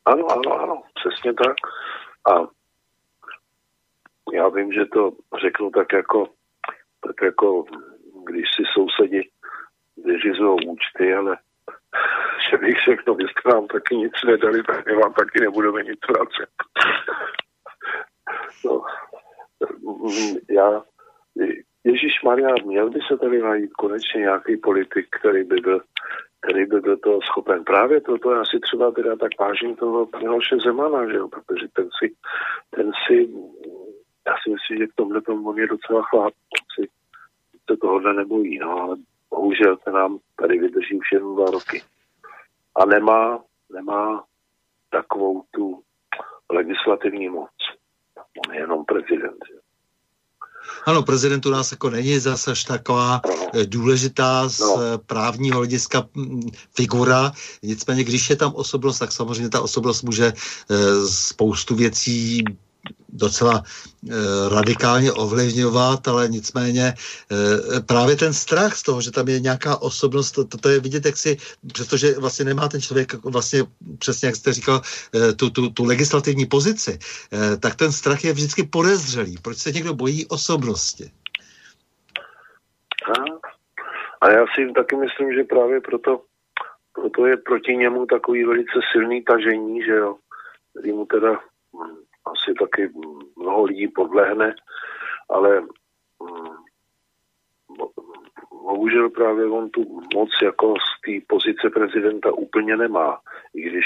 Ano, ano, ano, přesně tak. A já vím, že to řeknu tak jako, tak jako když si sousedi vyřizují účty, ale že bych řekl, vy jste nám taky nic nedali, tak my vám taky nebudeme nic vracet. No, já... Ježišmarja, měl by se tady najít konečně nějaký politik, který by byl, který by byl toho schopen. Právě proto já si třeba teda tak vážím toho Miloše Zemana, že jo, protože ten si, ten si, já si myslím, že v tomhle tomu on je docela chlap, si se tohohle nebojí, no, ale bohužel ten nám tady vydrží už jen dva roky. A nemá, nemá takovou tu legislativní moc. On je jenom prezident, že? Ano, prezident u nás jako není zase taková důležitá z právního hlediska figura, nicméně když je tam osobnost, tak samozřejmě ta osobnost může spoustu věcí docela e, radikálně ovlivňovat, ale nicméně e, právě ten strach z toho, že tam je nějaká osobnost, to, to, to je vidět, jak si, přestože vlastně nemá ten člověk vlastně přesně, jak jste říkal, e, tu, tu, tu legislativní pozici, e, tak ten strach je vždycky podezřelý. Proč se někdo bojí osobnosti? A já si taky myslím, že právě proto, proto je proti němu takový velice silný tažení, že jo, který mu teda asi taky mnoho lidí podlehne, ale bohužel právě on tu moc jako z té pozice prezidenta úplně nemá, i když,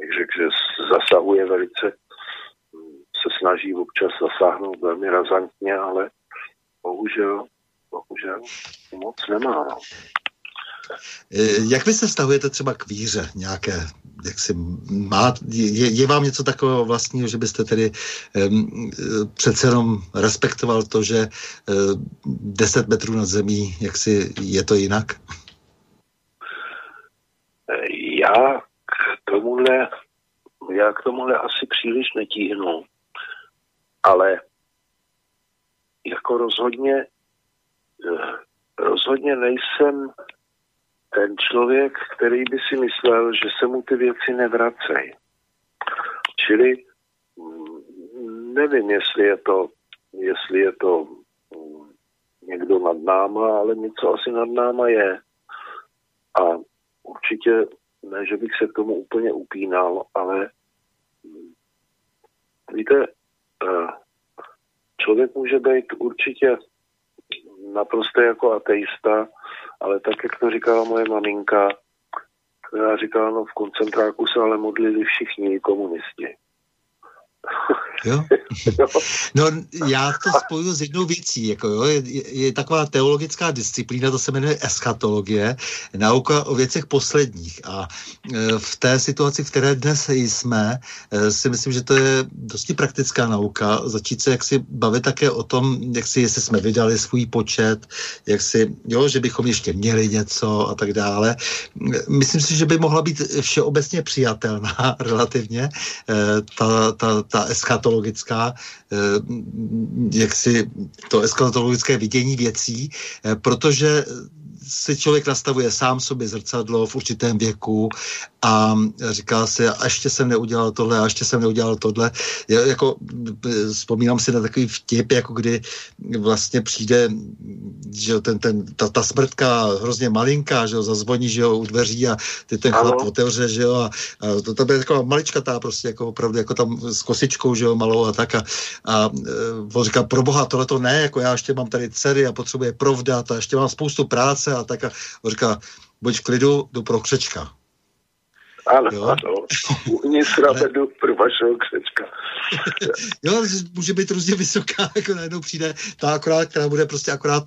jak řekl, že zasahuje velice, se snaží občas zasáhnout velmi razantně, ale bohužel, bohužel moc nemá. No. Jak vy se vztahujete třeba k víře nějaké, jak si má, je, je vám něco takového vlastního, že byste tedy um, přece jenom respektoval to, že um, deset metrů nad zemí, jak si je to jinak? Já k tomuhle, já k tomuhle asi příliš netíhnu, ale jako rozhodně, rozhodně nejsem ten člověk, který by si myslel, že se mu ty věci nevracejí. Čili nevím, jestli je to, jestli je to někdo nad náma, ale něco asi nad náma je. A určitě ne, že bych se k tomu úplně upínal, ale víte, člověk může být určitě naprosto jako ateista, ale tak, jak to říkala moje maminka, která říkala, no v koncentráku se ale modlili všichni komunisti. Jo? No já to spojuji s jednou věcí, jako jo, je, je taková teologická disciplína, to se jmenuje eschatologie, nauka o věcech posledních, a e, v té situaci, v které dnes jsme, e, si myslím, že to je dosti praktická nauka, začít se jaksi bavit také o tom, jak si, jestli jsme vydali svůj počet, jak si, jo, že bychom ještě měli něco a tak dále. Myslím si, že by mohla být všeobecně přijatelná relativně e, ta, ta, ta eschatologická, jak si to eschatologické vidění věcí, protože se člověk nastavuje sám sobě zrcadlo v určitém věku a říká si, a ještě jsem neudělal tohle, a ještě jsem neudělal tohle. Já, jako, vzpomínám si na takový vtip, jako kdy vlastně přijde, že ten, ten, ta, ta smrtka hrozně malinká, že jo, zazvoní, že jo, u dveří, a ty ten chlap otevře, že jo, a, a to, to byla taková maličkatá prostě, jako opravdu, jako tam s kosičkou, že jo, malou a tak, a, a on říká, proboha, tohle to ne, jako já ještě mám tady dcery a potřebuji je provdat a ještě mám spoustu práce a tak, a on říká, buď v klidu, jdu pro křečka. Ano, jo? Ano. Uvnitř rabedu pro vašeho křečka. Jo, může být různě vysoká, jako najednou přijde ta akorát, která bude prostě akorát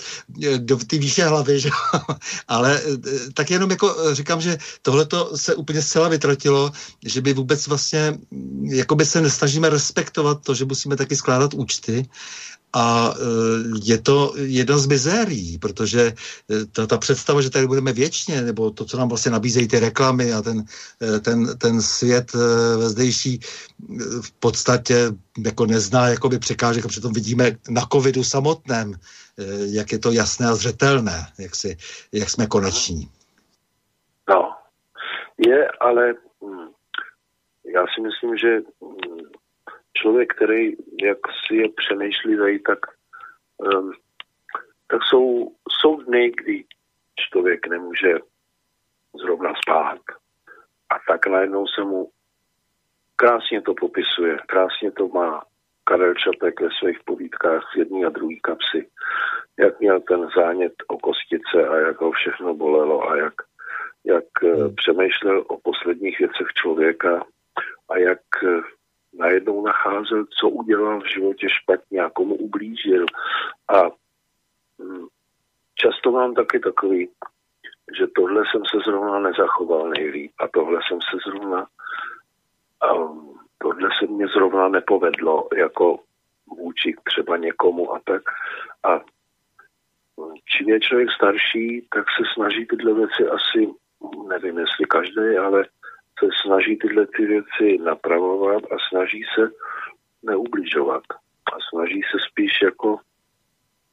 do ty výše hlavy, že? Ale tak jenom jako říkám, že tohleto se úplně zcela vytratilo, že by vůbec vlastně, jako by se nesnažíme respektovat to, že musíme taky skládat účty. A je to jedna z mizérií, protože ta, ta představa, že tady budeme věčně, nebo to, co nám vlastně nabízejí ty reklamy a ten, ten, ten svět vezdejší v podstatě jako nezná jakoby překážek, a přitom vidíme na covidu samotném, jak je to jasné a zřetelné, jak, si, jak jsme koneční. No, je, ale já si myslím, že člověk, který, jak si je přemýšlivý, tak, um, tak jsou, jsou dny, kdy člověk nemůže zrovna spát. A tak najednou se mu krásně to popisuje, krásně to má Karel Čapek ve svých povídkách z jedné a druhé kapsy, jak měl ten zánět o kostice a jak ho všechno bolelo a jak, jak uh, přemýšlel o posledních věcech člověka a jak Uh, najednou nacházel, co udělal v životě špatně a komu ublížil. A často mám taky takový, že tohle jsem se zrovna nezachoval nejlíp a tohle jsem se zrovna, tohle se mě zrovna nepovedlo, jako vůči třeba někomu a tak. A čím je člověk starší, tak se snaží tyhle věci asi, nevím jestli každý, ale se snaží tyhle ty věci napravovat a snaží se neubližovat. A snaží se spíš jako,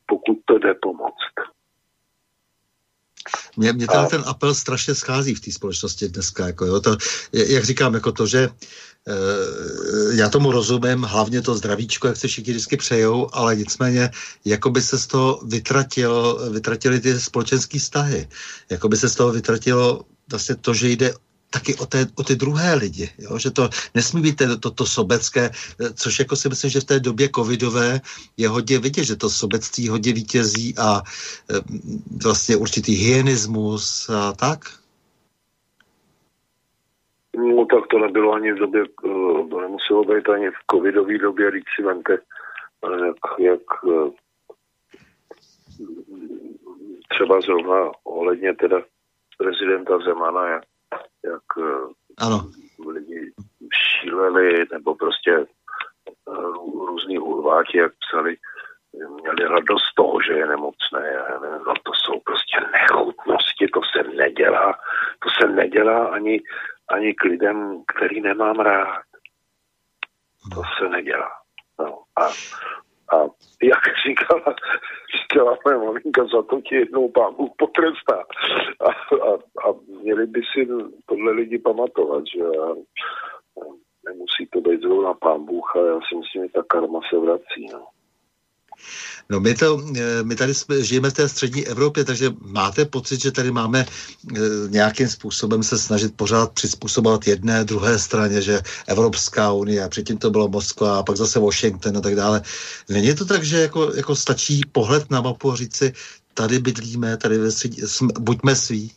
pokud to jde, pomoct. Mě, mě ten, ten apel strašně schází v té společnosti dneska. Jako, jo. To, jak říkám, jako to, že e, já tomu rozumím, hlavně to zdravíčko, jak se všichni vždycky přejou, ale nicméně, jako by se z toho vytratil, vytratily ty společenské vztahy. Jako by se z toho vytratilo vlastně to, že jde taky o, té, o ty druhé lidi, jo? Že to nesmí být to, to, to sobecké, což jako si myslím, že v té době covidové je hodně vidět, že to sobectví hodně vítězí a e, vlastně určitý hyenismus a tak? No tak to nebylo ani v době, to nemuselo být ani v covidové době, když si vemte, jak, jak třeba zrovna ohledně teda prezidenta Zemana, jak jak ano. Lidi šíleli, nebo prostě rů, různý hulváti, jak psali, měli radost z toho, že je nemocné. No to jsou prostě nechutnosti, to se nedělá. To se nedělá ani, ani k lidem, který nemám rád. To se nedělá. No. A, a jak říkala, říkala moje maminka, za to ti jednou Pán Bůh potrestá. A, a, a měli by si tohle lidi pamatovat, že nemusí to být zrovna Pán Bůh, a já si myslím, že ta karma se vrací. No. No my, to, my tady žijeme v té střední Evropě, takže máte pocit, že tady máme nějakým způsobem se snažit pořád přizpůsobovat jedné, druhé straně, že Evropská unie, předtím to bylo Moskva a pak zase Washington a tak dále. Není to tak, že jako, jako stačí pohled na mapu a říct si, tady bydlíme, tady ve středí, buďme sví?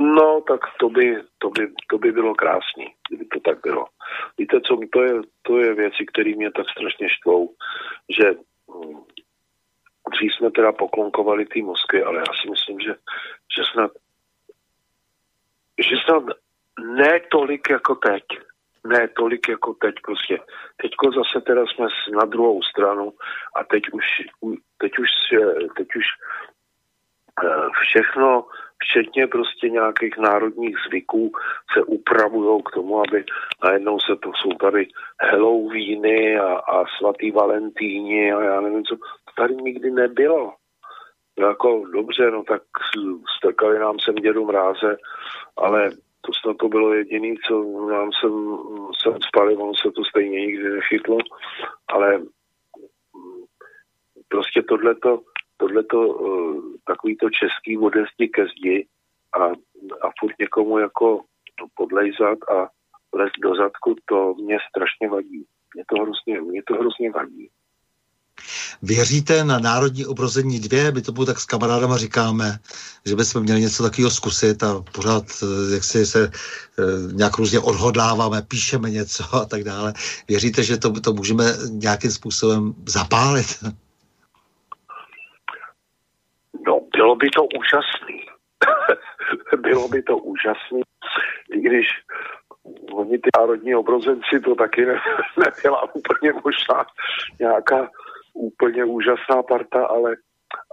No, tak to by, to by, to by bylo krásný, kdyby to tak bylo. Víte co, to je, to je věci, které mě tak strašně štvou, že hm, dřív jsme teda poklonkovali ty Moskvy, ale já si myslím, že, že snad že snad ne tolik jako teď. Ne tolik jako teď prostě. Teďko zase teda jsme na druhou stranu a teď už, teď už, teď už všechno, včetně prostě nějakých národních zvyků, se upravujou k tomu, aby najednou se to jsou tady Halloweeny a, a svatý Valentíni a já nevím co. To tady nikdy nebylo. No jako dobře, no tak strkali nám sem Dědu Mráze, ale to snad to bylo jediné, co nám sem, sem spali, ono se to stejně nikdy nechytlo, ale prostě tohleto tohleto uh, takovýto český odezdi ke zdi a, a furt někomu jako podlejzat a les do zadku, to mě strašně vadí. Mě to hrozně, mě to hrozně vadí. Věříte na Národní obrození dvě? My tomu tak s kamarádama říkáme, že bychom měli něco takového zkusit a pořád, jak si se nějak různě odhodláváme, píšeme něco a tak dále. Věříte, že to, to můžeme nějakým způsobem zapálit? No, bylo by to úžasný. Bylo by to úžasný, i když oni ty národní obrozenci, to taky ne, nebyla úplně možná nějaká úplně úžasná parta, ale,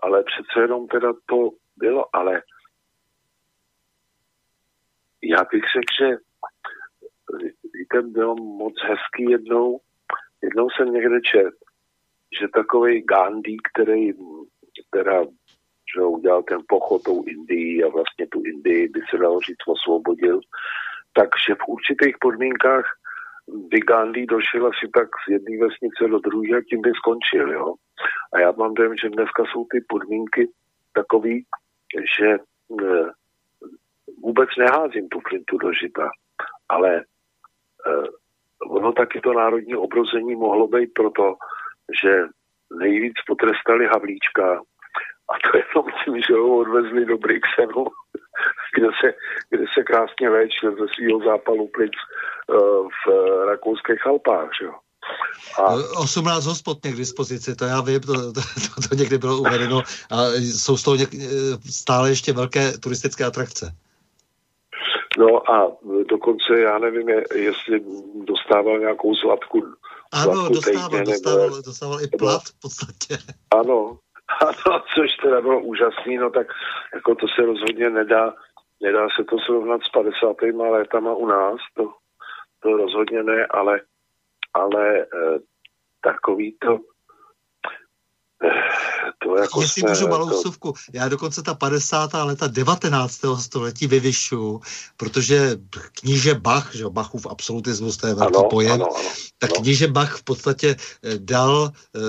ale přece jenom teda to bylo, ale já bych řekl, že víte, bylo moc hezký jednou, jednou jsem někde čet, že takovej Gandhi, který teda že udělal ten pochod tou Indii a vlastně tu Indii by se dalo říct osvobodil, takže v určitých podmínkách by Gandhi došel asi tak z jedné vesnice do druhé a tím by skončil, jo. A já mám dojem, že dneska jsou ty podmínky takový, že vůbec neházím tu flintu do žita, ale ono taky to národní obrození mohlo být proto, že nejvíc potrestali Havlíčka, a to jenom tím, že ho odvezli do Brixenu, kde se, kde se krásně léčil ze svýho zápalu plic uh, v uh, rakouských Alpách. Že? A osmnáct hospod k dispozici, to já vím, to, to, to, to někdy bylo uvedeno a jsou z toho něk, stále ještě velké turistické atrakce. No a dokonce já nevím, jestli dostával nějakou zlatku Ano, dostával, dostával, dostával i plat v podstatě. Ano, ano, což teda bylo úžasný, no tak jako to se rozhodně nedá, nedá se to srovnat s padesátými létama u nás, to, to rozhodně ne, ale, ale e, takový to... To jako Jestli se, můžu malou vsuvku, to... já dokonce ta padesátá leta devatenáctého století vyvyšuju, protože kníže Bach, že Bachův absolutismus, to je velký ano, pojem, ano, ano, tak ano. Kníže Bach v podstatě dal eh,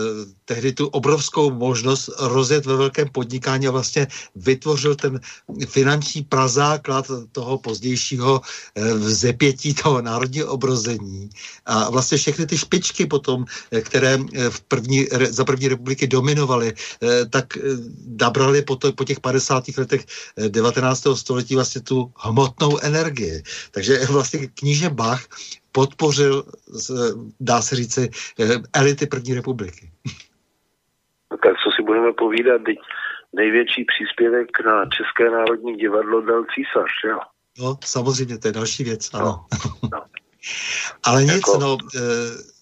tehdy tu obrovskou možnost rozjet ve velkém podnikání a vlastně vytvořil ten finanční prazáklad toho pozdějšího eh, vzepětí toho národního obrození. A vlastně všechny ty špičky potom, eh, které v první, za první republiky do dominovali, tak nabrali po, to, po těch padesátých letech devatenáctého století vlastně tu hmotnou energii. Takže vlastně kníže Bach podpořil, dá se říci, elity první republiky. No tak co si budeme povídat, teď největší příspěvek na České národní divadlo dal císař, jo? No, samozřejmě, to je další věc, ano. No, no. Ale nic, jako... no... E-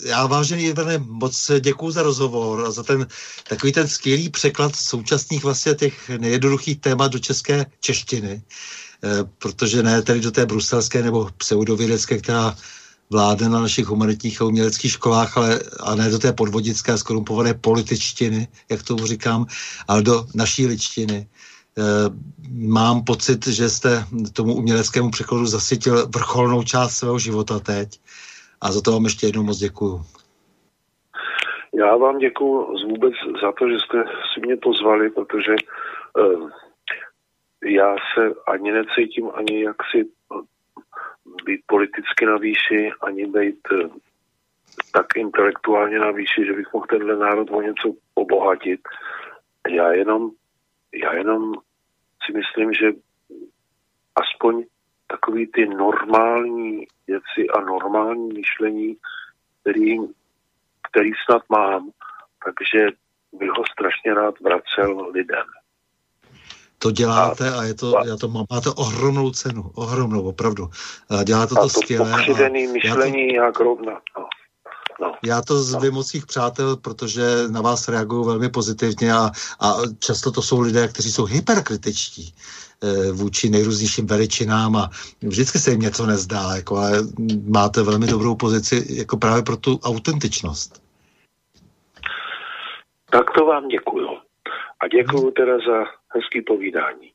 Já vážený Ivane, moc děkuju za rozhovor a za ten takový ten skvělý překlad současných vlastně těch nejednoduchých témat do české češtiny, e, protože ne tady do té bruselské nebo pseudovědecké, která vládne na našich humanitních a uměleckých školách, ale a ne do té podvodnické a skorumpované političtiny, jak tomu říkám, ale do naší lidštiny. Mám pocit, že jste tomu uměleckému překladu zasvětil vrcholnou část svého života teď. A za to vám ještě jednou moc děkuju. Já vám děkuju vůbec za to, že jste si mě pozvali, protože eh, já se ani necítím, ani jak si být politicky na výši, ani být eh, tak intelektuálně na výši, že bych mohl tenhle národ o něco obohatit. Já jenom, já jenom si myslím, že aspoň takový ty normální věci a normální myšlení, který, který snad mám, takže bych ho strašně rád vracel lidem. To děláte a je to, a, já to mám, máte ohromnou cenu, ohromnou, opravdu. Děláte to, to skvěle. A to pokřivený myšlení já to... rovna, no. No, Já to z no. mocných přátel, protože na vás reagují velmi pozitivně a, a často to jsou lidé, kteří jsou hyperkritičtí e, vůči nejrůznějším veličinám a vždycky se jim něco nezdá, jako, ale máte velmi dobrou pozici jako právě pro tu autentičnost. Tak to vám děkuju. A děkuju hmm. teda za hezký povídání.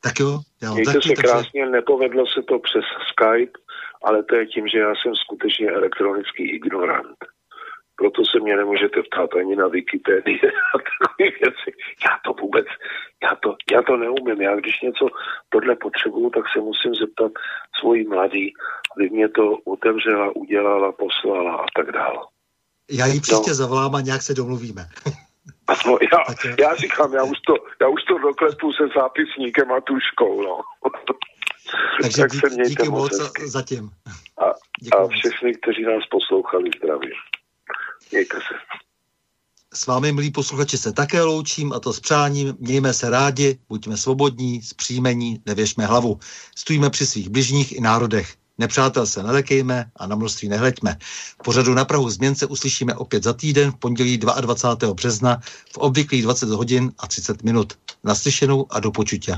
Tak jo. Já Mějte taky, se krásně, se... nepovedlo se to přes Skype, ale to je tím, že já jsem skutečně elektronický ignorant. Proto se mě nemůžete ptát ani na Wikipedii a takové věci. Já to vůbec, já to, já to neumím. Já když něco tohle potřebuju, tak se musím zeptat svojí mladí, aby mě to otevřela, udělala, poslala a tak dále. Já jí příště no. zavolám a nějak se domluvíme. No, já, já říkám, já už to, já už to doklepu se zápisníkem a tužkou, no. Takže tak díky, se mějte díky moc za, zatím. A, a všichni, kteří nás poslouchali, zdraví. Mějte se. S vámi, milí posluchači, se také loučím a to s přáním. Mějme se rádi, buďme svobodní, zpříjmení, nevěšme hlavu. Stojíme při svých bližních i národech. Nepřátel se nelekejme a na množství nehleďme. Pořadu Na prahu změn se uslyšíme opět za týden v pondělí dvacátého druhého března v obvyklých dvacet hodin a třicet minut. Naslyšenou a do počutě.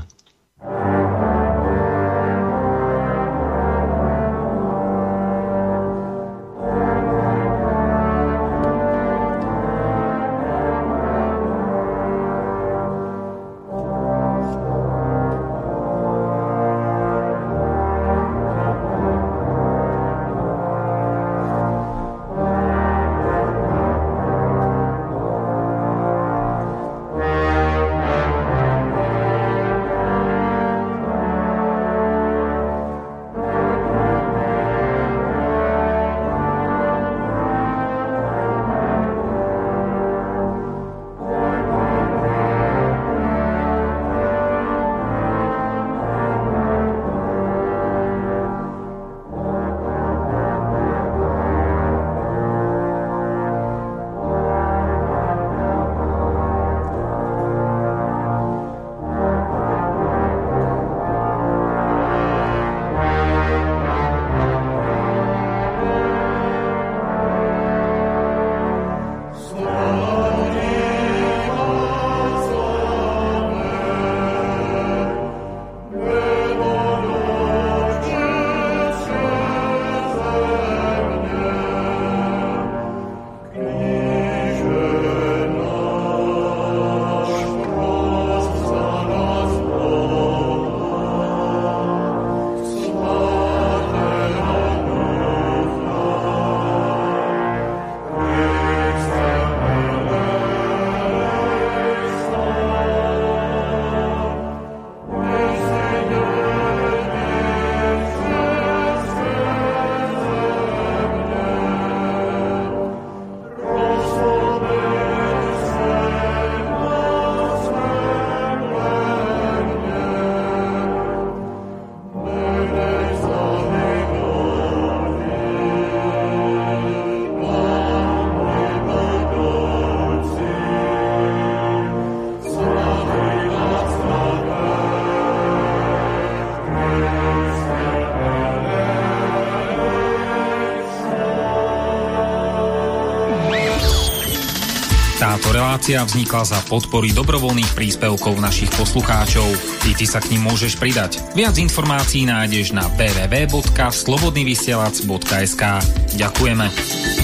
Táto relácia vznikla za podpory dobrovoľných príspevkov našich poslucháčov. I ty sa k nim môžeš pridať. Viac informácií nájdeš na w w w bodka slobodnyvysielac bodka es ka. Ďakujeme.